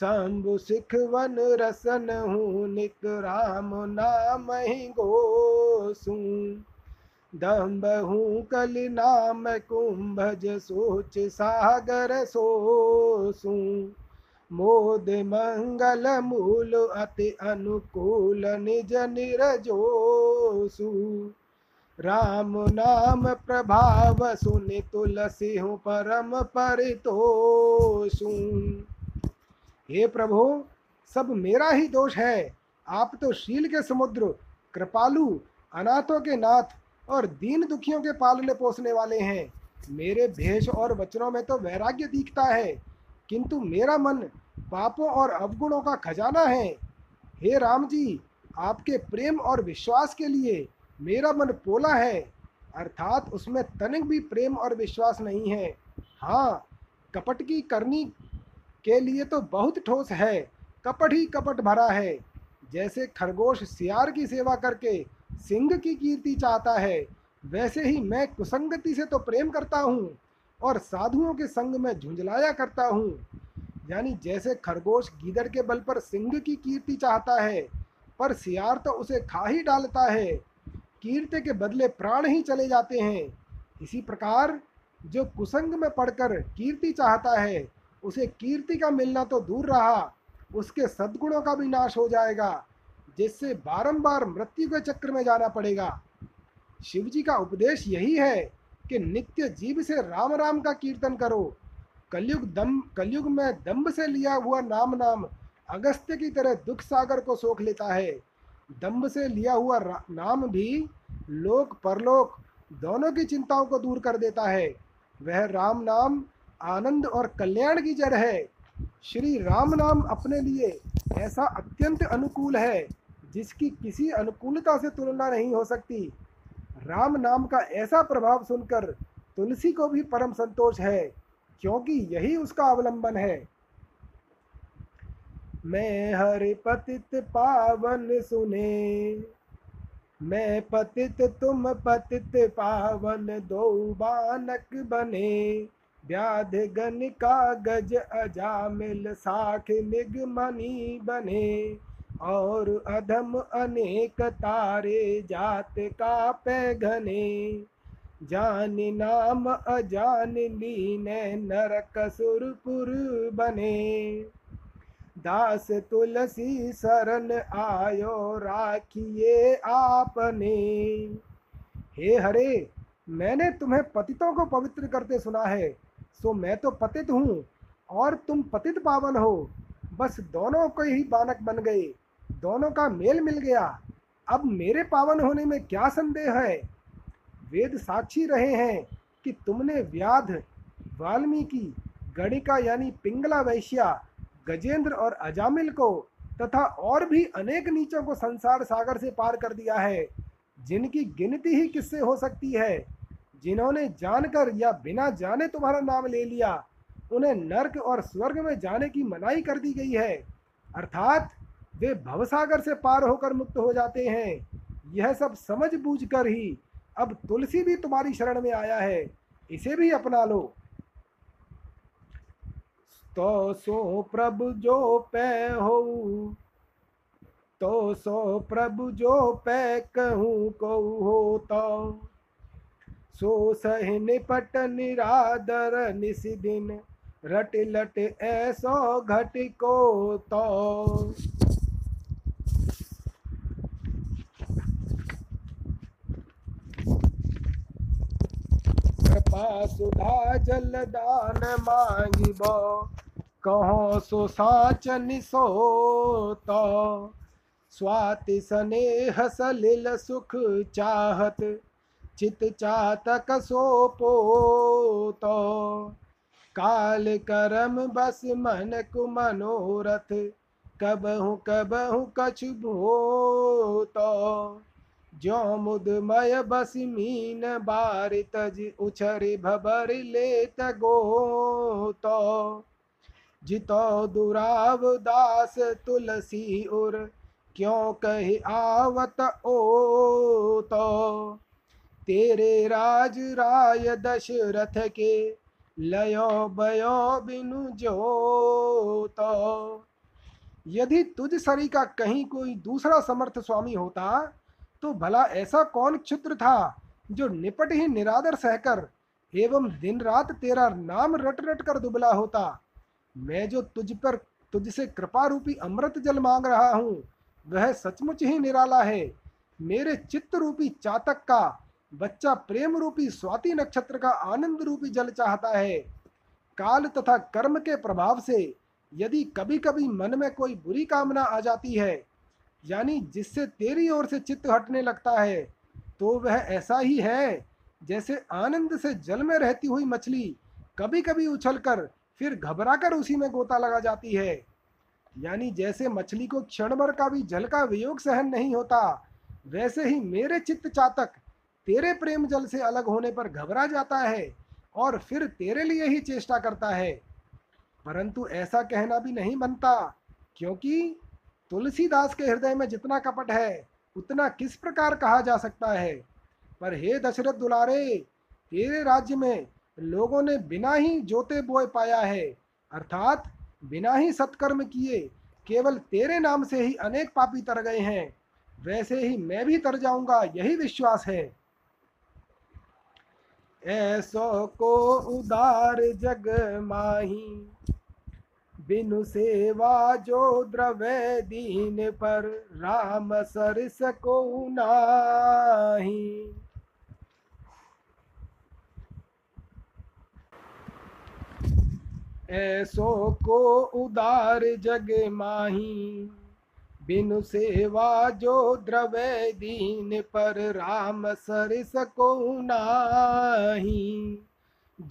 शंभु सिखवन रसन हूँ, नित राम नाम ही गोसू, दम्भ हूँ कल नाम कुंभज, सोच सागर सोसू, मोद मंगल मूल अति अनुकूल निज निरजोसु, राम नाम प्रभाव सुनि तुलसी हूँ परम परितोषु। हे प्रभु, सब मेरा ही दोष है। आप तो शील के समुद्र, कृपालु, अनाथों के नाथ और दीन दुखियों के पालने पोसने वाले हैं। मेरे भेष और वचनों में तो वैराग्य दिखता है, किंतु मेरा मन पापों और अवगुणों का खजाना है। हे राम जी, आपके प्रेम और विश्वास के लिए मेरा मन पोला है, अर्थात उसमें तनिक भी प्रेम और विश्वास नहीं है। हाँ, कपट की करनी के लिए तो बहुत ठोस है, कपट ही कपट भरा है। जैसे खरगोश सियार की सेवा करके सिंह की कीर्ति चाहता है, वैसे ही मैं कुसंगति से तो प्रेम करता हूँ और साधुओं के संग में झुंझलाया करता हूँ। यानी जैसे खरगोश गीदड़ के बल पर सिंह की कीर्ति चाहता है, पर सियार तो उसे खा ही डालता है, कीर्ति के बदले प्राण ही चले जाते हैं। इसी प्रकार जो कुसंग में पड़कर कीर्ति चाहता है, उसे कीर्ति का मिलना तो दूर रहा, उसके सद्गुणों का भी नाश हो जाएगा, जिससे बारंबार मृत्यु के चक्र में जाना पड़ेगा। शिव जी का उपदेश यही है कि नित्य जीव से राम राम का कीर्तन करो। कलयुग में दम्भ से लिया हुआ नाम नाम अगस्त्य की तरह दुख सागर को सोख लेता है। दम्भ से लिया हुआ नाम भी लोक परलोक दोनों की चिंताओं को दूर कर देता है। वह राम नाम आनंद और कल्याण की जड़ है। श्री राम नाम अपने लिए ऐसा अत्यंत अनुकूल है जिसकी किसी अनुकूलता से तुलना नहीं हो सकती। राम नाम का ऐसा प्रभाव सुनकर तुलसी को भी परम संतोष है, क्योंकि यही उसका अवलंबन है। मैं हरि पतित पावन सुने, मैं पतित तुम पतित पावन, दो बानक बने, व्याध गण का गज अजामिल, साख निगमनी बने, और अधम अनेक तारे, जात का पैघने, जान नाम अजान लीने, नरक सुरपुर बने, दास तुलसी शरण आयो, राखिए आपने। हे हरे, मैंने तुम्हें पतितों को पवित्र करते सुना है, सो मैं तो पतित हूँ और तुम पतित पावन हो। बस दोनों को ही बानक बन गए, दोनों का मेल मिल गया। अब मेरे पावन होने में क्या संदेह है। वेद साक्षी रहे हैं कि तुमने व्याध, वाल्मीकि, गणिका यानी पिंगला वैश्या, गजेंद्र और अजामिल को तथा और भी अनेक नीचों को संसार सागर से पार कर दिया है, जिनकी गिनती ही किससे हो सकती है। जिन्होंने जानकर या बिना जाने तुम्हारा नाम ले लिया, उन्हें नर्क और स्वर्ग में जाने की मनाही कर दी गई है, अर्थात वे भवसागर से पार होकर मुक्त हो जाते हैं। यह सब समझ बूझकर ही अब तुलसी भी तुम्हारी शरण में आया है, इसे भी अपना लो। तो सो प्रभु जो पै हो, तो सो प्रभु जो पै कहूँ को होता, सो सह निपट निरादर निसिदिन रट लट ऐसो घट को तो। कृपा सुधा जल दान मांगिबो, कहो सो साच निसोता, स्वाति स्नेह सलिल सुख चाहत, चित चातक सो पोतो, काल करम बस मन कु मनोरथ, कबहु कछु भोतो, जो मुदमय बस मीन बारितज, उछरि भबर लेत गोतो, जितो दुराव दास तुलसी उर, क्यों कहि आवत ओ तो, तेरे राज राय दशरथ के, लयो बयो बिनु जो तो। यदि तुझ सरी का कहीं कोई दूसरा समर्थ स्वामी होता, तो भला ऐसा कौन क्षुद्र था जो निपट ही निरादर सहकर एवं दिन रात तेरा नाम रट रट कर दुबला होता। मैं जो तुझसे कृपा रूपी अमृत जल मांग रहा हूँ, वह सचमुच ही निराला है। मेरे चित्त रूपी चातक का बच्चा प्रेम रूपी स्वाति नक्षत्र का आनंद रूपी जल चाहता है। काल तथा कर्म के प्रभाव से यदि कभी कभी मन में कोई बुरी कामना आ जाती है, यानी जिससे तेरी ओर से चित्त हटने लगता है, तो वह ऐसा ही है जैसे आनंद से जल में रहती हुई मछली कभी कभी उछलकर फिर घबराकर उसी में गोता लगा जाती है। यानी जैसे मछली को क्षण भर का भी जल का वियोग सहन नहीं होता, वैसे ही मेरे चित्त चातक तेरे प्रेम जल से अलग होने पर घबरा जाता है और फिर तेरे लिए ही चेष्टा करता है। परंतु ऐसा कहना भी नहीं बनता, क्योंकि तुलसीदास के हृदय में जितना कपट है उतना किस प्रकार कहा जा सकता है। पर हे दशरथ दुलारे, तेरे राज्य में लोगों ने बिना ही जोते बोए पाया है, अर्थात बिना ही सत्कर्म किए केवल तेरे नाम से ही अनेक पापी तर गए हैं। वैसे ही मैं भी तर जाऊंगा, यही विश्वास है। ऐसो को उदार जग माही, बिनु सेवा जो द्रवै दीन पर, राम सरस को नाही। ऐसो को उदार जग माही, बिनु सेवा जो द्रवै दीन पर, राम सरस को नाही।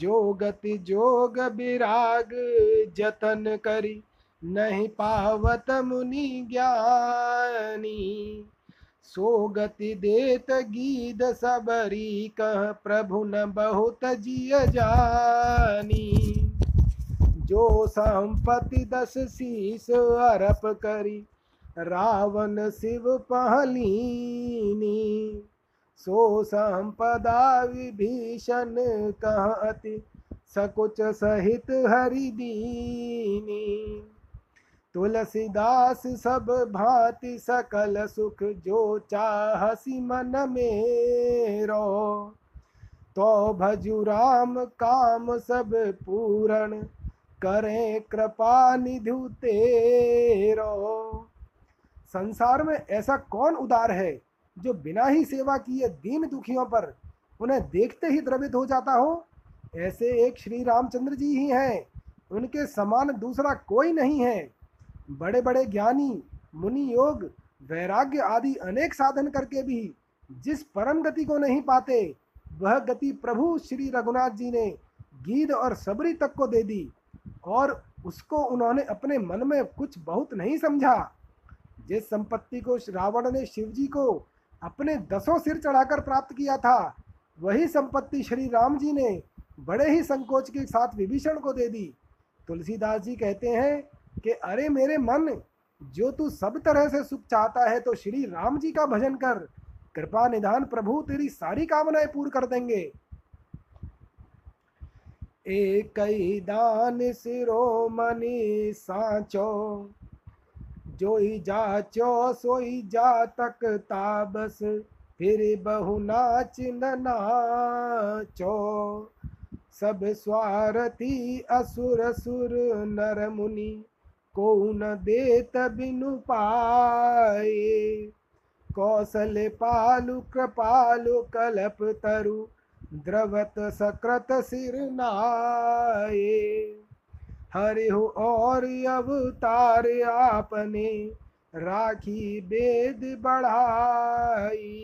जोगति जोग विराग जतन करी, नहीं पावत मुनि ज्ञानी, सोगति देत गीत सबरी कह, प्रभु न बहुत जिय जानी। जो संपत्ति दस शीस अरप करी, रावण शिव पहलीनी, सो संपदा विभीषण कहति, सकुच सहित हरिदीनी। तुलसीदास सब भांति सकल सुख, जो चाहसी मन मेरो, तो भजु राम काम सब पूरण, करें कृपा निधु तेरो। संसार में ऐसा कौन उदार है जो बिना ही सेवा किए दीन दुखियों पर उन्हें देखते ही द्रवित हो जाता हो। ऐसे एक श्री रामचंद्र जी ही हैं, उनके समान दूसरा कोई नहीं है। बड़े बड़े ज्ञानी मुनि योग वैराग्य आदि अनेक साधन करके भी जिस परम गति को नहीं पाते, वह गति प्रभु श्री रघुनाथ जी ने गीद और सबरी तक को दे दी। और उसको उन्होंने अपने मन में कुछ बहुत नहीं समझा। जिस संपत्ति को रावण ने शिवजी को अपने 10 सिर चढ़ाकर प्राप्त किया था, वही संपत्ति श्री राम जी ने बड़े ही संकोच के साथ विभीषण को दे दी। तुलसीदास जी कहते हैं कि अरे मेरे मन, जो तू सब तरह से सुख चाहता है तो श्री राम जी का भजन कर, कृपा निधान प्रभु तेरी सारी कामनाएं पूर्ण कर देंगे। एक ही दान सिरो मनी साँचो, जोई जाचो सोई जातक ताबस, फिर बहु नाच न नाचो। सब स्वार्थी असुर सुर नर मुनि, को न देत बिनु पाए। कौशल पालु कृपालु कल्प तरु, द्रवत सकृत सिर नाये। हरिहु और अवतार आपने, राखी वेद बढ़ाई।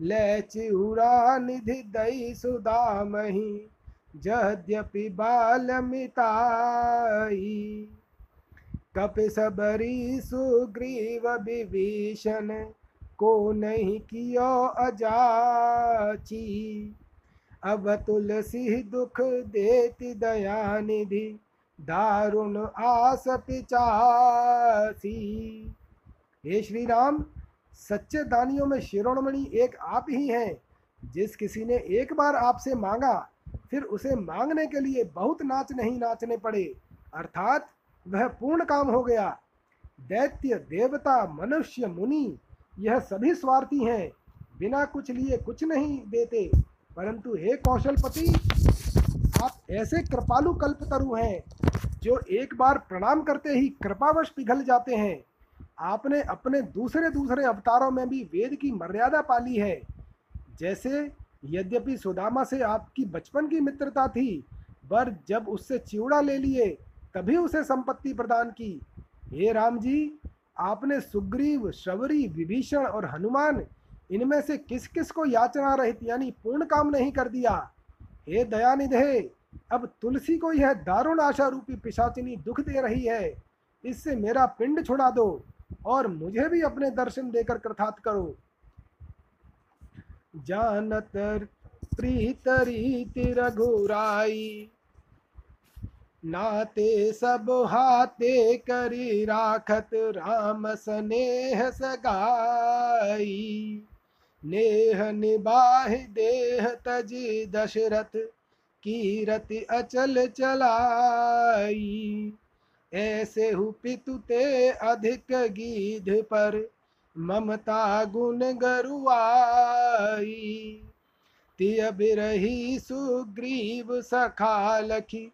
लैचि उड़ानिधि दई सुदामहि, यद्यपि बाल मिताई। कपिसबरी सुग्रीव विभीषण, को नहीं कियो अजाची। अब तुलसी दुख देती दयानिधि, दारुण आस पिचासी। हे श्री राम, सच्चे दानियों में शिरोमणि एक आप ही हैं। जिस किसी ने एक बार आपसे मांगा, फिर उसे मांगने के लिए बहुत नाच नहीं नाचने पड़े, अर्थात वह पूर्ण काम हो गया। दैत्य, देवता, मनुष्य, मुनि, यह सभी स्वार्थी हैं, बिना कुछ लिए कुछ नहीं देते। परंतु हे कौशलपति, आप ऐसे कृपालु कल्पतरु हैं जो एक बार प्रणाम करते ही कृपावश पिघल जाते हैं। आपने अपने दूसरे दूसरे अवतारों में भी वेद की मर्यादा पाली है। जैसे यद्यपि सुदामा से आपकी बचपन की मित्रता थी, पर जब उससे चिवड़ा ले लिए तभी उसे संपत्ति प्रदान की। हे राम जी, आपने सुग्रीव, शबरी, विभीषण और हनुमान, इनमें से किस किस को याचना रहित यानी पूर्ण काम नहीं कर दिया। हे दयानिधे, अब तुलसी को यह दारुण आशा रूपी पिशाचिनी दुख दे रही है। इससे मेरा पिंड छुड़ा दो और मुझे भी अपने दर्शन देकर कृतार्थ करो। जानत प्रीत रीति रघुराई, नाते सब हाते करी राखत, राम स्नेह सगाई। नेह निबाहि देह तजी दशरथ, कीरति अचल चलाई। ऐसे हु पितु ते अधिक गीध पर, ममता गुण गरुआई। तिय बिरही सुग्रीव सखा लखी,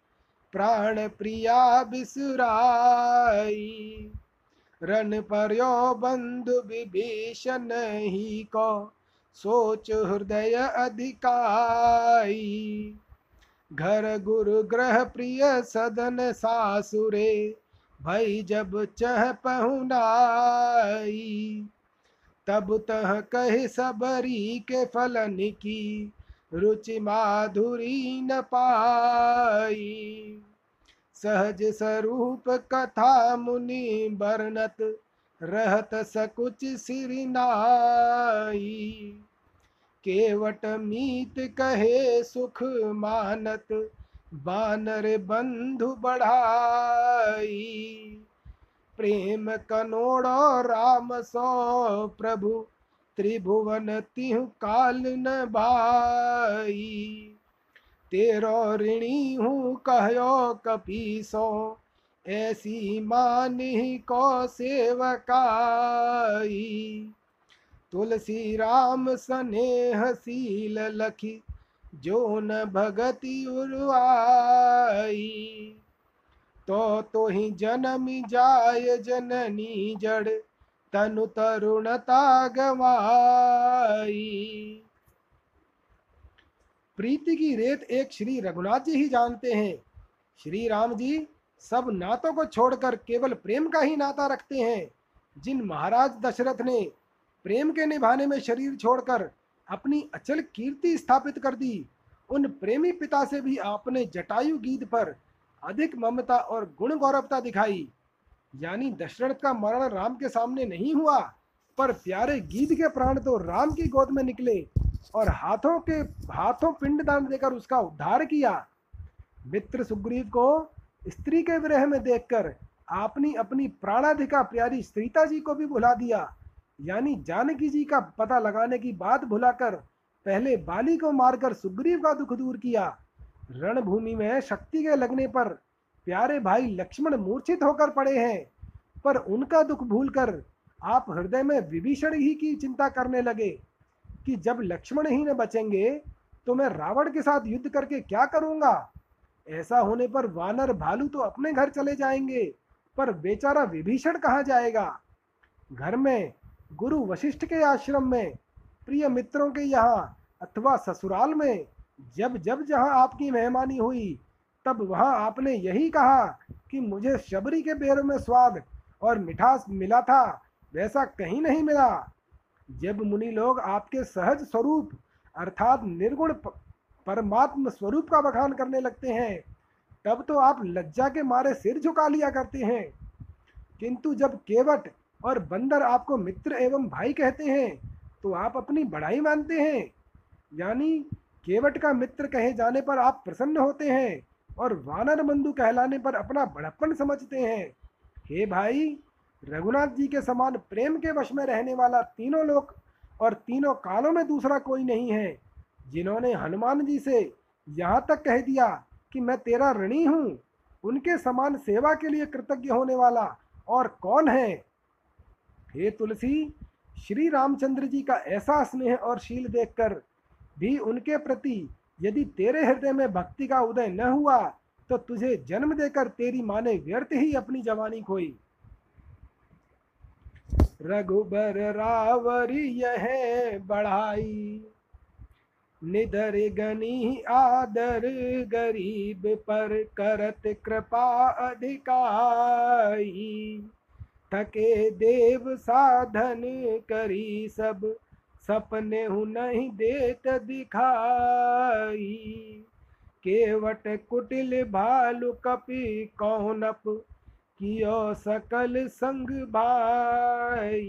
प्राण प्रिया बिसुराई। रन पर्यो बंधु विभीषण ही को, सोच हृदय अधिकाई। घर गुरु ग्रह प्रिय सदन सासुरे, भई जब चह पहुनाई। तब तह कहि सबरी के फलन की, रुचि माधुरी न पाई। सहज स्वरूप कथा मुनि वर्णत, रहत सकुच सिरनाई। केवट मीत कहे सुख मानत, बानर बंधु बढ़ाई। प्रेम कनोड़ो राम सो प्रभु, त्रिभुवन तिहु काल न भाई। तेरो ऋणी हूँ कहो कपीसो, ऐसी मानि को सेवकाई। तुलसी राम स्नेहशील लखी, जो न भगति उरुआई। तो ही जनम जाय जननी जड़, तनु तरुणता गवाई। प्रीति की रेत एक श्री रघुनाथ जी ही जानते हैं। श्री राम जी सब नातों को छोड़कर केवल प्रेम का ही नाता रखते हैं। जिन महाराज दशरथ ने प्रेम के निभाने में शरीर छोड़कर अपनी अचल कीर्ति स्थापित कर दी, उन प्रेमी पिता से भी आपने जटायु गीत पर अधिक ममता और गुण गौरवता दिखाई। यानी दशरथ का मरण राम के सामने नहीं हुआ, पर प्यारे गीत के प्राण तो राम की गोद में निकले और हाथों पिंडदान देकर उसका उद्धार किया। मित्र सुग्रीव को स्त्री के विरह में देखकर आपने अपनी प्राणाधिका प्यारी सीता जी को भी भुला दिया। यानी जानकी जी का पता लगाने की बात भुलाकर पहले बाली को मारकर सुग्रीव का दुख दूर किया। रणभूमि में शक्ति के लगने पर प्यारे भाई लक्ष्मण मूर्छित होकर पड़े हैं, पर उनका दुख भूलकर आप हृदय में विभीषण ही की चिंता करने लगे कि जब लक्ष्मण ही न बचेंगे तो मैं रावण के साथ युद्ध करके क्या करूंगा। ऐसा होने पर वानर भालू तो अपने घर चले जाएंगे, पर बेचारा विभीषण कहाँ जाएगा। घर में गुरु वशिष्ठ के आश्रम में, प्रिय मित्रों के यहाँ अथवा ससुराल में जब जब जहाँ आपकी मेहमानी हुई, तब वहाँ आपने यही कहा कि मुझे शबरी के बेर में स्वाद और मिठास मिला था, वैसा कहीं नहीं मिला। जब मुनि लोग आपके सहज स्वरूप अर्थात निर्गुण परमात्म स्वरूप का बखान करने लगते हैं, तब तो आप लज्जा के मारे सिर झुका लिया करते हैं। किंतु जब केवट और बंदर आपको मित्र एवं भाई कहते हैं, तो आप अपनी बड़ाई मानते हैं। यानी केवट का मित्र कहे जाने पर आप प्रसन्न होते हैं और वानर बंधु कहलाने पर अपना बड़प्पन समझते हैं। हे भाई, रघुनाथ जी के समान प्रेम के वश में रहने वाला तीनों लोक और तीनों कालों में दूसरा कोई नहीं है, जिन्होंने हनुमान जी से यहाँ तक कह दिया कि मैं तेरा ऋणी हूँ। उनके समान सेवा के लिए कृतज्ञ होने वाला और कौन है। हे तुलसी, श्री रामचंद्र जी का ऐसा स्नेह और शील देखकर भी उनके प्रति यदि तेरे हृदय में भक्ति का उदय न हुआ, तो तुझे जन्म देकर तेरी माँ ने व्यर्थ ही अपनी जवानी खोई। रघुबर रावरी यह बढ़ाई, निधर गनी आदर गरीब पर करत कृपा अधिकाई। थके देव साधन करी सब, सपने हु नहीं देत दिखाई। केवट कुटिल भालु कपि कौनप, कियो सकल संग भाई।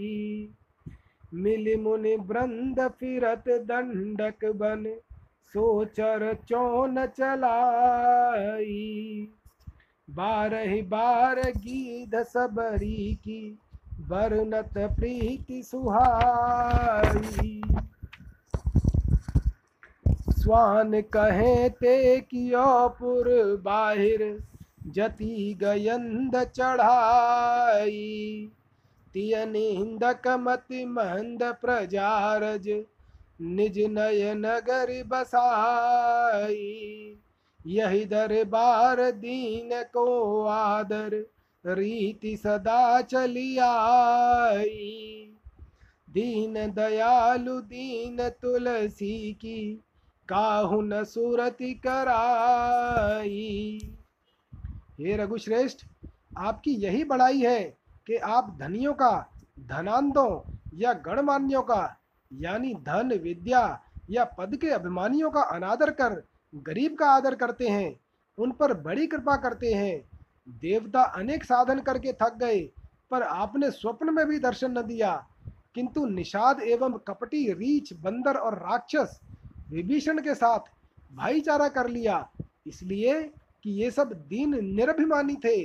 मिलि मुनि ब्रंद फिरत दंडक बन, सोचर चौन चलाई। बारही बार गीध सबरी की, बरनत प्रीति सुहाई। स्वान कहे ते कियो पुर बाहिर, जति गयंद चढ़ाई। निंदक मति महंद प्रजारज, निज नय नगर बसाई। यही दरबार दीन को आदर, रीति सदा चली आई। दीन दयालु दीन तुलसी की, काहुन सुरति कराई। हे रघुश्रेष्ठ, आपकी यही बड़ाई है कि आप धनियों का, धनांधों या गणमान्यों का, यानी धन विद्या या पद के अभिमानियों का अनादर कर गरीब का आदर करते हैं, उन पर बड़ी कृपा करते हैं। देवता अनेक साधन करके थक गए, पर आपने स्वप्न में भी दर्शन न दिया। किंतु निषाद एवं कपटी रीछ, बंदर और राक्षस विभीषण के साथ भाईचारा कर लिया, इसलिए कि ये सब दीन निरभिमानी थे।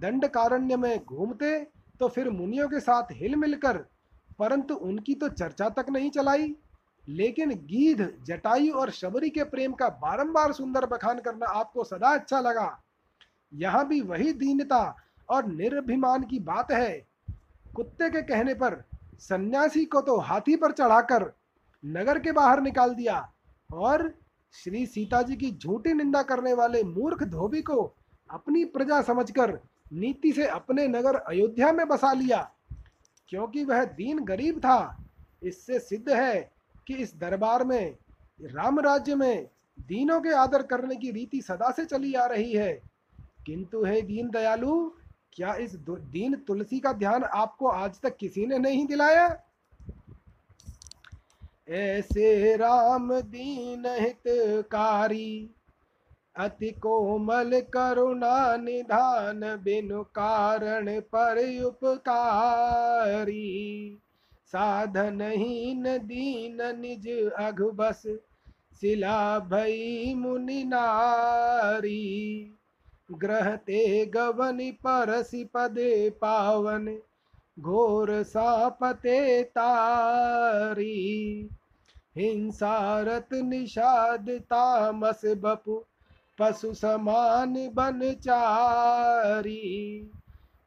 दंडकारण्य में घूमते तो फिर मुनियों के साथ हिल मिलकर, परंतु उनकी तो चर्चा तक नहीं चलाई। लेकिन गीध, जटायु और शबरी के प्रेम का बारंबार सुंदर बखान करना आपको सदा अच्छा लगा। यहाँ भी वही दीनता और निरभिमान की बात है। कुत्ते के कहने पर सन्यासी को तो हाथी पर चढ़ाकर नगर के बाहर निकाल दिया, और श्री सीता जी की झूठी निंदा करने वाले मूर्ख धोबी को अपनी प्रजा समझकर नीति से अपने नगर अयोध्या में बसा लिया, क्योंकि वह दीन गरीब था। इससे सिद्ध है कि इस दरबार में, राम राज्य में दीनों के आदर करने की रीति सदा से चली आ रही है। किंतु हे दीन दयालु, क्या इस दीन तुलसी का ध्यान आपको आज तक किसी ने नहीं दिलाया। ऐसे राम दीन हितकारी, अति कोमल करुणा निधान बिनु कारण पर उपकारी। साधनहीन दीन निज अघबस शिला भई मुनि नारी। ग्रहते गवनि परसि पदे पावन घोर सापते तारी। हिंसारत निषाद तामस बपु पशु समान बनचारी।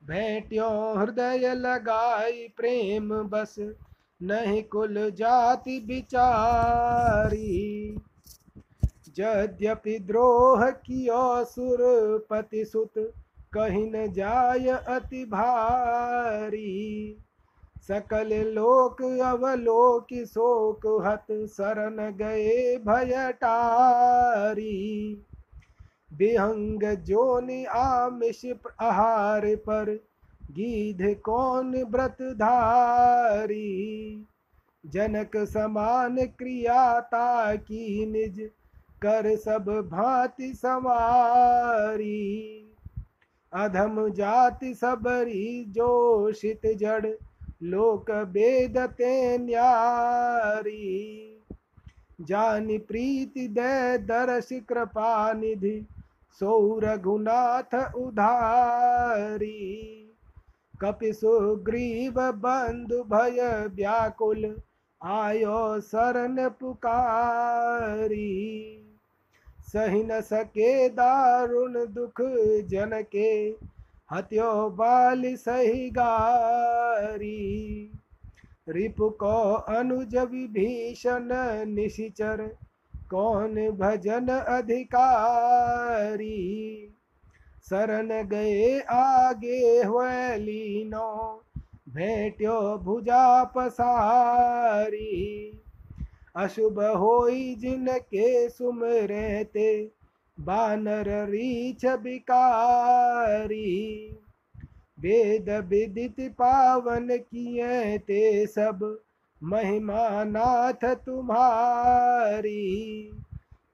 भेंट्यो हृदय लगाई प्रेम बस नहीं कुल जाति बिचारी। यद्यपि द्रोह कियो सुरपति सुत कहि न जाय अति भारी। सकल लोक अवलोक शोक हत शरण गए भयटारी। विहंग जोनि आमिष आहार पर गीध कौन व्रतधारी। जनक समान क्रियाता की निज कर सब भांति समारी। अधम जाति सबरी जोषित जड़ लोक बेदते न्यारी। जानि प्रीति दे दर्श कृपा निधि सो रघुनाथ उधारी। कपि सुग्रीव बंधु भय व्याकुल आयो शरण पुकारी। सहि न सके दारुण दुख जन के हत्यो बाल सही गारी। रिपु को अनुज विभीषण निशिचर कौन भजन अधिकारी। शरण गए आगे हुए लीनो भेंट्यो भुजा पसारी। अशुभ होई जिनके सुमरेते बानर रीछ बिकारी। वेद विदित पावन किए ते सब महिमा नाथ तुम्हारी।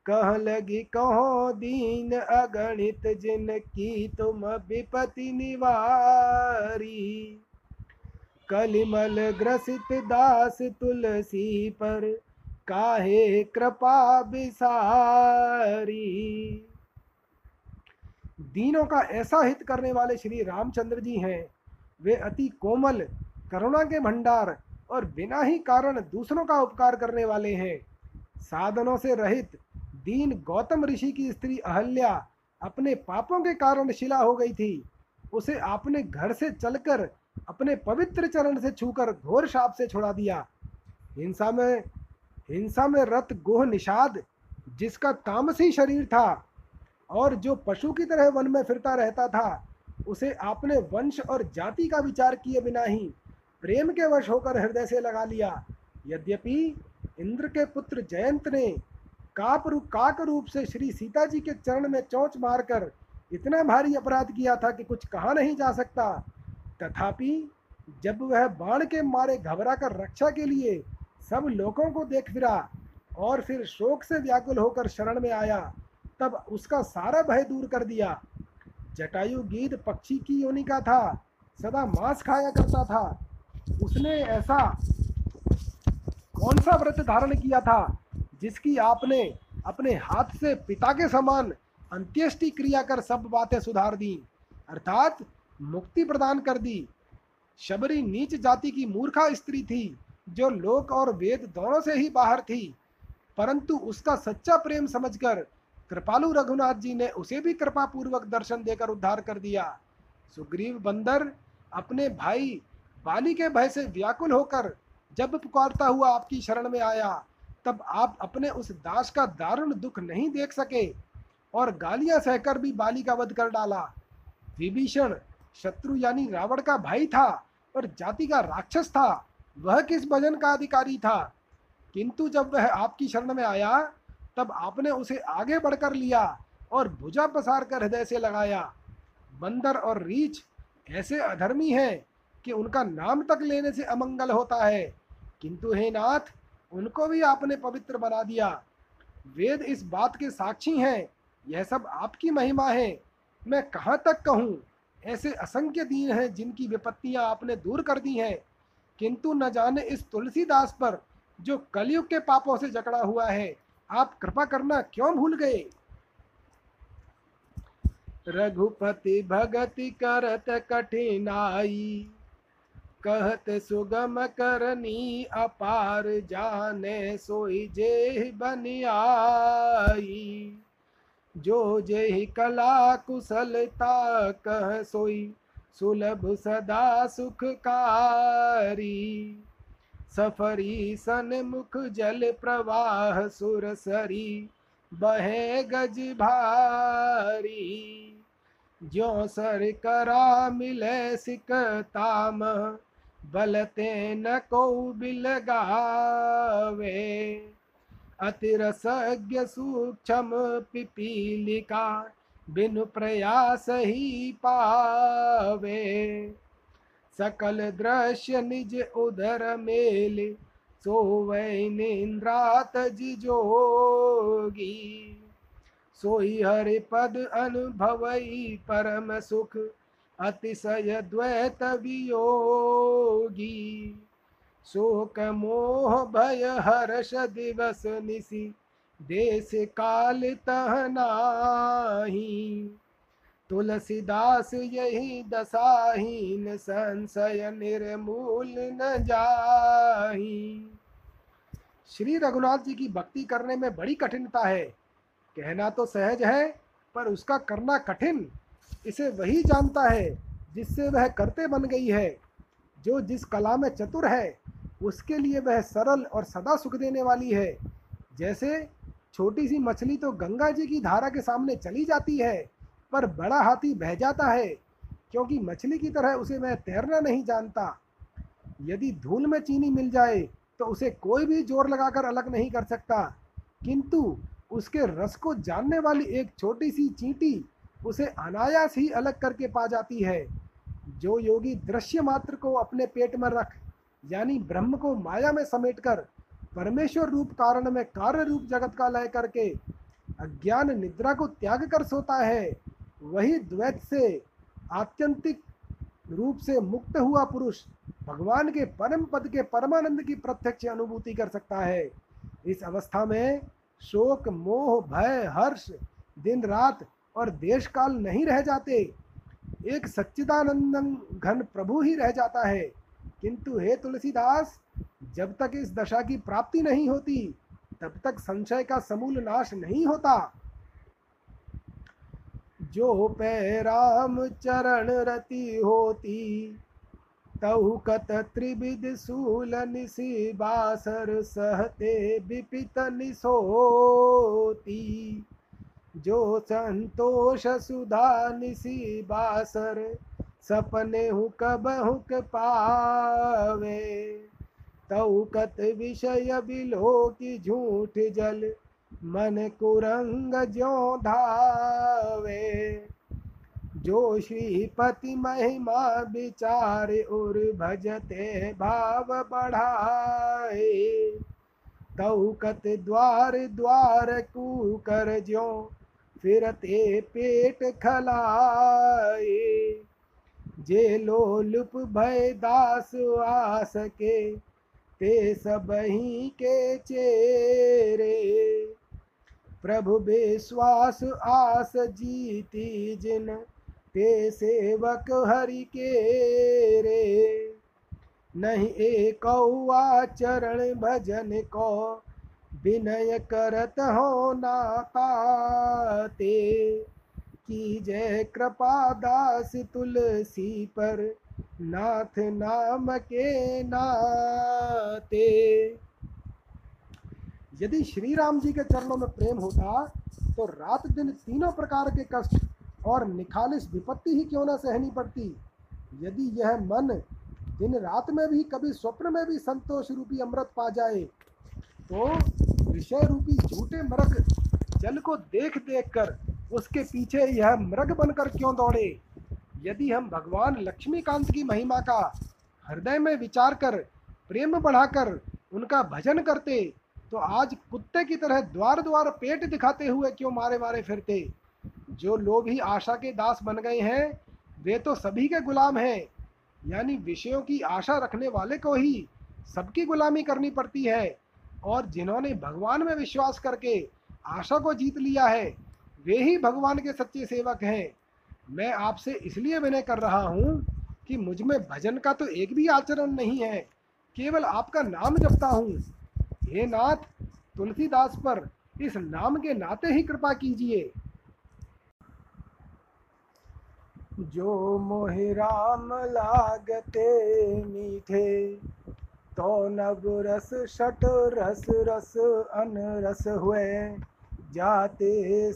कह लगी कहो दीन अगणित जिनकी तुम विपति निवारी। कलिमल ग्रसित दास तुलसी पर काहे कृपा बिसारी। दीनों का ऐसा हित करने वाले श्री रामचंद्र जी हैं। वे अति कोमल करुणा के भंडार और बिना ही कारण दूसरों का उपकार करने वाले हैं। साधनों से रहित दीन गौतम ऋषि की स्त्री अहल्या अपने पापों के कारण शिला हो गई थी। उसे आपने घर से चलकर अपने पवित्र चरण से छूकर घोर शाप से छुड़ा दिया। हिंसा में रत गुह निषाद जिसका तामसी शरीर था और जो पशु की तरह वन में फिरता रहता था, उसे आपने वंश और जाति का विचार किए बिना ही प्रेम के वश होकर हृदय से लगा लिया। यद्यपि इंद्र के पुत्र जयंत ने काक रूप से श्री सीता जी के चरण में चोंच मारकर इतना भारी अपराध किया था कि कुछ कहा नहीं जा सकता, तथापि जब वह बाण के मारे घबरा कर रक्षा के लिए सब लोगों को देख फिरा और फिर शोक से व्याकुल होकर शरण में आया, तब उसका सारा भय दूर कर दिया। जटायु गीध पक्षी की योनि का था, सदा मांस खाया करता था। उसने ऐसा कौन सा व्रत धारण किया था जिसकी आपने अपने हाथ से पिता के समान अंत्येष्टि क्रिया कर सब बातें सुधार दी, अर्थात मुक्ति प्रदान कर दी। शबरी नीच जाति की मूर्खा स्त्री थी जो लोक और वेद दोनों से ही बाहर थी, परंतु उसका सच्चा प्रेम समझकर कृपालु रघुनाथ जी ने उसे भी कृपा पूर्वक दर्शन देकर उद्धार कर दिया। सुग्रीव बंदर अपने भाई बाली के भय से व्याकुल होकर जब पुकारता हुआ आपकी शरण में आया, तब आप अपने उस दास का दारुण दुख नहीं देख सके और गालियां सहकर भी बाली का वध कर डाला। विभीषण शत्रु यानी रावण का भाई था और जाति का राक्षस था। वह किस भजन का अधिकारी था, किंतु जब वह आपकी शरण में आया तब आपने उसे आगे बढ़कर लिया और भुजा पसार कर हृदय से लगाया। बंदर और रीछ ऐसे अधर्मी हैं कि उनका नाम तक लेने से अमंगल होता है, किंतु हे नाथ, उनको भी आपने पवित्र बना दिया। वेद इस बात के साक्षी हैं यह सब आपकी महिमा है, मैं कहाँ तक कहूँ। ऐसे असंख्य दीन हैं जिनकी विपत्तियाँ आपने दूर कर दी हैं, किंतु न जाने इस तुलसीदास पर जो कलयुग के पापों से जकड़ा हुआ है, आप कृपा करना क्यों भूल गए। रघुपति भगति करत कठिनाई, कहत सुगम करनी अपार, जाने सोई जेहि बनियाई, जो जेहि कला कुशलता कह सोई, सुलभ सदा सुखकारी, सफरी सनमुख जल प्रवाह सुरसरी, बहे गज भारी, ज्यो सर करा मिले सिकताम, बलते न को बिलगावे, अतिरसज्ञ सूक्ष्म पिपीलिका, बिनु प्रयास ही पावे, सकल दृश्य निज उदर मेल, सोवै निंद्रात जिजोगी, सोई हरि पद अनुभवई परम सुख, अतिशय द्वैत वियोगी, शोक मोह भय हर्ष दिवस निसी, देश काल तहनाही, तुलसीदास यही दसाहीन, संशय निर्मूल न जाही। श्री रघुनाथ जी की भक्ति करने में बड़ी कठिनता है। कहना तो सहज है पर उसका करना कठिन, इसे वही जानता है जिससे वह करते बन गई है। जो जिस कला में चतुर है उसके लिए वह सरल और सदा सुख देने वाली है। जैसे छोटी सी मछली तो गंगा जी की धारा के सामने चली जाती है पर बड़ा हाथी बह जाता है, क्योंकि मछली की तरह उसे वह तैरना नहीं जानता। यदि धूल में चीनी मिल जाए तो उसे कोई भी जोर लगाकर अलग नहीं कर सकता, किंतु उसके रस को जानने वाली एक छोटी सी चींटी उसे अनायास ही अलग करके पा जाती है। जो योगी दृश्य मात्र को अपने पेट में रख, यानी ब्रह्म को माया में समेटकर परमेश्वर रूप कारण में कार्य रूप जगत का लय करके अज्ञान निद्रा को त्याग कर सोता है, वही द्वैत से आत्यंतिक रूप से मुक्त हुआ पुरुष भगवान के परम पद के परमानंद की प्रत्यक्ष अनुभूति कर सकता है। इस अवस्था में शोक मोह भय हर्ष दिन रात और देश काल नहीं रह जाते, एक सच्चिदानंदन घन प्रभु ही रह जाता है। किंतु हे तुलसीदास, जब तक इस दशा की प्राप्ति नहीं होती तब तक संशय का समूल नाश नहीं होता। जो पे राम चरण रति होती, तहुकत त्रिविध सूल निसी, बासर सहते विपित निसोती, जो संतोष सुधा निसी, बासर सपने हुक बहुक पावे, तौकत विषय बिलोकी झूठ जल, मन कुरंग ज्यों धावे, जो श्रीपति महिमा विचार उर, भजते भाव बढ़ाए, तौकत द्वार द्वार कूकर ज्यों, फिरते पेट खलाए, जे लोलुप भय दास आ सके, ते सब ही के चेरे, प्रभु विश्वास आस जीती जिन, ते सेवक हरि के रे, नहीं एक हुआ चरण भजन को, विनय करत हो नाते, कीजे कृपा दास तुलसी पर, नाथ नाम के नाते। यदि श्री राम जी के चरणों में प्रेम होता तो रात दिन तीनों प्रकार के कष्ट और निखालिस विपत्ति ही क्यों ना सहनी पड़ती। यदि यह मन दिन रात में भी कभी स्वप्न में भी संतोष रूपी अमृत पा जाए तो विषय रूपी झूठे मृग जल को देख देख कर उसके पीछे यह मृग बनकर क्यों दौड़े। यदि हम भगवान लक्ष्मीकांत की महिमा का हृदय में विचार कर प्रेम बढ़ाकर उनका भजन करते तो आज कुत्ते की तरह द्वार द्वार पेट दिखाते हुए क्यों मारे मारे फिरते। जो लोग ही आशा के दास बन गए हैं वे तो सभी के गुलाम हैं, यानी विषयों की आशा रखने वाले को ही सबकी गुलामी करनी पड़ती है। और जिन्होंने भगवान में विश्वास करके आशा को जीत लिया है वे ही भगवान के सच्चे सेवक हैं। मैं आपसे इसलिए विनय कर रहा हूँ कि मुझ में भजन का तो एक भी आचरण नहीं है, केवल आपका नाम जपता हूँ। हे नाथ, तुलसीदास पर इस नाम के नाते ही कृपा कीजिए। जो मोहि राम लागते मीठे, तो नव रस षट रस रस अन रस हुए, जाते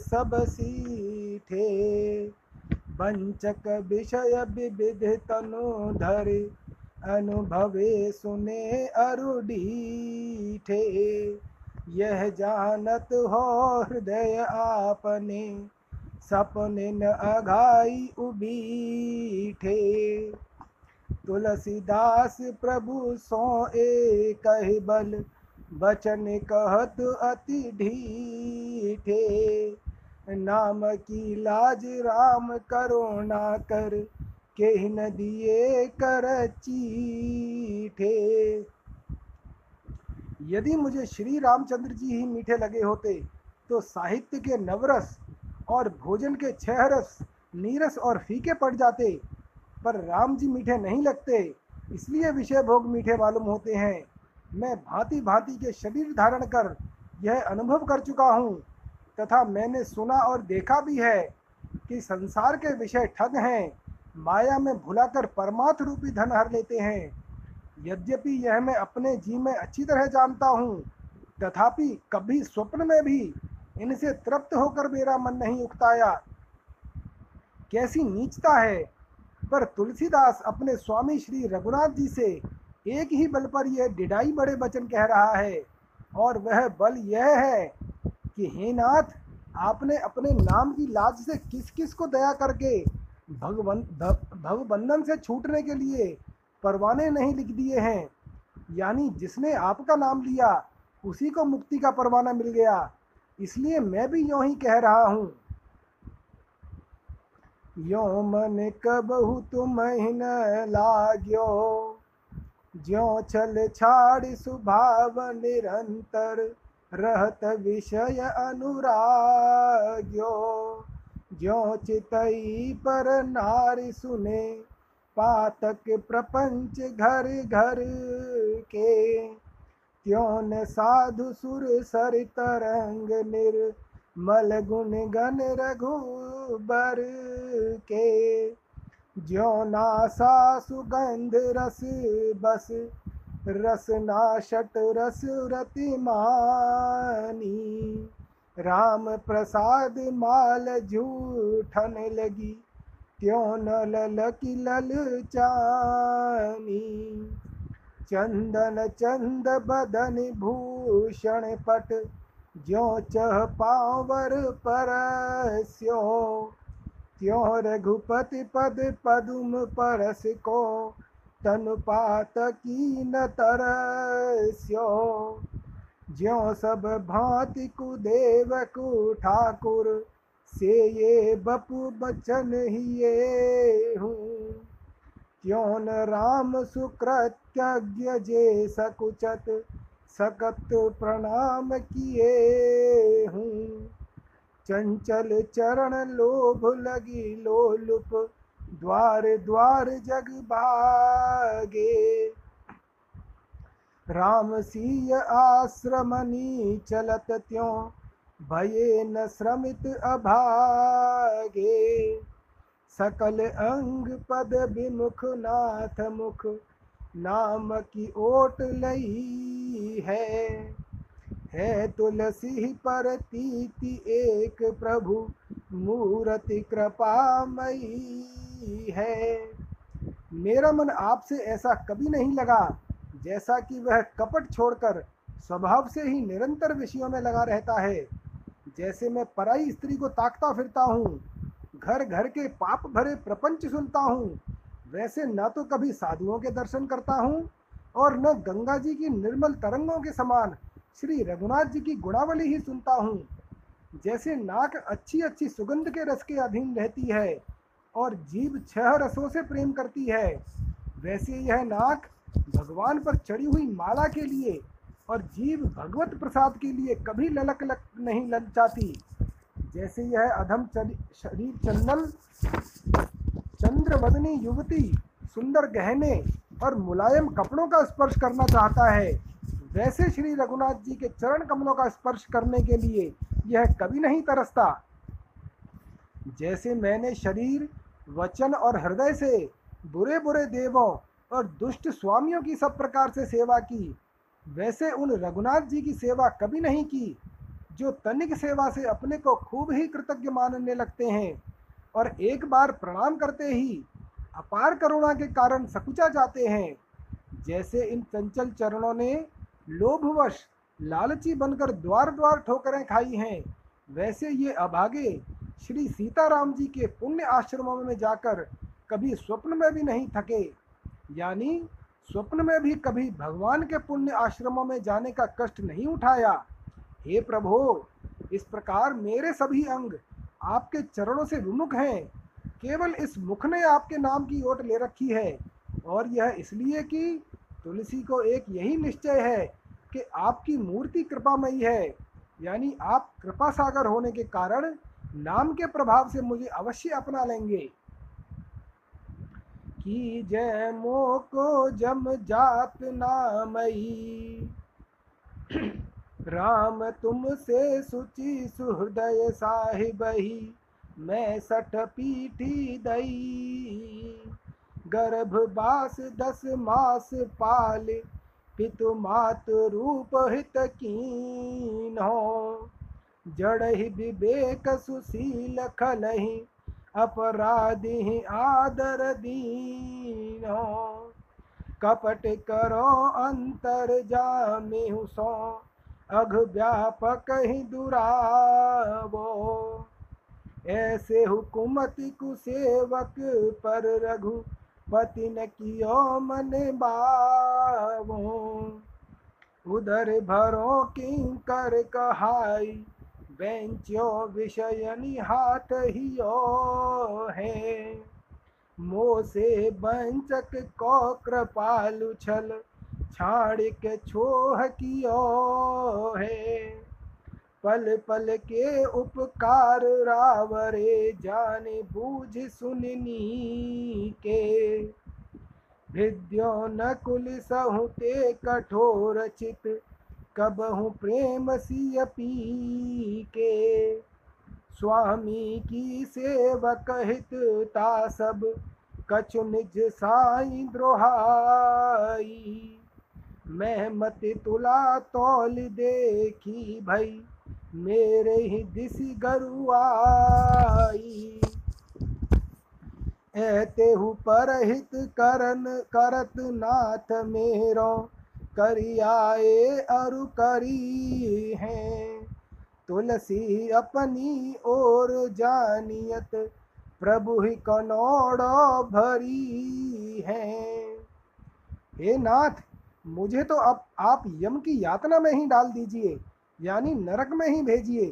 सब सीठे। वंचक विषय विविध तनु धरि, अनुभवे सुने अरुडीठे। यह जानत हो हृदय आपने, सपने न अघाई उबीठे। तुलसीदास प्रभु सो एक कहि बल, बचन कहत अति ढीठे। नाम की लाज राम करुणा कर, केहि न दिए कर चीठे। यदि मुझे श्री रामचंद्र जी ही मीठे लगे होते तो साहित्य के नवरस और भोजन के छह रस नीरस और फीके पड़ जाते, पर राम जी मीठे नहीं लगते, इसलिए विषय भोग मीठे मालूम होते हैं। मैं भांति भांति के शरीर धारण कर यह अनुभव कर चुका हूँ, तथा मैंने सुना और देखा भी है कि संसार के विषय ठग हैं, माया में भुलाकर परमार्थ रूपी धन हर लेते हैं। यद्यपि यह मैं अपने जी में अच्छी तरह जानता हूँ, तथापि कभी स्वप्न में भी इनसे तृप्त होकर मेरा मन नहीं उकताया। कैसी नीचता है! पर तुलसीदास अपने स्वामी श्री रघुनाथ जी से एक ही बल पर यह डिडाई बड़े वचन कह रहा है, और वह बल यह है कि हे नाथ, आपने अपने नाम की लाज से किस किस को दया करके भवबंधन से छूटने के लिए परवाने नहीं लिख दिए हैं। यानी जिसने आपका नाम लिया उसी को मुक्ति का परवाना मिल गया। इसलिए मैं भी यूं ही कह रहा हूँ। यो मन कबहु तुम्हि न लाग्यो, ज्यो छल छाड़ सुभाव निरंतर, रहत विषय अनुराग्यो। ज्यो चितई पर नारि सुने, पातक प्रपंच घर घर के। त्यों न साधु सुर सर तरंग निर, मल गुण गण रघुबर के। ज्यों नासा सुगंध रस बस, रसना शट रस रतिमानी। राम प्रसाद माल झूठन लगी, त्यों न ललकी ललचानी। चंदन चंद बदन भूषण पट, ज्यो चह पावर परस्यो। त्यों रघुपति पद पदुम परस को, तनु पात की न तरस्यो। ज्यो सब भांति कुदेव कु ठाकुर, से ये बपु बचन ही ये हूँ। त्यों न राम सुकृत्य जे सकुचत, सकत प्रणाम किए हूँ। चंचल चरण लोभ लगी लोलुप, द्वार द्वार जग भागे। राम सिय आश्रमनी चलत, त्यों भये न श्रमित अभागे। सकल अंग पद विमुख नाथ मुख, नाम की ओट लई है। तुलसी पर तीति एक प्रभु, मूर्ति कृपामयी है। मेरा मन आपसे ऐसा कभी नहीं लगा जैसा कि वह कपट छोड़कर स्वभाव से ही निरंतर विषयों में लगा रहता है। जैसे मैं पराई स्त्री को ताकता फिरता हूँ, घर घर के पाप भरे प्रपंच सुनता हूँ, वैसे न तो कभी साधुओं के दर्शन करता हूँ और न गंगा जी की निर्मल तरंगों के समान श्री रघुनाथ जी की गुणावली ही सुनता हूँ। जैसे नाक अच्छी अच्छी सुगंध के रस के अधीन रहती है और जीभ छह रसों से प्रेम करती है, वैसे यह नाक भगवान पर चढ़ी हुई माला के लिए और जीव भगवत प्रसाद के लिए कभी ललक नहीं ललचाती। जैसे यह अधम शरीर चंदन चंद्रवदनी युवती सुंदर गहने और मुलायम कपड़ों का स्पर्श करना चाहता है, वैसे श्री रघुनाथ जी के चरण कमलों का स्पर्श करने के लिए यह कभी नहीं तरसता। जैसे मैंने शरीर, वचन और हृदय से बुरे बुरे देवों और दुष्ट स्वामियों की सब प्रकार से सेवा की, वैसे उन रघुनाथ जी की सेवा कभी नहीं की जो तनिक सेवा से अपने को खूब ही कृतज्ञ मानने लगते हैं और एक बार प्रणाम करते ही अपार करुणा के कारण सकुचा जाते हैं। जैसे इन चंचल चरणों ने लोभवश लालची बनकर द्वार द्वार ठोकरें खाई हैं, वैसे ये अभागे श्री सीताराम जी के पुण्य आश्रमों में जाकर कभी स्वप्न में भी नहीं थके, यानी स्वप्न में भी कभी भगवान के पुण्य आश्रमों में जाने का कष्ट नहीं उठाया। हे प्रभो, इस प्रकार मेरे सभी अंग आपके चरणों से विमुख हैं, केवल इस मुख ने आपके नाम की ओट ले रखी है, और यह इसलिए कि तुलसी को एक यही निश्चय है कि आपकी मूर्ति कृपामयी है, यानी आप कृपा सागर होने के कारण नाम के प्रभाव से मुझे अवश्य अपना लेंगे। की जय मो को जम जात नामई, राम तुम से सुचि सुहृदय साहिबही, मैं सठ पीठी दई, गर्भवास 10 मास पाल, पितु मात रूप हित कीन्हो, जड़हि विवेक सुशील खलहि, अपराधी आदर दीनो, कपट करो अंतर जामिहु सो, अघ व्यापक ही दुरावो, ऐसे हुकुमति कुसेवक पर रघुपति न कियो मन बावो, उधर भरो किंकर कहाई, बैंच्यो विषयनि हाथ हियो है, मोसे बंचक को कृपालु छल, छाड़िक छोह कियो है, पल पल के उपकार रावरे, जाने बूझ सुननी के, भिद्यो नकुल सहुते कठोर चित, कबहु प्रेम सिय पी के, स्वामी की सेवक हितता सब, कछु निज साई द्रोहाई, मैं मति तुला तौल देखी भई, मेरे ही दिसि गरुआई, ऐतेहु परहित करन करत नाथ मेरो, करियाए अरु करी हैं, तुलसी अपनी ओर जानियत, प्रभु ही कनौड़ो भरी हैं। हे नाथ, मुझे तो अब आप यम की यातना में ही डाल दीजिए, यानी नरक में ही भेजिए,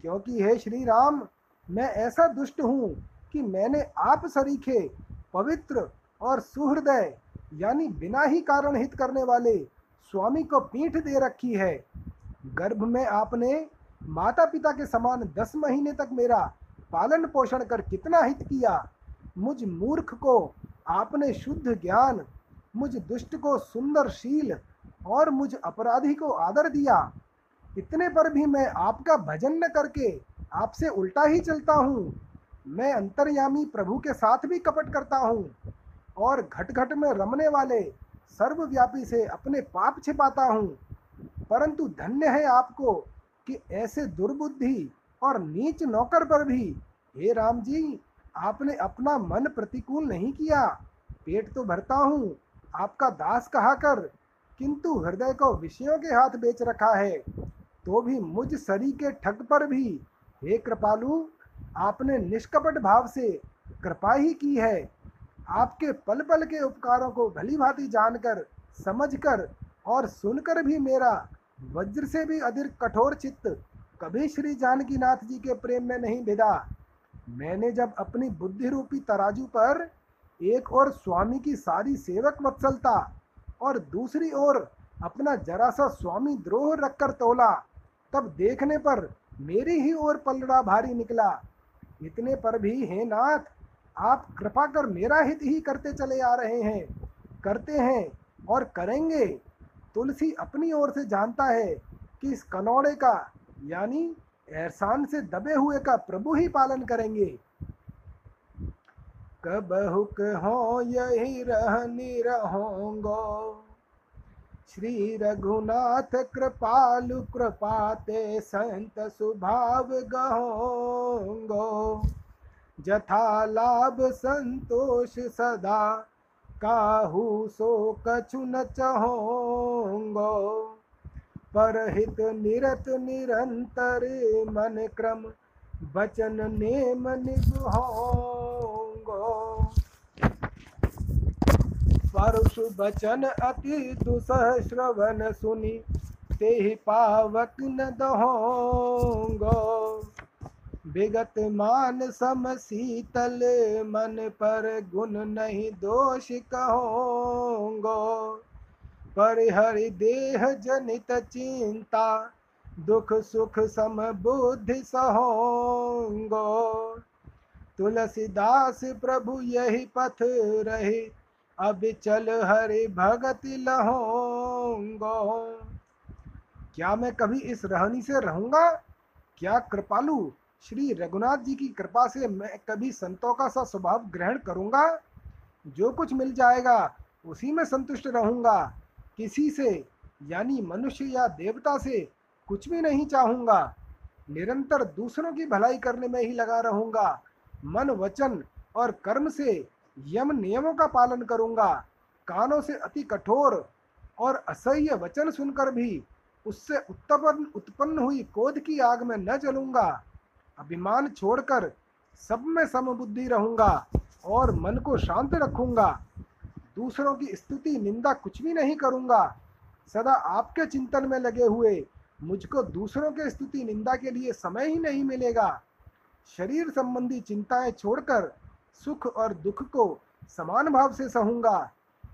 क्योंकि हे श्री राम, मैं ऐसा दुष्ट हूँ कि मैंने आप सरीखे पवित्र और सुहृदय, यानी बिना ही कारण हित करने वाले स्वामी को पीठ दे रखी है। गर्भ में आपने माता पिता के समान 10 महीने तक मेरा पालन पोषण कर कितना हित किया। मुझ मूर्ख को आपने शुद्ध ज्ञान, मुझ दुष्ट को सुंदर शील और मुझ अपराधी को आदर दिया। इतने पर भी मैं आपका भजन न करके आपसे उल्टा ही चलता हूँ। मैं अंतर्यामी प्रभु के साथ भी कपट करता हूँ और घट घट में रमने वाले सर्वव्यापी से अपने पाप छिपाता हूँ। परंतु धन्य है आपको कि ऐसे दुर्बुद्धि और नीच नौकर पर भी, हे राम जी, आपने अपना मन प्रतिकूल नहीं किया। पेट तो भरता हूँ आपका दास कहा कर, किंतु हृदय को विषयों के हाथ बेच रखा है। तो भी मुझ सरी के ठग पर भी, हे कृपालु, आपने निष्कपट भाव से कृपा ही की है। आपके पल पल के उपकारों को भली भांति जानकर, समझकर और सुनकर भी मेरा वज्र से भी अधिक कठोर चित्त कभी श्री जानकीनाथ जी के प्रेम में नहीं भिदा। मैंने जब अपनी बुद्धि रूपी तराजू पर एक और स्वामी की सारी सेवक वत्सलता और दूसरी ओर अपना जरा सा स्वामी द्रोह रखकर तोला, तब देखने पर मेरी ही ओर पलड़ा भारी निकला। इतने पर भी हे नाथ, आप कृपा कर मेरा हित ही करते चले आ रहे हैं, करते हैं और करेंगे। तुलसी अपनी ओर से जानता है कि इस कनौड़े का यानी एहसान से दबे हुए का प्रभु ही पालन करेंगे। कबहुक हो यही रहनी रहोंगो, श्री रघुनाथ कृपालु कृपाते संत सुभाव गहोंगो। जथा लाभ संतोष सदा, काहू सो कछु न चहोंगो। परहित निरत निरंतर मन क्रम, बचन नेम निबहोंगो। परुष बचन अति दुसह श्रवण सुनी, तेहि पावक न दहोंगो। विगत मान सम शीतल मन, पर गुण नहीं दोष कहोंगो। परिहरि देह जनित चिंता, दुख सुख सम बुद्धि सहोंगो। तुलसीदास प्रभु यही पथ रहे, अबिचल हरि भगति लहोंगो। क्या मैं कभी इस रहनी से रहूँगा? क्या कृपालु श्री रघुनाथ जी की कृपा से मैं कभी संतों का सा स्वभाव ग्रहण करूँगा? जो कुछ मिल जाएगा उसी में संतुष्ट रहूँगा। किसी से यानी मनुष्य या देवता से कुछ भी नहीं चाहूँगा। निरंतर दूसरों की भलाई करने में ही लगा रहूँगा। मन वचन और कर्म से यम नियमों का पालन करूँगा। कानों से अति कठोर और असह्य वचन सुनकर भी उससे उत्पन्न हुई क्रोध की आग में न जलूँगा। अभिमान छोड़कर सब में समबुद्धि रहूँगा और मन को शांत रखूँगा। दूसरों की स्तुति निंदा कुछ भी नहीं करूँगा। सदा आपके चिंतन में लगे हुए, मुझको दूसरों के स्तुति निंदा के लिए समय ही नहीं मिलेगा। शरीर संबंधी चिंताएं छोड़कर सुख और दुख को समान भाव से सहूँगा।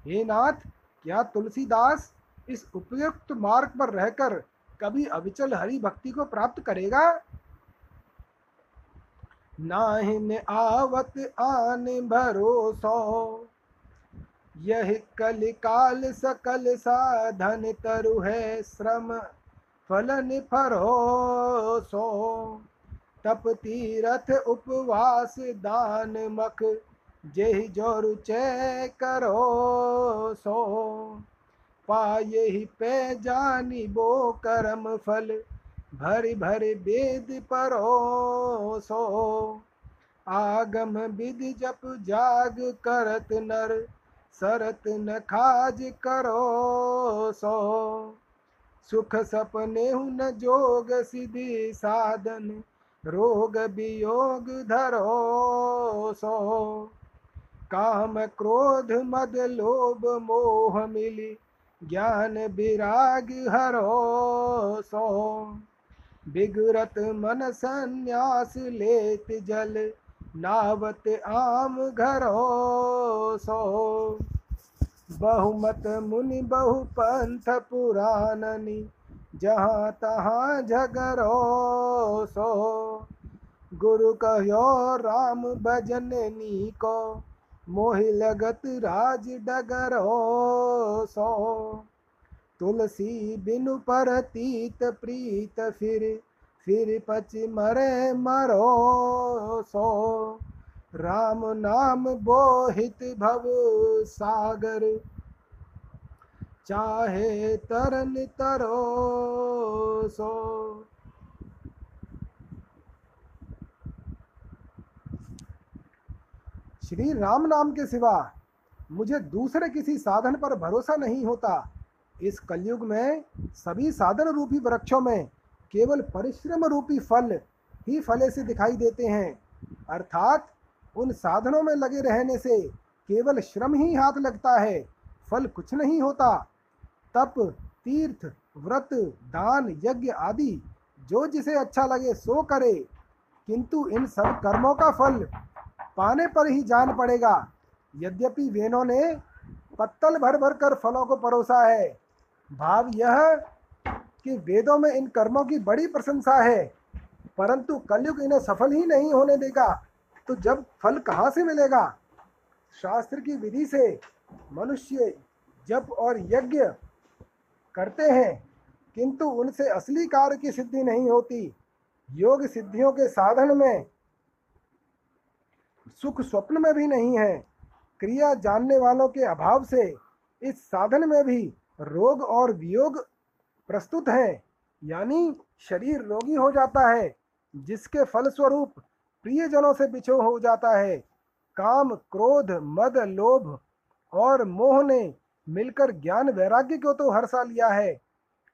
हे नाथ, क्या तुलसीदास इस उपयुक्त मार्ग पर रहकर कभी अविचल हरि भक्ति को प्राप्त करेगा? नाहिन आवत आन भरोसो, यह कलिकाल सकल साधन तरु है श्रम फलन फरोसो। तप तीरथ उपवास दान मख, जेहि जो रुचै करो सो। पाये ही पे जानी बो करम फल, भरि भरि वेद परोसो। आगम विधि जप जाग करत नर, सरत नखाज करोसो। सुख सपने न जोग सिद्धि साधन, रोग वियोग धरोसो। काम क्रोध मद लोभ मोह मिली, ज्ञान विराग हरोसो। बिगरत मन संन्यास लेत जल, नावत आम घरोसो। बहुमत मुनि बहु पंथ पुराणनि, जहाँ तहाँ झगरोसो। गुरु कहो राम भजन नीको, मोहि लगत राज डगरोसो। तुलसी बिनु परतीत प्रीत, फिर पच मरे मरोसो। राम नाम बोहित भव सागर, चाहे तरन तरोसो। श्री राम नाम के सिवा मुझे दूसरे किसी साधन पर भरोसा नहीं होता। इस कलयुग में सभी साधन रूपी वृक्षों में केवल परिश्रम रूपी फल ही फले से दिखाई देते हैं, अर्थात उन साधनों में लगे रहने से केवल श्रम ही हाथ लगता है, फल कुछ नहीं होता। तप तीर्थ व्रत दान यज्ञ आदि जो जिसे अच्छा लगे सो करे, किंतु इन सब कर्मों का फल पाने पर ही जान पड़ेगा। यद्यपि वेनों ने पत्तल भर भर कर फलों को परोसा है, भाव यह कि वेदों में इन कर्मों की बड़ी प्रशंसा है, परंतु कलयुग इन्हें सफल ही नहीं होने देगा, तो जब फल कहाँ से मिलेगा। शास्त्र की विधि से मनुष्य जप और यज्ञ करते हैं, किंतु उनसे असली कार्य की सिद्धि नहीं होती। योग सिद्धियों के साधन में सुख स्वप्न में भी नहीं है। क्रिया जानने वालों के अभाव से इस साधन में भी रोग और वियोग प्रस्तुत है, यानी शरीर रोगी हो जाता है, जिसके फलस्वरूप प्रियजनों से बिछो हो जाता है। काम, क्रोध, मद, लोभ और मोह ने मिलकर ज्ञान वैराग्य को तो हरसा लिया है,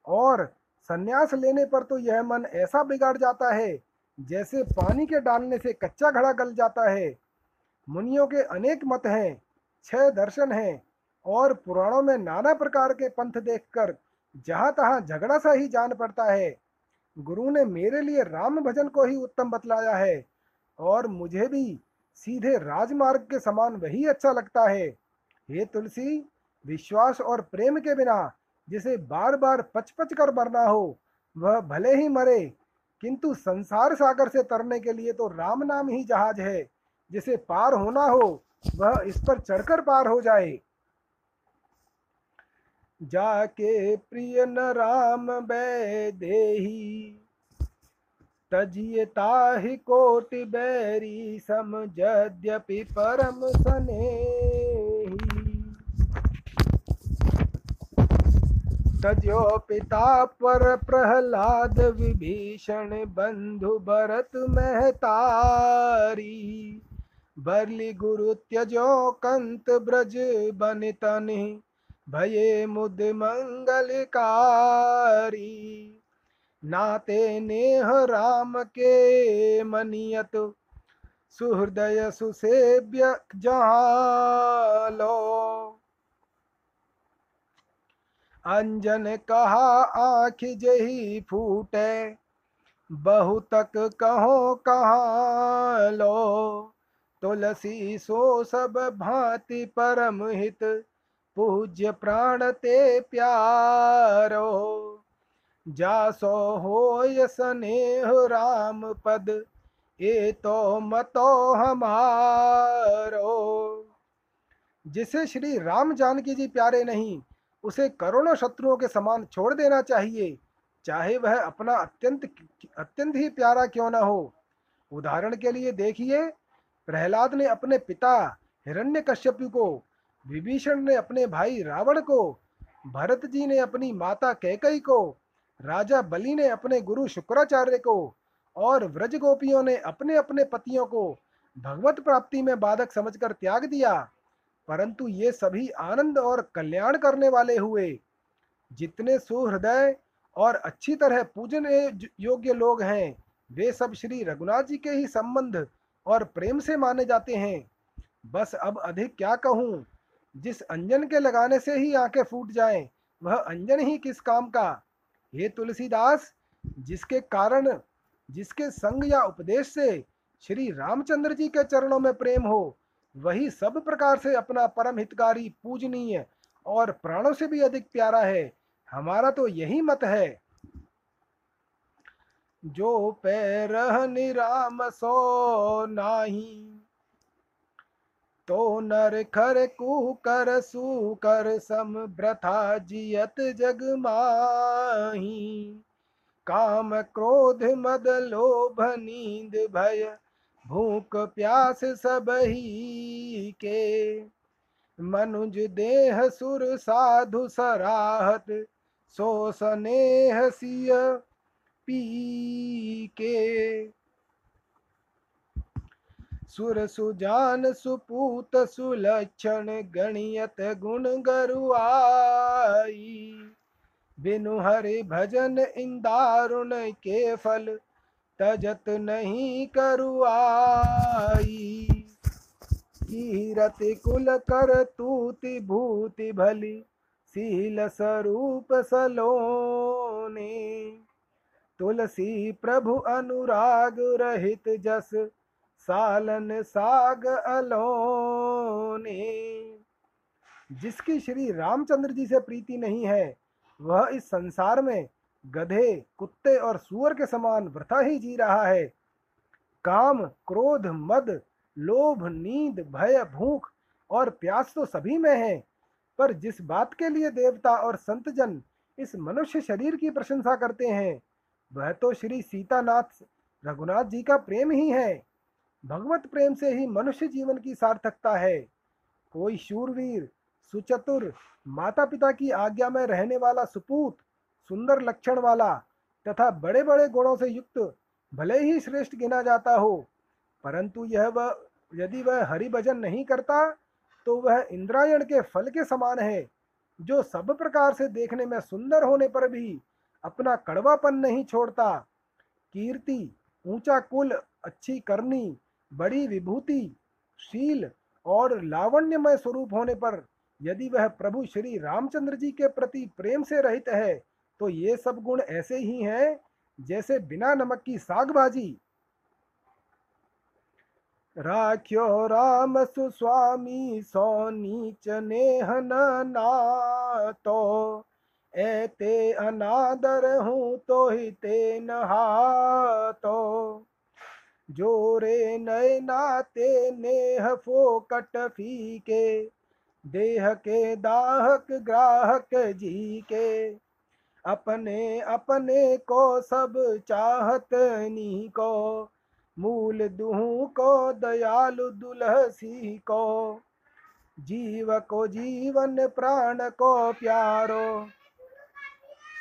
और संन्यास लेने पर तो यह मन ऐसा बिगाड़ जाता है जैसे पानी के डालने से कच्चा घड़ा गल जाता है। मुनियों के अनेक मत हैं, 6 दर्शन हैं, और पुराणों में नाना प्रकार के पंथ देखकर जहाँ तहाँ झगड़ा सा ही जान पड़ता है। गुरु ने मेरे लिए राम भजन को ही उत्तम बतलाया है, और मुझे भी सीधे राजमार्ग के समान वही अच्छा लगता है। हे तुलसी, विश्वास और प्रेम के बिना जिसे बार बार पचपच कर मरना हो, वह भले ही मरे, किंतु संसार सागर से तरने के लिए तो राम नाम ही जहाज है। जिसे पार होना हो, वह इस पर चढ़कर पार हो जाए। जाके प्रियन राम बै देही, तजिये ताहि कोटि बैरी, सम यद्यपि परम सनेही। तजो पिता पर प्रहलाद, विभीषण बंधु भरत महतारी। बरली गुरु त्यजो कंत ब्रज बनितनि, भये मुद मंगलकारी। नाते नेह राम के मनियत, सुहृदय सुसेव्य जालो। अंजन कहा आँख जही फूटे, बहुतक कहो कहाँ लो। तुलसी सो सब भांति परम हित, पूज्य प्राण ते प्यारो। जासो होय स्नेह राम पद, ए तो मतो हमारो। जिसे श्री राम जानकी जी प्यारे नहीं, उसे करोड़ों शत्रुओं के समान छोड़ देना चाहिए, चाहे वह अपना अत्यंत ही प्यारा क्यों न हो। उदाहरण के लिए देखिए, प्रहलाद ने अपने पिता हिरण्यकश्यपु को, विभीषण ने अपने भाई रावण को, भरत जी ने अपनी माता कैकेयी को, राजा बलि ने अपने गुरु शुक्राचार्य को, और व्रज गोपियों ने अपने अपने पतियों को भगवत प्राप्ति में बाधक समझकर त्याग दिया, परंतु ये सभी आनंद और कल्याण करने वाले हुए। जितने सुहृदय और अच्छी तरह पूजने योग्य लोग हैं, वे सब श्री रघुनाथ जी के ही संबंध और प्रेम से माने जाते हैं। बस अब अधिक क्या कहूँ। जिस अंजन के लगाने से ही आंखें फूट जाएं, वह अंजन ही किस काम का। हे तुलसीदास, जिसके कारण, जिसके संग या उपदेश से श्री रामचंद्र जी के चरणों में प्रेम हो, वही सब प्रकार से अपना परम हितकारी, पूजनीय और प्राणों से भी अधिक प्यारा है। हमारा तो यही मत है। जो पैर निराम सो नाही, तो नर खर कुकर सूकर, सम व्रथा जियत जग माही। काम क्रोध मद लोभ नींद भय, भूख प्यास सब ही के। मनुज देह सुर साधु सराहत, सो स्नेह सिय पी के। सुर सुजान सुपूत सुलक्षण, गणियत गुण गरुआई। बिनु हरि भजन इन दारुण के फल, तजत नहीं करुआई। कीरत कुल कर तूति भूति भली, सील स्वरूप सलोने। तुलसी प्रभु अनुराग रहित जस सालन साग अलोने। जिसकी श्री रामचंद्र जी से प्रीति नहीं है वह इस संसार में गधे, कुत्ते और सूअर के समान वृथा ही जी रहा है। काम, क्रोध, मद, लोभ, नींद, भय, भूख और प्यास तो सभी में है, पर जिस बात के लिए देवता और संतजन इस मनुष्य शरीर की प्रशंसा करते हैं वह तो श्री सीतानाथ रघुनाथ जी का प्रेम ही है। भगवत प्रेम से ही मनुष्य जीवन की सार्थकता है। कोई शूरवीर, सुचतुर, माता पिता की आज्ञा में रहने वाला सुपूत, सुंदर लक्षण वाला तथा बड़े बड़े गुणों से युक्त भले ही श्रेष्ठ गिना जाता हो, परंतु यदि वह हरि भजन नहीं करता तो वह इंद्रायण के फल के समान है, जो सब प्रकार से देखने में सुंदर होने पर भी अपना कड़वापन नहीं छोड़ता। कीर्ति, ऊंचा कुल, अच्छी करनी, बड़ी विभूति, शील और लावण्यमय स्वरूप होने पर यदि वह प्रभु श्री रामचंद्र जी के प्रति प्रेम से रहित है तो ये सब गुण ऐसे ही हैं जैसे बिना नमक की साग भाजी। राख्यो राम सुस्वामी सो नीच नेह ना तो ऐते अनादर हूँ तो ही ते नहातो। जोरे नए नाते नेह फोकट फीके देह के दाहक ग्राहक जी के। अपने अपने को सब चाहतनी को मूल दुहू को दयालु दुलहसी को। जीव को जीवन प्राण को प्यारो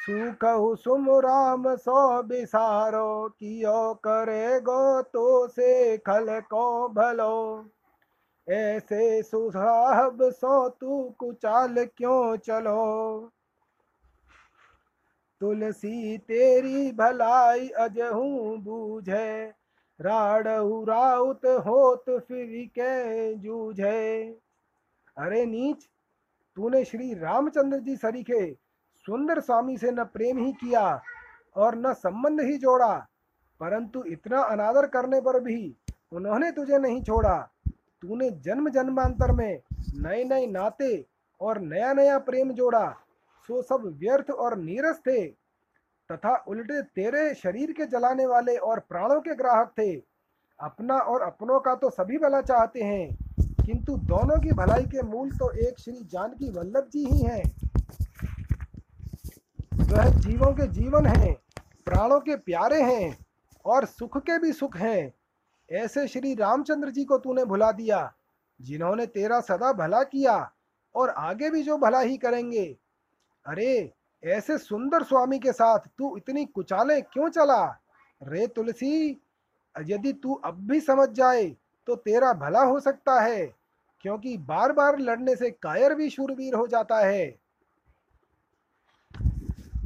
सुखहु सुम राम सो बिसारो। कियो करे गो तो से खल को भलो ऐसे सुसाहब सो तू कुचाल क्यों चलो। तुलसी तेरी भलाई अजहूँ बूझे राड़हु राउत होत फिर के जूझे। अरे नीच, तूने श्री रामचंद्र जी सरीखे सुंदर स्वामी से न प्रेम ही किया और न संबंध ही जोड़ा, परंतु इतना अनादर करने पर भी उन्होंने तुझे नहीं छोड़ा। तूने जन्म जन्मांतर में नए नए नाते और नया नया प्रेम जोड़ा, सो सब व्यर्थ और नीरस थे तथा उल्टे तेरे शरीर के जलाने वाले और प्राणों के ग्राहक थे। अपना और अपनों का तो सभी भला चाहते हैं, किंतु दोनों की भलाई के मूल तो एक श्री जानकी वल्लभ जी ही हैं। वह जीवों के जीवन हैं, प्राणों के प्यारे हैं और सुख के भी सुख हैं। ऐसे श्री रामचंद्र जी को तूने भुला दिया, जिन्होंने तेरा सदा भला किया और आगे भी जो भला ही करेंगे। अरे ऐसे सुंदर स्वामी के साथ तू इतनी कुचाले क्यों चला। रे तुलसी, यदि तू अब भी समझ जाए तो तेरा भला हो सकता है, क्योंकि बार बार लड़ने से कायर भी शूरवीर हो जाता है।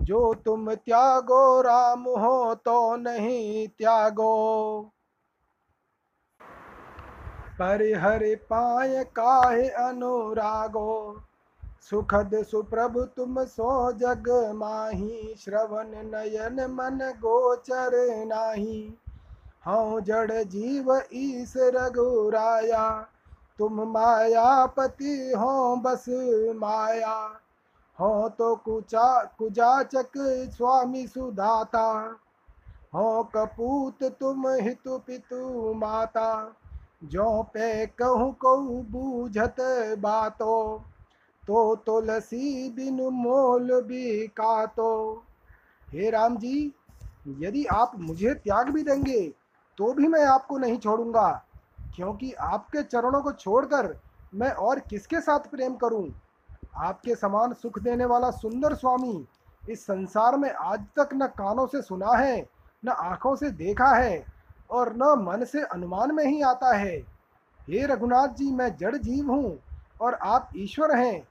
जो तुम त्यागो राम हो तो नहीं त्यागो। परिहरि पाय काहे अनुरागो सुखद सुप्रभु तुम सो जग माही। श्रवण नयन मन गोचर नाही हऊँ जड़ जीव ईस रघुराया। तुम मायापति हो बस माया हो तो कुजाचक स्वामी सुदाता। हो कपूत तुम हितु पितु माता जो पे कहूँ कहूँ बूझत बातो। तो तुलसी बिनु मोल भी कातो। हे राम जी, यदि आप मुझे त्याग भी देंगे तो भी मैं आपको नहीं छोड़ूंगा, क्योंकि आपके चरणों को छोड़कर मैं और किसके साथ प्रेम करूं। आपके समान सुख देने वाला सुंदर स्वामी इस संसार में आज तक न कानों से सुना है, न आँखों से देखा है और न मन से अनुमान में ही आता है। हे रघुनाथ जी, मैं जड़ जीव हूँ और आप ईश्वर हैं।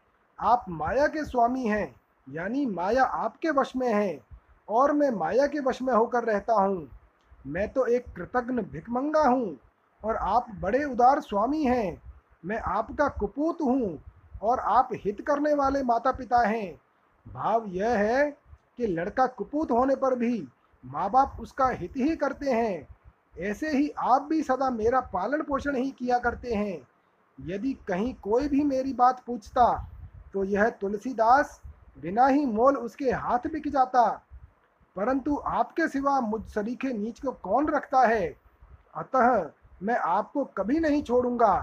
आप माया के स्वामी हैं, यानी माया आपके वश में है और मैं माया के वश में होकर रहता हूँ। मैं तो एक कृतघ्न भिखमंगा हूँ और आप बड़े उदार स्वामी हैं। मैं आपका कुपूत हूँ और आप हित करने वाले माता पिता हैं। भाव यह है कि लड़का कुपूत होने पर भी माँ बाप उसका हित ही करते हैं। ऐसे ही आप भी सदा मेरा पालन पोषण ही किया करते हैं। यदि कहीं कोई भी मेरी बात पूछता तो यह तुलसीदास बिना ही मोल उसके हाथ बिक जाता, परंतु आपके सिवा मुझ सरीखे नीच को कौन रखता है, अतः मैं आपको कभी नहीं छोड़ूंगा।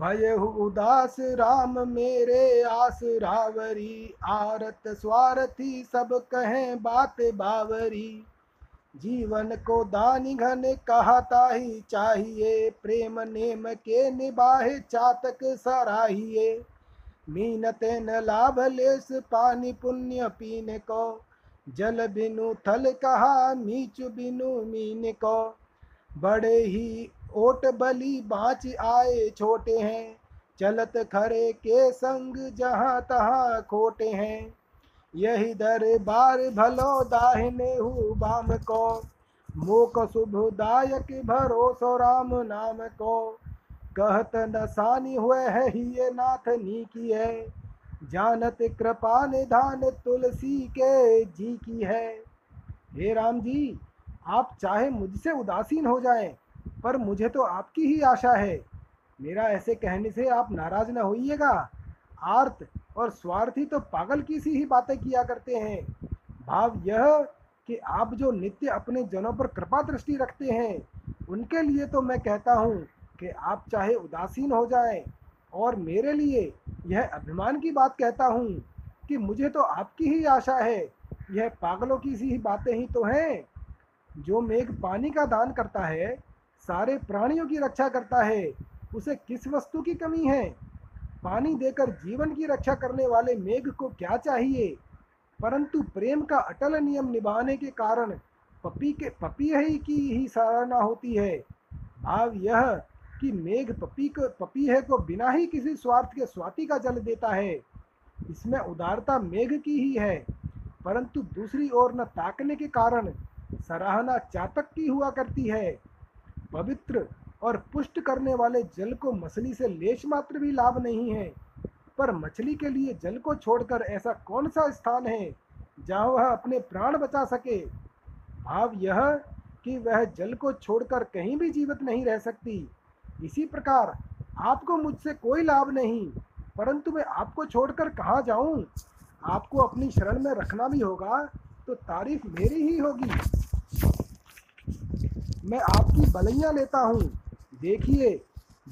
भयहु उदास राम मेरे आसरावरी, आरत स्वार्थी सब कहें बात बावरी। जीवन को दानि घन कहता ही चाहिए, प्रेम नेम के निबाहे चातक सराहिए। मीनते न लाभ लेस पानी पुण्य पीने को, जल बिनु थल कहा मीच बिनु मीन को। बड़े ही ओट बली बाँच आए छोटे हैं, चलत खरे के संग जहाँ तहाँ खोटे हैं। यही दरबार भलो दाहिने हु बाम को, मोक शुभदायक भरोसो राम नाम को। कहत नसानी हुए है ये नाथ नी की है, जानत कृपा निधान तुलसी के जी की है। हे राम जी, आप चाहे मुझसे उदासीन हो जाएं, पर मुझे तो आपकी ही आशा है। मेरा ऐसे कहने से आप नाराज न होइएगा। आर्त और स्वार्थी तो पागल की सी ही बातें किया करते हैं। भाव यह कि आप जो नित्य अपने जनों पर कृपा दृष्टि रखते हैं, उनके लिए तो मैं कहता हूँ कि आप चाहे उदासीन हो जाएं, और मेरे लिए यह अभिमान की बात कहता हूँ कि मुझे तो आपकी ही आशा है। यह पागलों की सी ही बातें ही तो हैं। जो मेघ पानी का दान करता है, सारे प्राणियों की रक्षा करता है, उसे किस वस्तु की कमी है? पानी देकर जीवन की रक्षा करने वाले मेघ को क्या चाहिए? परंतु प्रेम का अटल नियम निभाने के कारण पपीहे की ही सराहना होती है। भाव यह कि मेघ पपीहे को बिना ही किसी स्वार्थ के स्वाति का जल देता है। इसमें उदारता मेघ की ही है, परंतु दूसरी ओर न ताकने के कारण सराहना चातक की हुआ करती है। पवित्र और पुष्ट करने वाले जल को मछली से लेश मात्र भी लाभ नहीं है, पर मछली के लिए जल को छोड़कर ऐसा कौन सा स्थान है जहाँ वह अपने प्राण बचा सके। भाव यह कि वह जल को छोड़कर कहीं भी जीवित नहीं रह सकती। इसी प्रकार आपको मुझसे कोई लाभ नहीं, परंतु मैं आपको छोड़कर कहाँ जाऊँ? आपको अपनी शरण में रखना भी होगा तो तारीफ मेरी ही होगी। मैं आपकी बलैयाँ लेता हूँ। देखिए,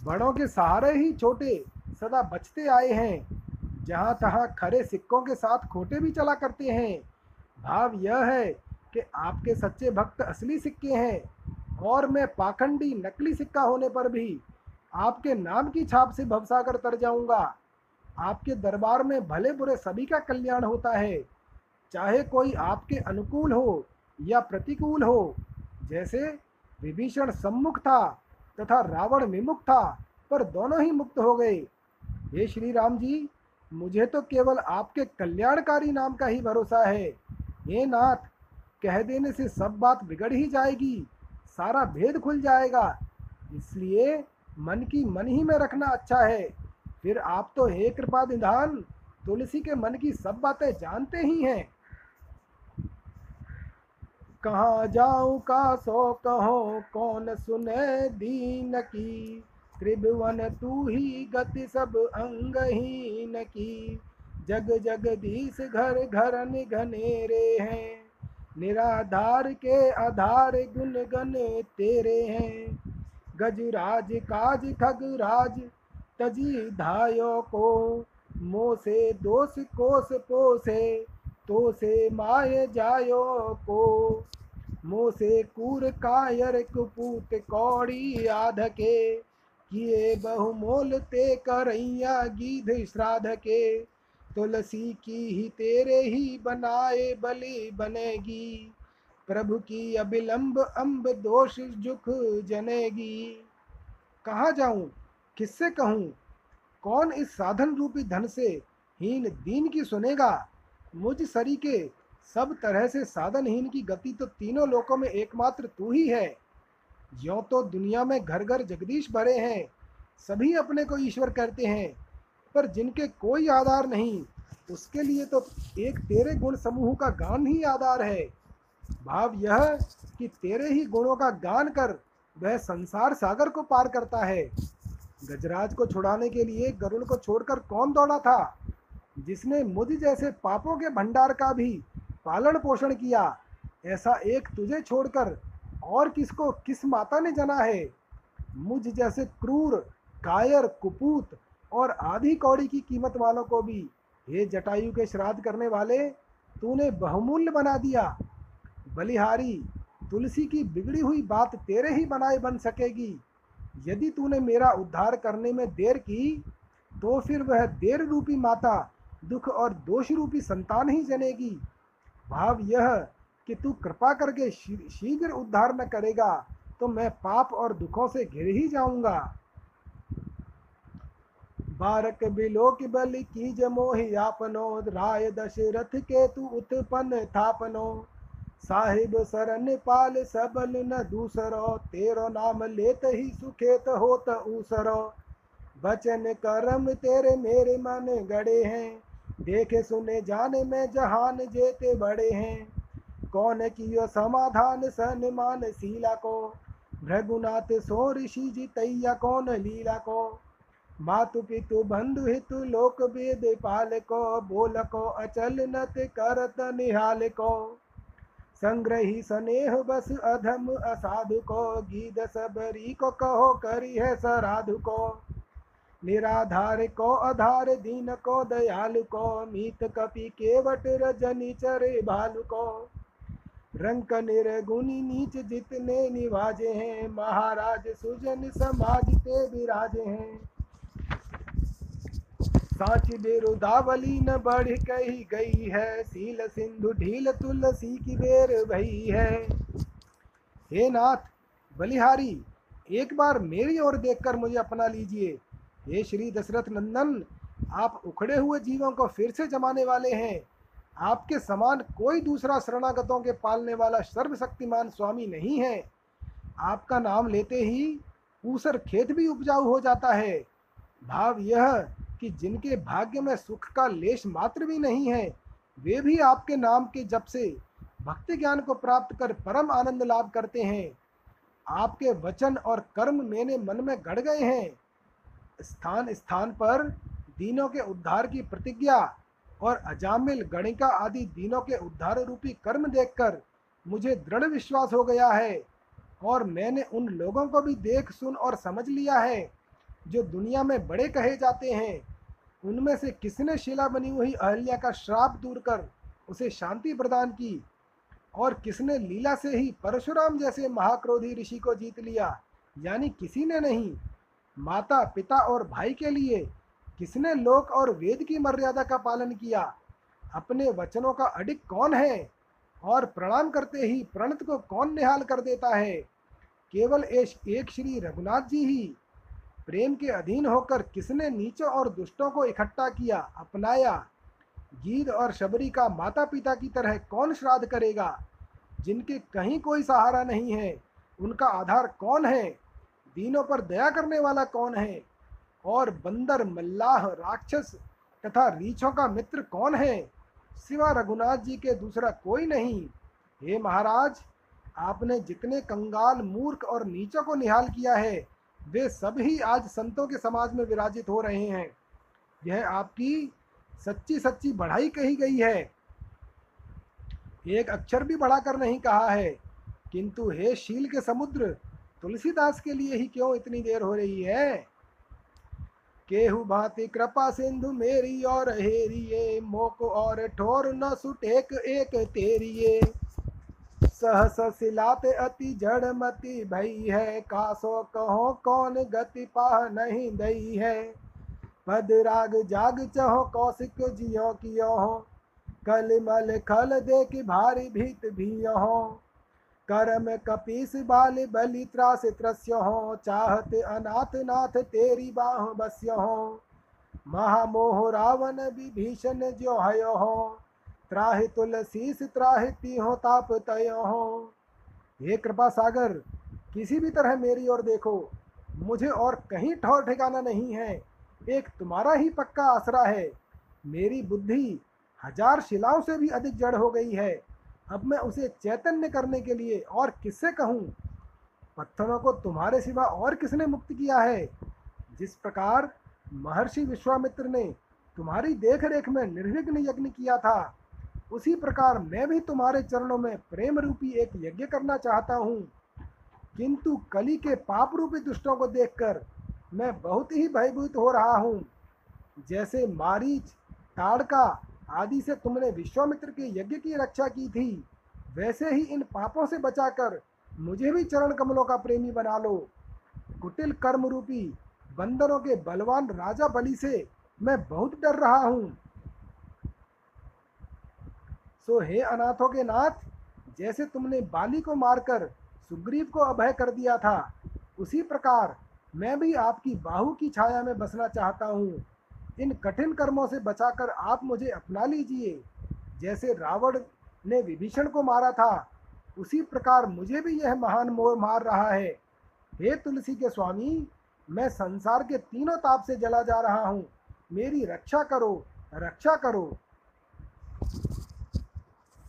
बड़ों के सहारे ही छोटे सदा बचते आए हैं, जहाँ तहाँ खरे सिक्कों के साथ खोटे भी चला करते हैं। भाव यह है कि आपके सच्चे भक्त असली सिक्के हैं, और मैं पाखंडी नकली सिक्का होने पर भी आपके नाम की छाप से भभसा कर तर जाऊँगा। आपके दरबार में भले बुरे सभी का कल्याण होता है, चाहे कोई आपके अनुकूल हो या प्रतिकूल हो। जैसे विभीषण सम्मुख था तथा रावण विमुख था, पर दोनों ही मुक्त हो गए। हे श्री राम जी, मुझे तो केवल आपके कल्याणकारी नाम का ही भरोसा है। हे नाथ, कह देने से सब बात बिगड़ ही जाएगी, सारा भेद खुल जाएगा। इसलिए मन की मन ही में रखना अच्छा है। फिर आप तो हे कृपा निधान तुलसी के मन की सब बातें जानते ही हैं। कहाँ जाऊँ का सो कहो कौन सुने दीन की, त्रिभुवन तू ही गति सब अंगहीन की। जग जगदीश घर घर निघनेरे हैं, निराधार के आधार गुण गण तेरे हैं। गजराज काज खगराज तजी धायो को, मोसे दोष कोस पोसे तो से माये जायो को। मोसे कूर कायर कुपूत कौड़ी आध के, किए बहुमोल ते करैया गीध श्राद्ध के। तुलसी की ही तेरे ही बनाए बलि बनेगी, प्रभु की अभिलंब अम्ब दोष जुख जनेगी। कहाँ जाऊँ, किससे कहूँ, कौन इस साधन रूपी धन से हीन दीन की सुनेगा? मुझ सरीके सब तरह से साधनहीन की गति तो तीनों लोकों में एकमात्र तू ही है। यों तो दुनिया में घर घर जगदीश भरे हैं, सभी अपने को ईश्वर कहते हैं, पर जिनके कोई आधार नहीं उसके लिए तो एक तेरे गुण समूह का गान ही आधार है। भाव यह कि तेरे ही गुणों का गान कर वह संसार सागर को पार करता है। गजराज को छुड़ाने के लिए गरुड़ को छोड़कर कौन दौड़ा था, जिसने मुझ जैसे पापों के भंडार का भी पालन पोषण किया। ऐसा एक तुझे छोड़कर और किसको किस माता ने जना है। मुझ जैसे क्रूर, कायर, कुपूत और आधी कौड़ी की कीमत वालों को भी हे जटायु के श्राद्ध करने वाले तूने बहुमूल्य बना दिया। बलिहारी, तुलसी की बिगड़ी हुई बात तेरे ही बनाए बन सकेगी। यदि तूने मेरा उद्धार करने में देर की तो फिर वह देर रूपी माता दुख और दोष रूपी संतान ही जनेगी। भाव यह कि तू कृपा करके शीघ्र उद्धार न करेगा तो मैं पाप और दुखों से घिर ही जाऊंगा। बारक बिलोक बल की जमोहि आपनो, राय दशरथ के तू उत्पन्न थापनो। साहिब सरन पाल सबल न दूसरो, तेरो नाम लेत ही सुखेत होत ऊसरो। बचन कर्म तेरे मेरे मन गड़े हैं, देखे सुने जाने में जहान जेते बड़े हैं। कौन कियो समाधान सनमान सीला को, भृगुनाथ सो ऋषि जितैया कौन लीला को। मातु पितु बंधु हितु लोक वेद पाल को, बोल को अचल नत करत निहाल को। संग्रही स्नेह बस अधम असाधु को, गीद सबरी को कहो करी है सराधु को। निराधार को आधार दीन को दयालु को, मीत कपि केवट रजनी चरे भालु को। रंक निर्गुणी नीच जितने निवाजे हैं, महाराज सुजन समाज ते विराजे हैं। साच बिरुदावली न बढ़ कही गई है, सील सिंधु ढील तुलसी की बेर भई है। हे नाथ बलिहारी, एक बार मेरी ओर देखकर मुझे अपना लीजिए। हे श्री दशरथ नंदन, आप उखड़े हुए जीवों को फिर से जमाने वाले हैं। आपके समान कोई दूसरा शरणागतों के पालने वाला सर्वशक्तिमान स्वामी नहीं है। आपका नाम लेते ही ऊसर खेत भी उपजाऊ हो जाता है। भाव यह कि जिनके भाग्य में सुख का लेश मात्र भी नहीं है, वे भी आपके नाम के जप से भक्ति ज्ञान को प्राप्त कर परम आनंद लाभ करते हैं। आपके वचन और कर्म मेरे मन में गड़ गए हैं। स्थान स्थान पर दीनों के उद्धार की प्रतिज्ञा और अजामिल, गणिका आदि दीनों के उद्धार रूपी कर्म देखकर मुझे दृढ़ विश्वास हो गया है। और मैंने उन लोगों को भी देख, सुन और समझ लिया है जो दुनिया में बड़े कहे जाते हैं। उनमें से किसने शिला बनी हुई अहल्या का श्राप दूर कर उसे शांति प्रदान की, और किसने लीला से ही परशुराम जैसे महाक्रोधी ऋषि को जीत लिया, यानी किसी ने नहीं। माता, पिता और भाई के लिए किसने लोक और वेद की मर्यादा का पालन किया। अपने वचनों का अडिग कौन है, और प्रणाम करते ही प्रणत को कौन निहाल कर देता है। केवल एक श्री रघुनाथ जी ही। प्रेम के अधीन होकर किसने नीचों और दुष्टों को इकट्ठा किया, अपनाया। गीद और शबरी का माता पिता की तरह कौन श्राद्ध करेगा। जिनके कहीं कोई सहारा नहीं है, उनका आधार कौन है। दीनों पर दया करने वाला कौन है, और बंदर, मल्लाह, राक्षस तथा रीछों का मित्र कौन है। सिवा रघुनाथ जी के दूसरा कोई नहीं। हे महाराज, आपने जितने कंगाल, मूर्ख और नीचों को निहाल किया है, वे सब ही आज संतों के समाज में विराजित हो रहे हैं। यह आपकी सच्ची सच्ची बढ़ाई कही गई है। एक अक्षर भी बढ़ाकर नहीं कहा है। किंतु हे शील के समुद्र, तुलसीदास के लिए ही क्यों इतनी देर हो रही है। केहू भांति कृपा सिंधु मेरी और हेरिये, मोक और ठोर न सुटेक एक तेरिये। सहस सिलात अति जड़ मति भई है, कासो कहो कौन गति पाह नहीं दई है। पद राग जाग चहो कौशिक जियो कियो हो, कल मल खल देख भारी भीत भियो हो। करम कपीस बाल बलि त्रास त्रस्य हों, चाहत अनाथ नाथ तेरी बाह बस्य हों। महामोह रावण विभीषण जो हयो हों, त्राहि तुलसीस त्राहि तीहों ताप तयो हों। हे कृपा सागर, किसी भी तरह मेरी ओर देखो। मुझे और कहीं ठौर ठिकाना नहीं है, एक तुम्हारा ही पक्का आसरा है। मेरी बुद्धि 1000 शिलाओं से भी अधिक जड़ हो गई है। अब मैं उसे चैतन्य करने के लिए और किससे कहूँ? पत्थरों को तुम्हारे सिवा और किसने मुक्त किया है? जिस प्रकार महर्षि विश्वामित्र ने तुम्हारी देखरेख में निर्विघ्न यज्ञ किया था, उसी प्रकार मैं भी तुम्हारे चरणों में प्रेम रूपी एक यज्ञ करना चाहता हूँ, किंतु कली के पाप रूपी दुष्टों को देखकर मैं बहुत ही भयभीत हो रहा हूँ। जैसे मारीच, ताड़का आदि से तुमने विश्वामित्र के यज्ञ की रक्षा की थी, वैसे ही इन पापों से बचाकर मुझे भी चरण कमलों का प्रेमी बना लो। कुटिल कर्म रूपी बंदरों के बलवान राजा बलि से मैं बहुत डर रहा हूँ। सो हे अनाथों के नाथ, जैसे तुमने बाली को मारकर सुग्रीव को अभय कर दिया था, उसी प्रकार मैं भी आपकी बाहु की छाया में बसना चाहता हूँ। इन कठिन कर्मों से बचाकर आप मुझे अपना लीजिए। जैसे रावण ने विभीषण को मारा था, उसी प्रकार मुझे भी यह महान मोह मार रहा है। हे तुलसी के स्वामी, मैं संसार के तीनों ताप से जला जा रहा हूँ। मेरी रक्षा करो, रक्षा करो।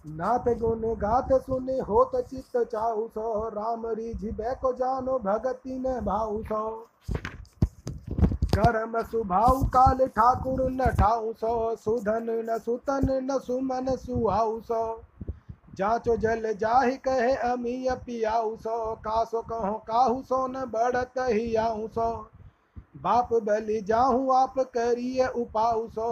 नाथ गुन गात सुने होत चित्त चाउ सो, राम रिझ बैको जानो भगति न भाउ सो। कर्म सुभाव काल ठाकुर न ठाउ सो, सुधन न सुतन न सुमन सुहाउ सो। जाचो जल जाहि कहे अमीय पियाउ सो, कासो कहो काहू सो न बढ़त ही आउ सो। बाप बलि जाहूँ आप करिए उपाउ सो,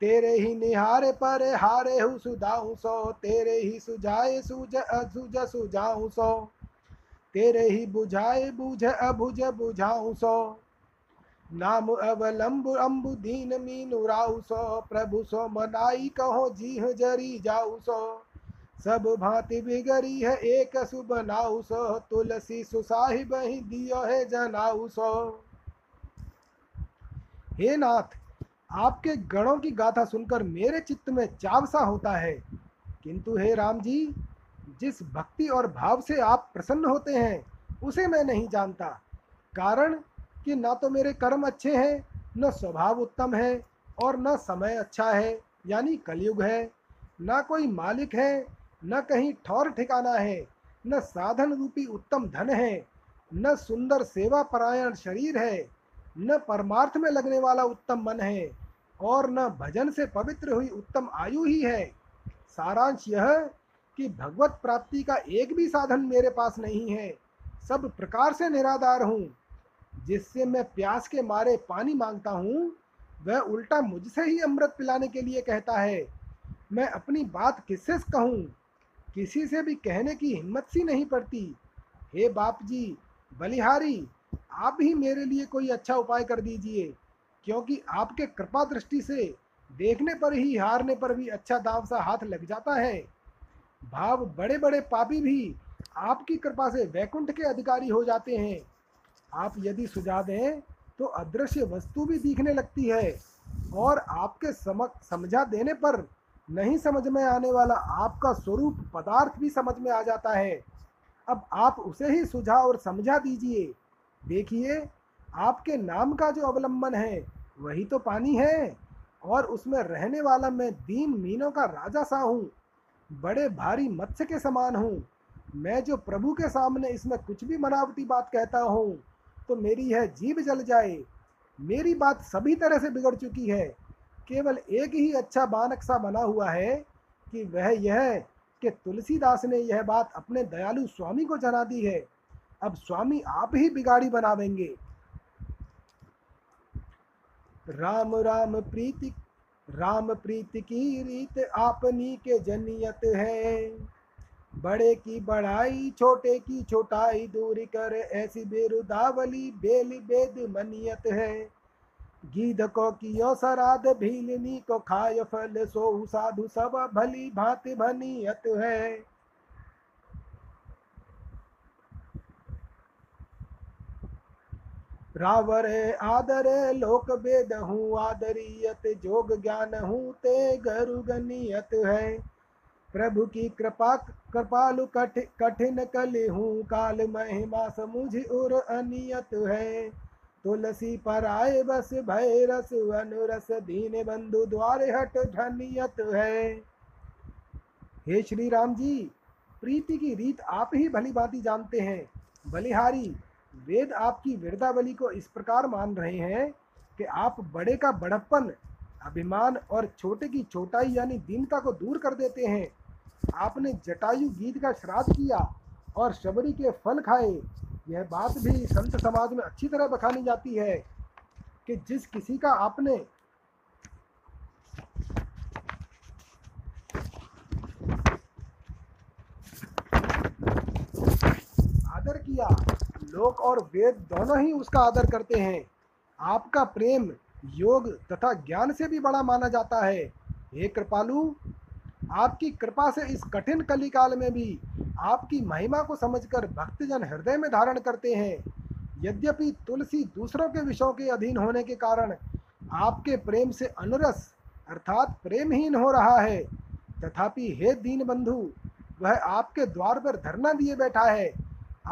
तेरे ही निहारे पर हारे हु सुधाऊ सो। तेरे ही सुझाए सुझ अझुझ सुझाऊ सो, तेरे ही बुझाए बुझ अबुझ बुझाऊ सो। नाम अवलंबु अम्बु दीन मीनु राऊ सो, प्रभु सो मनाई कहो जीह जरी जाऊ सो। सब भांति बिगरी है एक सुबनाऊ सो, तुलसी सुसाहिब ही दियो है जनाऊ सो। हे नाथ, आपके गणों की गाथा सुनकर मेरे चित्त में चाव सा होता है, किंतु हे राम जी, जिस भक्ति और भाव से आप प्रसन्न होते हैं उसे मैं नहीं जानता। कारण कि ना तो मेरे कर्म अच्छे हैं, न स्वभाव उत्तम है, और न समय अच्छा है यानी कलयुग है। ना कोई मालिक है, न कहीं ठौर ठिकाना है, न साधन रूपी उत्तम धन है, न सुंदर सेवा परायण शरीर है, न परमार्थ में लगने वाला उत्तम मन है, और न भजन से पवित्र हुई उत्तम आयु ही है। सारांश यह कि भगवत प्राप्ति का एक भी साधन मेरे पास नहीं है। सब प्रकार से निराधार हूँ। जिससे मैं प्यास के मारे पानी मांगता हूँ, वह उल्टा मुझसे ही अमृत पिलाने के लिए कहता है। मैं अपनी बात किससे कहूँ? किसी से भी कहने की हिम्मत सी नहीं पड़ती। हे बाप जी बलिहारी, आप ही मेरे लिए कोई अच्छा उपाय कर दीजिए, क्योंकि आपके कृपा दृष्टि से देखने पर ही हारने पर भी अच्छा दाव सा हाथ लग जाता है। भाव बड़े बड़े पापी भी आपकी कृपा से वैकुंठ के अधिकारी हो जाते हैं। आप यदि सुझा दें तो अदृश्य वस्तु भी दिखने लगती है, और आपके समझा देने पर नहीं समझ में आने वाला आपका स्वरूप पदार्थ भी समझ में आ जाता है। अब आप उसे ही सुझा और समझा दीजिए। देखिए, आपके नाम का जो अवलंबन है वही तो पानी है, और उसमें रहने वाला मैं दीन मीनों का राजा सा हूँ। बड़े भारी मत्स्य के समान हूँ। मैं जो प्रभु के सामने इसमें कुछ भी मनावटी बात कहता हूँ तो मेरी यह जीभ जल जाए। मेरी बात सभी तरह से बिगड़ चुकी है। केवल एक ही अच्छा बानक सा बना हुआ है कि वह यह कि तुलसीदास ने यह बात अपने दयालु स्वामी को जना दी है। अब स्वामी आप ही बिगाड़ी बनावेंगे। राम प्रीति की रीत आपनी के जनियत है। बड़े की बड़ाई छोटे की छोटाई दूरी कर, ऐसी बेरुदावली बेली बेद मनियत है। गीध को कियो सराध भीलनी को खाय फल, सोहु साधु सब भली भांति भनियत है। रावरे आदरे लोक बेद हूँ आदरियत, जोग ज्ञान हूँ ते गरुगनियत है। प्रभु की कृपालु कठिन कलि हूँ, काल महिमा समझ उर अनियत है। तुलसी पर आए बस भय रस अनुरस दीन बंधु द्वार हट धनियत है। हे श्री राम जी, प्रीति की रीत आप ही भली भांति जानते हैं। बलिहारी, वेद आपकी वृदावली को इस प्रकार मान रहे हैं कि आप बड़े का बड़प्पन, अभिमान और छोटे की छोटाई यानी दीनता को दूर कर देते हैं। आपने जटायु गीत का श्राद्ध किया और शबरी के फल खाए। यह बात भी संत समाज में अच्छी तरह बखानी जाती है कि जिस किसी का आपने आदर किया, लोक और वेद दोनों ही उसका आदर करते हैं। आपका प्रेम योग तथा ज्ञान से भी बड़ा माना जाता है। हे कृपालु, आपकी कृपा से इस कठिन कलिकाल में भी आपकी महिमा को समझकर भक्तजन हृदय में धारण करते हैं। यद्यपि तुलसी दूसरों के विषयों के अधीन होने के कारण आपके प्रेम से अनुरस अर्थात प्रेमहीन हो रहा है, तथापि हे दीन बंधु, वह आपके द्वार पर धरना दिए बैठा है।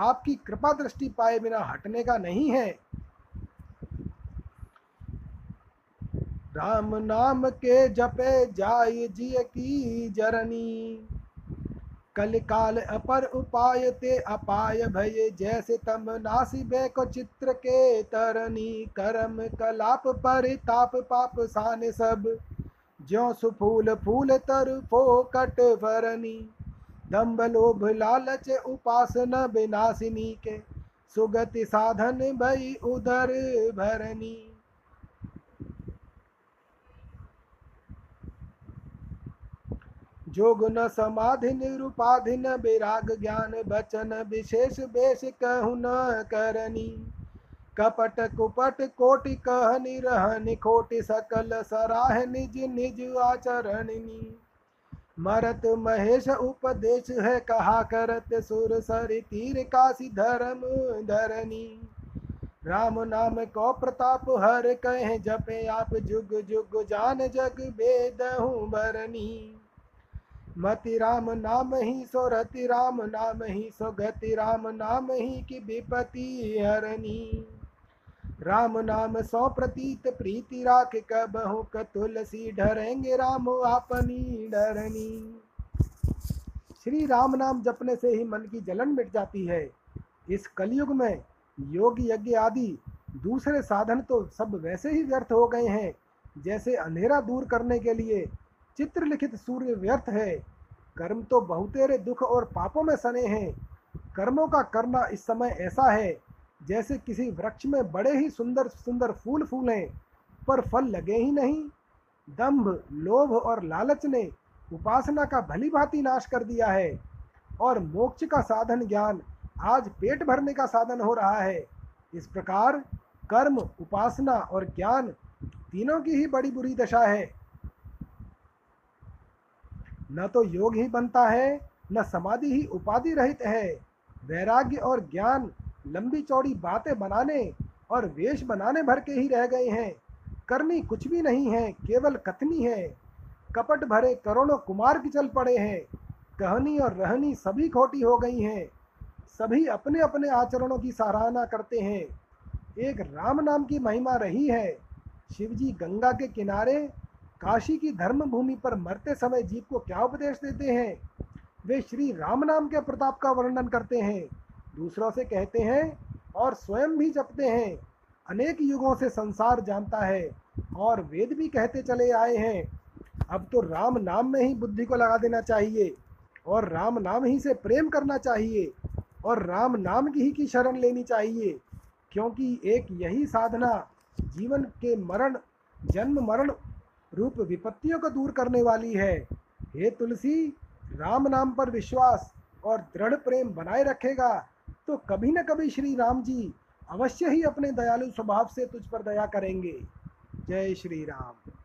आपकी कृपा दृष्टि पाए बिना हटने का नहीं है। राम नाम के जपे जाय जिय की जरनी, कलिकाल अपर उपाय ते अपाय भये, जैसे तम नासिबे को चित्र के तरनी, करम कलाप परिताप पाप साने सब, ज्यों सुफूल फूल तर फोकट फरनी, दम्भ लोभ लालच उपासना विनाशिनी, के सुगति साधन भई उदर भरनी। जोगुन समाधि निरुपाधि न विराग ज्ञान बचन विशेष बेश कहु न करनी, कपट कुपट कोटि कह निरहन खोटि सकल सराह निज निज आचरणनी, मरत महेश उपदेश है कहा करत सुर सरि तीर कासी धर्म धरनी, राम नाम को प्रताप हर कहे जपे आप जुग जुग जान जग बेदहु बरनी, मति राम नाम ही सो रति राम नाम ही सो गति राम नाम ही की विपति हरनी, राम नाम सो प्रतीत प्रीति राख कबहु क तुलसी डरेंगे राम आपनी डरनी। श्री राम नाम जपने से ही मन की जलन मिट जाती है। इस कलयुग में योग यज्ञ आदि दूसरे साधन तो सब वैसे ही व्यर्थ हो गए हैं जैसे अंधेरा दूर करने के लिए चित्रलिखित सूर्य व्यर्थ है। कर्म तो बहुतेरे दुख और पापों में सने हैं। कर्मों का करना इस समय ऐसा है जैसे किसी वृक्ष में बड़े ही सुंदर सुंदर फूल फूलें पर फल लगे ही नहीं। दंभ, लोभ और लालच ने उपासना का भली भांति नाश कर दिया है और मोक्ष का साधन ज्ञान आज पेट भरने का साधन हो रहा है। इस प्रकार कर्म, उपासना और ज्ञान तीनों की ही बड़ी बुरी दशा है। न तो योग ही बनता है, न समाधि ही उपाधि रहित है। वैराग्य और ज्ञान लंबी चौड़ी बातें बनाने और वेश बनाने भर के ही रह गए हैं। करनी कुछ भी नहीं है, केवल कथनी है। कपट भरे करोड़ों कुमार की चल पड़े हैं। कहनी और रहनी सभी खोटी हो गई हैं। सभी अपने अपने आचरणों की सराहना करते हैं। एक राम नाम की महिमा रही है। शिवजी गंगा के किनारे काशी की धर्मभूमि पर मरते समय जीव को क्या उपदेश देते हैं। वे श्री राम नाम के प्रताप का वर्णन करते हैं, दूसरों से कहते हैं और स्वयं भी जपते हैं। अनेक युगों से संसार जानता है और वेद भी कहते चले आए हैं। अब तो राम नाम में ही बुद्धि को लगा देना चाहिए और राम नाम ही से प्रेम करना चाहिए और राम नाम की ही की शरण लेनी चाहिए, क्योंकि एक यही साधना जीवन के मरण जन्म मरण रूप विपत्तियों को दूर करने वाली है। हे तुलसी, राम नाम पर विश्वास और दृढ़ प्रेम बनाए रखेगा तो कभी न कभी श्री राम जी अवश्य ही अपने दयालु स्वभाव से तुझ पर दया करेंगे। जय श्री राम।